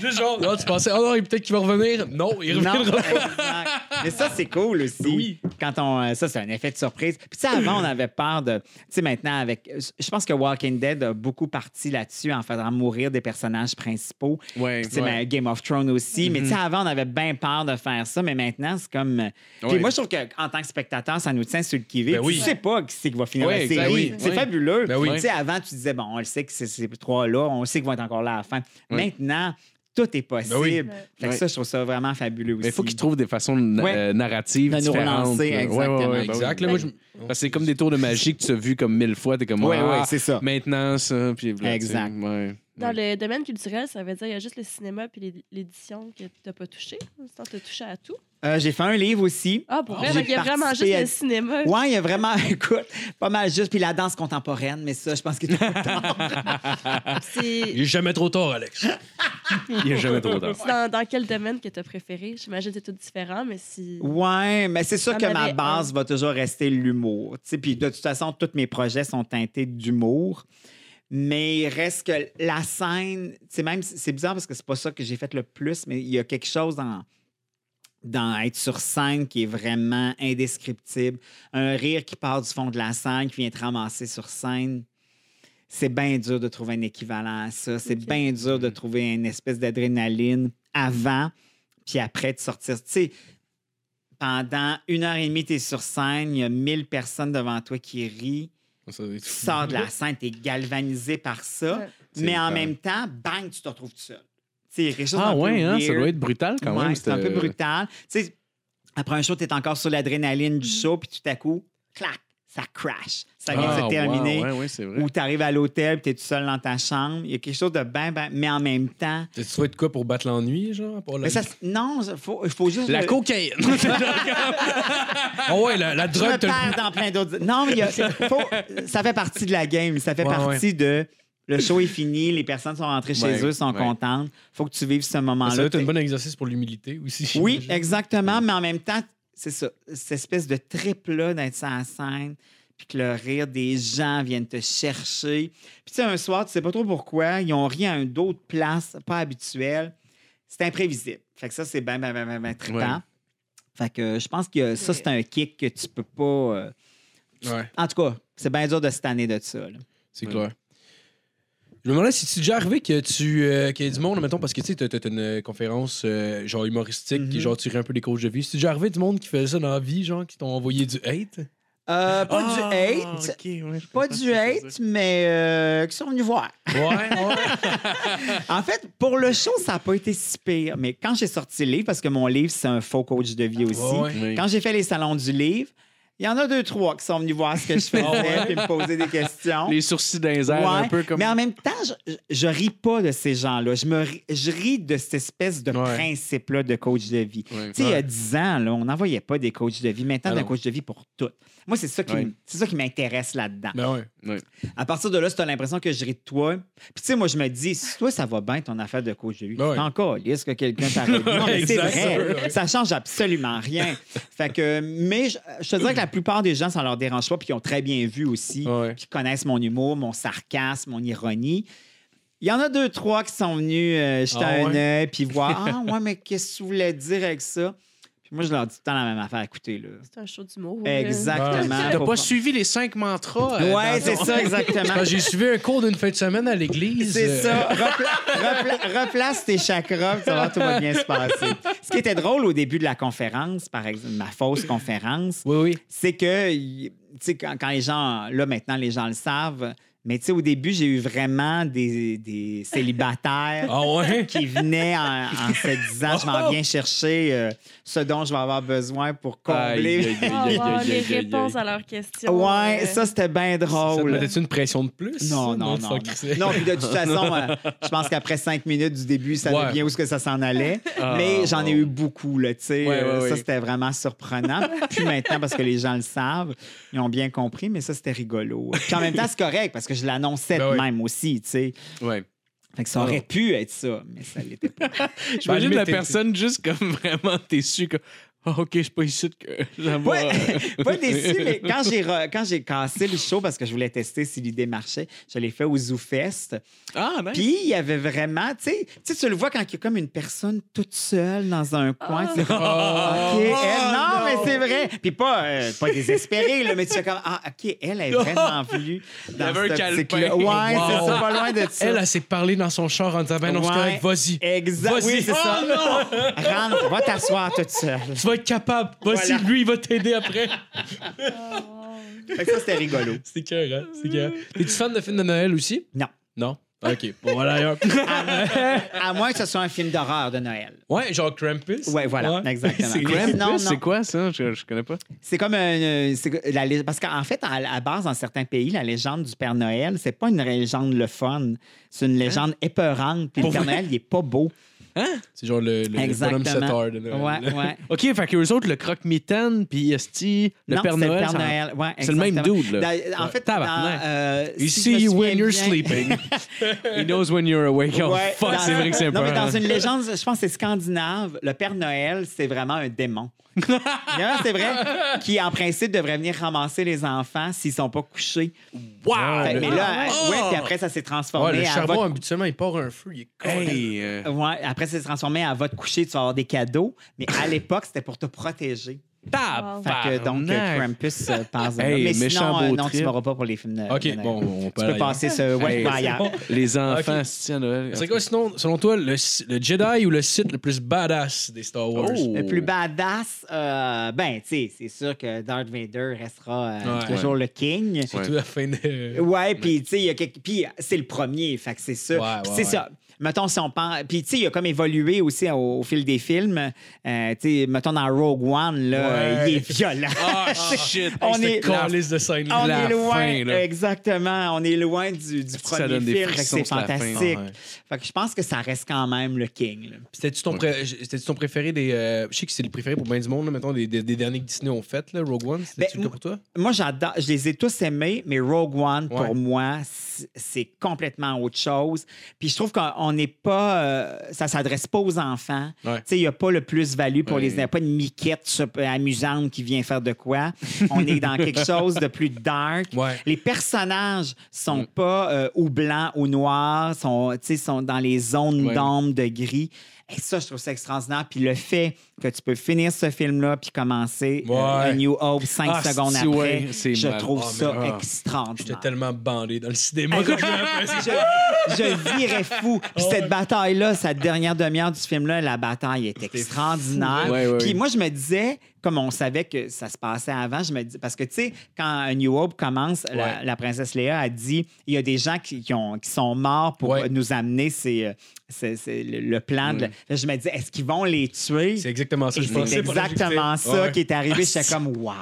Juste genre, là, tu pensais, oh non, peut-être qu'il va revenir. Non, il reviendra pas. Mais ça, c'est cool aussi. Oui. Quand on. Ça, c'est un effet de surprise. Puis tu sais, avant, on avait peur de... Tu sais, maintenant, avec... Je pense que Walking Dead a beaucoup parti là-dessus en faisant mourir des personnages principaux. Oui, tu sais, ouais. Game of Thrones aussi. Mm-hmm. Mais tu sais, avant, on avait bien peur de faire ça. Mais maintenant, c'est comme... Ouais. Puis moi, je trouve qu'en tant que spectateur, ça nous tient sur le qui-vive. Ben oui. Tu sais pas qui c'est qui va finir ouais, la série. Ben oui. C'est oui. fabuleux. Ben oui. Tu sais, avant, tu disais, bon, on le sait que c'est ces trois-là, on sait qu'ils vont être encore là à la fin. Oui. Maintenant... Tout est possible. Ben oui. Fait que oui. ça, je trouve ça vraiment fabuleux aussi. Mais il faut qu'ils trouvent des façons na- oui. narratives de nous différentes. Relancer, exactement. Ouais, ouais, ouais, exact. Ben oui. Moi, je... Parce que c'est comme des tours de magie que tu as vus comme mille fois. T'es comme, ouais, ah, ouais, c'est ça. Maintenant, ça. Puis là, exact. Tu sais, ouais. Dans ouais. le domaine culturel, ça veut dire qu'il y a juste le cinéma puis l'édition que tu n'as pas touché. Tu as touché à tout. Euh, j'ai fait un livre aussi. Ah, pour vrai? Il y a vraiment juste à... le cinéma. Oui, il y a vraiment, écoute, pas mal juste. Puis la danse contemporaine, mais ça, je pense qu'il est trop tard. C'est... Il n'est jamais trop tard, Alex. Il n'est jamais trop tard. Dans, dans quel domaine que tu as préféré? J'imagine que c'est tout différent, mais si... Oui, mais c'est sûr que ma base un... va toujours rester l'humour. T'sais, puis de toute façon, tous mes projets sont teintés d'humour. Mais il reste que la scène... C'est même, c'est bizarre parce que c'est pas ça que j'ai fait le plus, mais il y a quelque chose dans... dans être sur scène qui est vraiment indescriptible. Un rire qui part du fond de la scène, qui vient te ramasser sur scène. C'est bien dur de trouver un équivalent à ça. C'est okay. bien dur de trouver une espèce d'adrénaline avant, puis après de sortir. Tu sais, pendant une heure et demie, tu es sur scène, il y a mille personnes devant toi qui rient. Ça, tu sors de la scène, tu es galvanisé par ça. C'est mais en temps. Même temps, bang, tu te retrouves tout seul. C'est quelque chose ah ouais, hein, ça doit être brutal quand ouais, même. C'est un peu brutal. Tu sais, après un show, tu es encore sur l'adrénaline du show, puis tout à coup, clac, ça crash. Ça vient ah, de se terminer. Wow, ouais, ouais, c'est vrai. Ou tu arrives à l'hôtel, puis tu es tout seul dans ta chambre. Il y a quelque chose de ben, ben, mais en même temps. Tu souhaites de quoi pour battre l'ennui, genre? Pour la... mais ça, non, il faut, faut juste. La le... cocaïne! Oh ouais, la, la drogue. Je me perds dans plein d'autres. Non, mais y a, faut... ça fait partie de la game. Ça fait ouais, partie ouais. de. Le show est fini, les personnes sont rentrées ouais, chez eux, sont ouais. contentes. Faut que tu vives ce moment-là. Ça doit être un bon exercice pour l'humilité aussi. Oui, j'imagine. Exactement, mais en même temps, c'est ça, cette espèce de trip-là d'être sur la scène, puis que le rire des gens viennent te chercher. Puis tu sais, un soir, tu sais pas trop pourquoi, ils ont ri à une autre place pas habituelle. C'est imprévisible. Fait que ça, c'est bien, bien, bien, bien, bien trippant. Ouais. Fait que je pense que ça, c'est un kick que tu peux pas... Euh... Ouais. En tout cas, c'est bien dur de se tanner de ça. Là. C'est ouais. clair. Je me demandais si c'est déjà arrivé que tu euh, qu'il y ait du monde, mettons, parce que tu sais, t'as, t'as une conférence euh, genre humoristique, mm-hmm. qui genre tirait un peu les coachs de vie. C'est déjà arrivé du monde qui faisait ça dans la vie, genre, qui t'ont envoyé du hate? Euh, pas oh, du hate, okay, ouais, pas du hate, mais euh, qui sont venus voir. Ouais, ouais. En fait, pour le show, ça n'a pas été si pire, mais quand j'ai sorti le livre, parce que mon livre, c'est un faux coach de vie aussi, ouais, ouais. Quand j'ai fait les salons du livre, il y en a deux, trois qui sont venus voir ce que je faisais et me poser des questions. Les sourcils dans les airs, ouais, un peu comme... Mais en même temps, je, je ris pas de ces gens-là. Je, me, je ris de cette espèce de ouais. principe-là de coach de vie. Ouais. Tu sais, ouais. il y a dix ans, là, on n'envoyait pas des coachs de vie. Maintenant, on a un coach de vie pour tout. Moi, c'est ça qui, ouais. c'est ça qui m'intéresse là-dedans. Ben ouais. Ouais. À partir de là, si tu as l'impression que je ris de toi... Puis tu sais, moi, je me dis, si toi, ça va bien ton affaire de coach de vie, ben encore, ouais. est-ce que quelqu'un t'arrête? Non, mais c'est vrai. Ouais. Ça change absolument rien. Fait que... Mais je, je te dirais que la La plupart des gens, ça ne leur dérange pas, puis ils ont très bien vu aussi, ouais. qui connaissent mon humour, mon sarcasme, mon ironie. Il y en a deux, trois qui sont venus euh, jeter ah, un ouais. œil, puis voir ah, ouais, mais qu'est-ce que tu voulais dire avec ça? Puis moi, je leur dis tout le temps la même affaire, écoutez, là. C'est un show d'humour. Exactement. Ouais. Tu n'as pas suivi les cinq mantras. Euh, oui, c'est ton... ça, exactement. J'ai suivi un cours d'une fin de semaine à l'église. C'est euh... ça. Repla... Repla... Replace tes chakras, puis ça va, tout va bien se passer. Ce qui était drôle au début de la conférence, par exemple, ma fausse conférence, oui, oui. c'est que, tu sais, quand, quand les gens, là, maintenant, les gens le savent, mais tu sais, au début, j'ai eu vraiment des, des célibataires oh ouais? qui venaient en, en se disant, je m'en viens chercher euh, ce dont je vais avoir besoin pour combler. Les réponses à leurs questions. Ouais, euh... ça, c'était bien drôle. C'était une pression de plus? Non, non, non. Non, non. non puis de toute façon, euh, je pense qu'après cinq minutes du début, ça ouais. devient où est-ce que ça s'en allait. Ah, mais j'en ai eu beaucoup, là, tu sais. Ouais, ouais, ça, ouais. c'était vraiment surprenant. Puis maintenant, parce que les gens le savent, ils ont bien compris, mais ça, c'était rigolo. Puis en même temps, c'est correct, parce que je l'annonçais ben de oui. même aussi, tu sais. Oui. Fait que ça aurait ouais. pu être ça, mais ça l'était pas. J'imagine ben, la personne juste comme vraiment déçue, comme « Ah, oh, OK, je suis pas ici que j'avoue. Ouais, » Pas déçue, mais quand j'ai, re... quand j'ai cassé le show parce que je voulais tester si l'idée marchait, je l'ai fait au ZooFest. Ah, ben. Puis il y avait vraiment, tu sais, tu le vois quand il y a comme une personne toute seule dans un coin. Oh. Tu fais, oh, OK, oh, elle... Non, non, mais c'est vrai. Puis pas, euh, pas désespérée, là, mais tu fais comme « Ah, OK, elle est vraiment venue dans cette calpin. » Ouais, wow. c'est ça, pas loin de ça. Elle, elle s'est parlée dans son char en disant « Ben, non, ouais. c'est correct, vas-y. » Exact. Vas-y. Oui, c'est oh, ça. Non. Rentre, va t'asseoir toute seule. Tu vas être capable. Vas-y, voilà. Lui, il va t'aider après. Oh. Fait que ça, c'était rigolo. C'était cœur, hein? C'est cœur. T'es-tu fan de films de Noël aussi? Non. Non? OK. Bon, voilà. À, à moins que ce soit un film d'horreur de Noël. Ouais, genre Krampus. Ouais, voilà, ouais. exactement. C'est Krampus? Non, non. C'est quoi, ça? Je, je connais pas. C'est comme... Euh, c'est, la, parce qu'en fait, à la base, dans certains pays, la légende du Père Noël, c'est pas une légende le fun. C'est une légende hein? épeurante. Puis le Père Noël, il est pas beau. Hein? C'est genre le, le, le bonhomme Setard. Ouais, ouais. OK, fait qu'eux autres, le croque-mitaine, puis Esti, le non, Père Noël. Le Père Noël ça, ouais, c'est le même dude, là. En fait, dans, euh, you si see you when you're bien... sleeping. He knows when you're awake. Oh, ouais, fuck, dans, c'est vrai que c'est important. Non, mais dans une légende, je pense que c'est scandinave, le Père Noël, c'est vraiment un démon. Non, c'est vrai, qui en principe devrait venir ramasser les enfants s'ils sont pas couchés. Wow! Fait, mais là, oh! ouais, puis après, ça s'est transformé. Ouais, le charbon, votre... habituellement, il part un feu, il est collé. Hey, euh... ouais, après, ça s'est transformé à va te coucher, tu vas avoir des cadeaux. Mais à l'époque, c'était pour te protéger. Wow. Fait que donc, Krampus euh, passe de hey, là. Mais sinon, euh, non, trip. Tu ne m'auras pas pour les films de OK, de bon, on peut Tu peux passer ce West hey, bon. Les enfants, okay. c'est Noël. C'est quoi, sinon, selon toi, le, le Jedi ou le Sith le plus badass des Star Wars? Oh. Le plus badass, euh, ben, tu sais, c'est sûr que Darth Vader restera euh, ouais, toujours ouais. le king. Surtout ouais. la fin de... Ouais, puis tu sais, quelques... c'est le premier, fait que c'est ça. Ouais, ouais, c'est ouais. ça. Mettons, si on pense... Puis, tu sais, il a comme évolué aussi au, au fil des films. Euh, tu sais, mettons, dans Rogue One, là, ouais. il est violent. Ah, oh, shit! On est, est... de scène on la est loin, fin, là. Exactement. On est loin du, du premier ça donne film. Des c'est fantastique. Fin, ouais. Fait que je pense que ça reste quand même le king. Là. C'était-tu ton, pré... c'était-tu ton préféré des... Euh... Je sais que c'est le préféré pour bien du monde, là, mettons, des, des, des derniers que Disney ont fait, là, Rogue One. C'était-tu ben, le cas pour toi? Moi, j'adore... Je les ai tous aimés, mais Rogue One, ouais. pour moi, c'est complètement autre chose. Puis, je trouve qu'on n'est pas... Euh, ça ne s'adresse pas aux enfants. Ouais. Tu sais, il n'y a pas le plus-value pour ouais. les... Il n'y a pas de miquette amusante qui vient faire de quoi. On est dans quelque chose de plus dark. Ouais. Les personnages sont ouais. pas euh, ou blancs ou noirs, sont, sont dans les zones ouais. d'ombre, de gris. Et ça, je trouve ça extraordinaire. Puis le fait que tu peux finir ce film-là puis commencer ouais. euh, New Hope cinq ah, secondes après, ouais, je mal. trouve oh, ça oh. extraordinaire. J'étais tellement bandé dans le cinéma. Hey, je, je virais fou. Puis oh, cette ouais. bataille-là, cette dernière demi-heure du film-là, la bataille est extraordinaire. Ouais, ouais, puis ouais. moi, je me disais... Comme on savait que ça se passait avant, je me dis... Parce que, tu sais, quand New Hope commence, ouais. la, la princesse Léa a dit il y a des gens qui, qui, ont, qui sont morts pour ouais. nous amener ces, ces, ces, le plan. Mm. De la... Je me dis, est-ce qu'ils vont les tuer? C'est exactement ça. Et je c'est exactement ça ouais. qui est arrivé. J'étais comme, wow!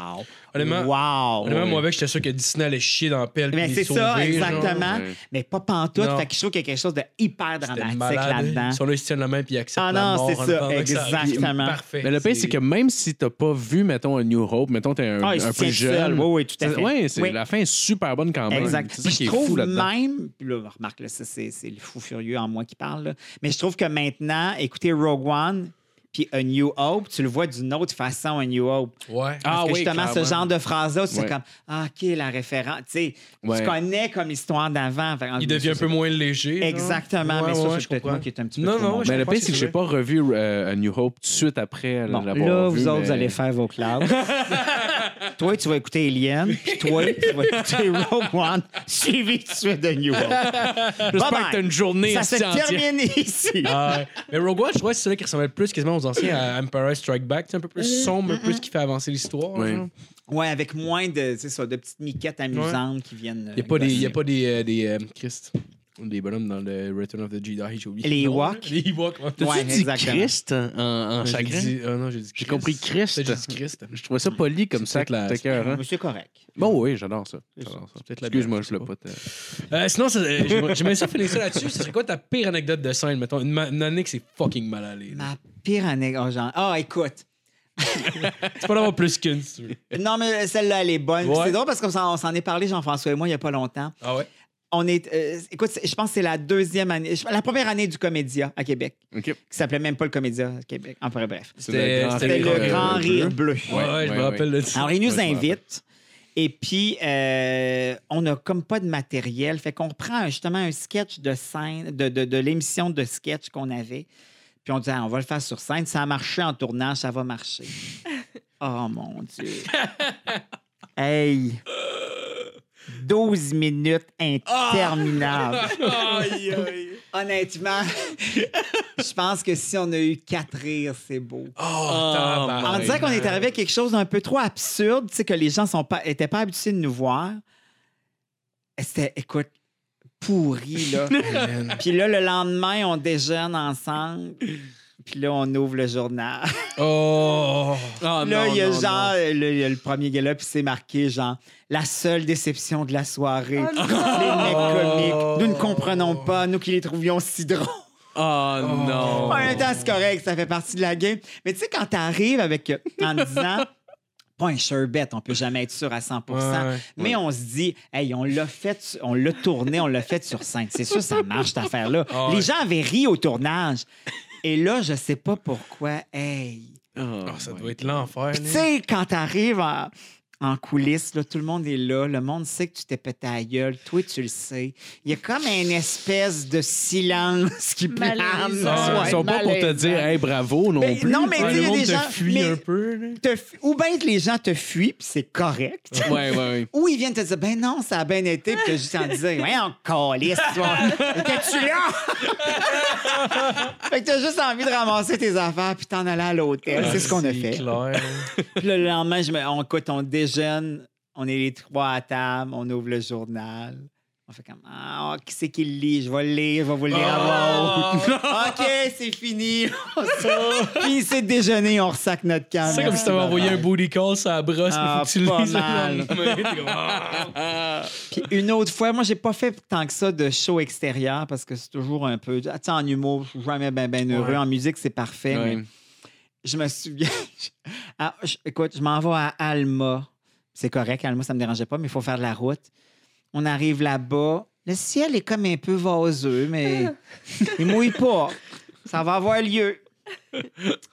Honnêtement, wow, honnêtement ouais. moi, avec, j'étais sûr que Disney allait chier dans la pelle. Mais c'est sauver, ça, exactement. Ouais. Mais pas pantoute. Fait que je trouve qu'il y a quelque chose de hyper dramatique là-dedans. Ils sont là, ils se tiennent la main puis ils acceptent ah non, la mort. Ah non, c'est ça. Exactement. Ça... Parfait. Mais le pire, c'est... c'est que même si t'as pas vu, mettons, un New Hope, mettons, t'es un, ah, un peu jeune. Oui, oui, tout à fait. Ouais, c'est, oui, la fin est super bonne quand même. Exact. C'est ça qui est fou là-dedans. Même, puis là, remarque, là, ça, c'est, c'est le fou furieux en moi qui parle. Là. Mais je trouve que maintenant, écoutez, Rogue One... Puis A New Hope, tu le vois d'une autre façon, A New Hope. Ouais. Parce ah, que oui, justement, clairement. Ce genre de phrase-là, c'est ouais. comme, ah, OK, la référence. Tu sais, ouais. tu connais comme l'histoire d'avant. Enfin, il devient un peu moins léger. Exactement. Ouais, mais ouais, ça, c'est peut-être moi qui est un petit peu. Non, non, non. Mais le pire, c'est que je n'ai pas revu euh, A New Hope tout de suite après bon, l'avoir là, vu, vous autres, mais... vous allez faire vos classes. Toi, tu vas écouter Alien. Puis toi, tu vas écouter Rogue One. Suivi tout de suite de New Hope. J'espère que t'as une journée ça se termine ici. Mais Rogue One, je crois que c'est celui qui ressemblait plus quasiment aux anciens à Empire Strike Back. C'est un peu plus sombre, un peu ce qui fait avancer l'histoire. Oui. Genre. Ouais, avec moins de, ça, de petites miquettes amusantes ouais. qui viennent. Il n'y a, a pas des. Euh, des euh, Christ. Des bonhommes dans le Return of the Jedi, j'ai oublié. Les Ewoks. Les Ewoks, ouais. T'as-tu ouais, dit Christ en, en chagrin? Dit, oh non, j'ai dit Christ. J'ai compris Christ. J'ai dit Christ. Je trouvais ça poli comme c'est ça. Que la... C'est hein? correct. Bon, oui, j'adore ça. J'adore ça. Peut-être excuse-moi, je ne l'ai pas. Euh, sinon, euh, j'aimerais ça finir ça là-dessus. Ce serait quoi ta pire anecdote de scène, mettons? Une, ma... une année que c'est fucking mal allé. Là. Ma pire anecdote, oh, genre... Ah, oh, écoute... Tu peux en avoir plus qu'une, si tu veux. Non, mais celle-là, elle est bonne. Ouais. C'est drôle parce qu'on s'en, s'en est parlé, Jean-François et moi, il n'y a pas longtemps. Ah ouais? On est, euh, écoute, je pense que c'est la deuxième année, la première année du Comédia à Québec, okay. qui s'appelait même pas le Comédia à Québec. Enfin bref, c'était, c'était, c'était le Grand Rire Bleu. Ouais, ouais, ouais, je me rappelle le titre. Alors ils nous ouais, invitent et puis euh, on a comme pas de matériel, fait qu'on reprend justement un sketch de scène, de, de, de l'émission de sketch qu'on avait, puis on dit ah, on va le faire sur scène, ça a marché en tournage, ça va marcher. Oh mon Dieu. Hey. douze minutes interminables. Oh, aïe, aïe. Honnêtement, je pense que si on a eu quatre rires, c'est beau. Oh, oh, on dirait qu'on est arrivé à quelque chose d'un peu trop absurde, tu sais, que les gens n'étaient pas, pas habitués de nous voir. C'était, écoute, pourri, là. Puis là, le lendemain, on déjeune ensemble. Puis là, on ouvre le journal. Oh! oh là, non, il y a non, genre, le, il y a le premier gala, puis c'est marqué, genre, la seule déception de la soirée. Oh, les mecs oh, comiques. Nous ne comprenons pas, nous qui les trouvions si drôles. Oh, oh non! En même temps, c'est correct, ça fait partie de la game. Mais tu sais, quand t'arrives avec, en disant... pas un sherbet, on peut jamais être sûr à cent pour cent. Ouais, mais ouais. on se dit, hey, on l'a fait, on l'a tourné, on l'a fait sur scène. C'est sûr, ça marche, cette affaire-là. Oh, les ouais. gens avaient ri au tournage. Et là, je sais pas pourquoi, hey... Oh, oh, ça ouais. doit être l'enfer. Tu sais, quand t'arrives en, en coulisses, là, tout le monde est là, le monde sait que tu t'es pété à la gueule, toi, tu le sais. Il y a comme une espèce de silence qui plane. Ah, ils sont pas pour te dire « Hey, bravo » non mais, plus. Non, mais ah, le monde des te gens, fuit mais, un peu. Te, ou bien que les gens te fuient, puis c'est correct. Ouais, ouais, ouais. Ou ils viennent te dire « Ben non, ça a bien été », puis t'as juste en disant « Ouais, on calisse, toi. T'es-tu là? » Fait que t'as juste envie de ramasser tes affaires, puis t'en aller à l'hôtel. Ah, c'est ce qu'on a fait. Clair. Puis le lendemain, je me, on coûte on déjeune, on est les trois à table, on ouvre le journal. On fait comme ah, oh, qui c'est qui le lit? Je vais le lire, je vais vous le lire avant. Oh! OK, c'est fini. Puis c'est déjeuner, on ressac notre canne. C'est comme si tu avais envoyé un booty call sur la brosse, ah, mais faut que tu lises. Mal. Puis une autre fois, moi, j'ai pas fait tant que ça de show extérieur parce que c'est toujours un peu. Tu sais, en humour, je suis jamais bien ben heureux. Ouais. En musique, c'est parfait. Ouais. Mais... Je me souviens... Ah, je, écoute, je m'en vais à Alma. C'est correct, Alma, ça ne me dérangeait pas, mais il faut faire de la route. On arrive là-bas. Le ciel est comme un peu vaseux, mais il ne mouille pas. Ça va avoir lieu.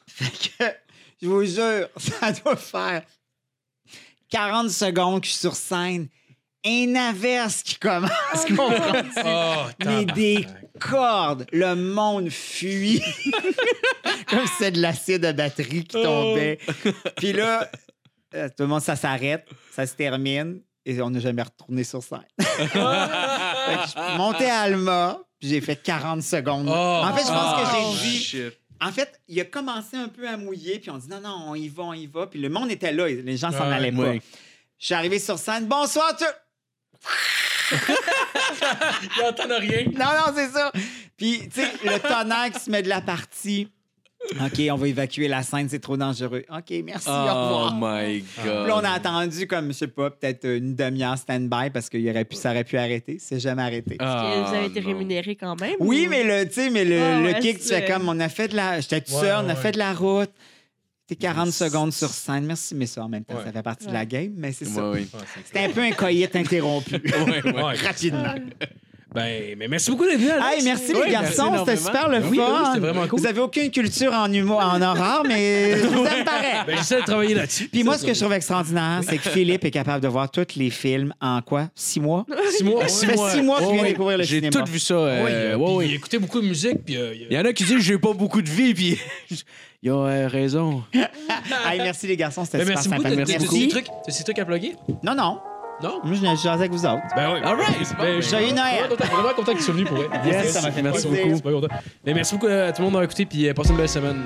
Fait que, je vous jure, ça doit faire quarante secondes que je suis sur scène. un averse qui commence, comprends-tu? Oh, mais des cordes, le monde fuit. Comme si c'était de l'acide à batterie qui tombait. Oh. Puis là, euh, tout le monde, ça s'arrête, ça se termine, et on n'a jamais retourné sur scène. Je suis monté à Alma, puis j'ai fait quarante secondes. Oh. En fait, je pense oh, que j'ai dit... Shit. En fait, il a commencé un peu à mouiller, puis on dit non, non, on y va, on y va. Puis le monde était là, les gens s'en euh, allaient ouais. pas. Je suis arrivé sur scène, bonsoir, tu. Ils n'entendent rien. Non, non, c'est ça. Puis, tu sais, le tonnerre qui se met de la partie. OK, on va évacuer la scène, c'est trop dangereux. OK, merci, oh au revoir. Oh my God. Puis là, on a attendu comme, je sais pas, peut-être une demi-heure stand-by parce que y aurait pu, ça aurait pu arrêter. C'est jamais arrêté. Oh, est-ce que vous avez été rémunéré quand même? Oui, ou... mais le, tu sais, mais le, oh, le ouais, kick, tu fais comme, on a fait de la... J'étais tout ouais, seul, on a ouais. fait de la route. T'es quarante secondes sur scène. Merci, mais ça, en même temps, ouais. ça fait partie ouais. de la game, mais c'est ouais, ça. Oui. Ouais, c'était un peu un coït interrompu. ouais, ouais. Rapidement. Ouais. Ben, mais merci beaucoup d'être venu. Hey, merci oui, les garçons, c'était super le oui, fun. Oui, vraiment cool. Vous n'avez aucune culture en humour, en horreur, mais je vous aime pareil. Ben, j'essaie de travailler là-dessus. Puis moi, ça, ce que je trouve extraordinaire, c'est que Philippe est capable de voir tous les films en quoi? Six mois? Six mois? Ben, six mois, six mois qu'il oh, vient oui. découvrir le j'ai cinéma. J'ai tout vu ça. Euh, oui, ouais, ouais. Il écoutait beaucoup de musique. Puis, euh, il y en a qui disent que j'ai pas beaucoup de vie, puis ils ont euh, raison. Hey, merci les garçons, c'était ben, super sympa. Merci beaucoup. T'as ces trucs à plugger? Non, non. Non? Moi, je n'ai jamais avec vous autres. Ben oui. All right. Ben, joyeux Noël. Je suis vraiment content que tu sois venu pour vrai. Yes, ça m'a fait merci beaucoup. Merci beaucoup à tout le monde d'avoir écouté, puis passez une belle semaine.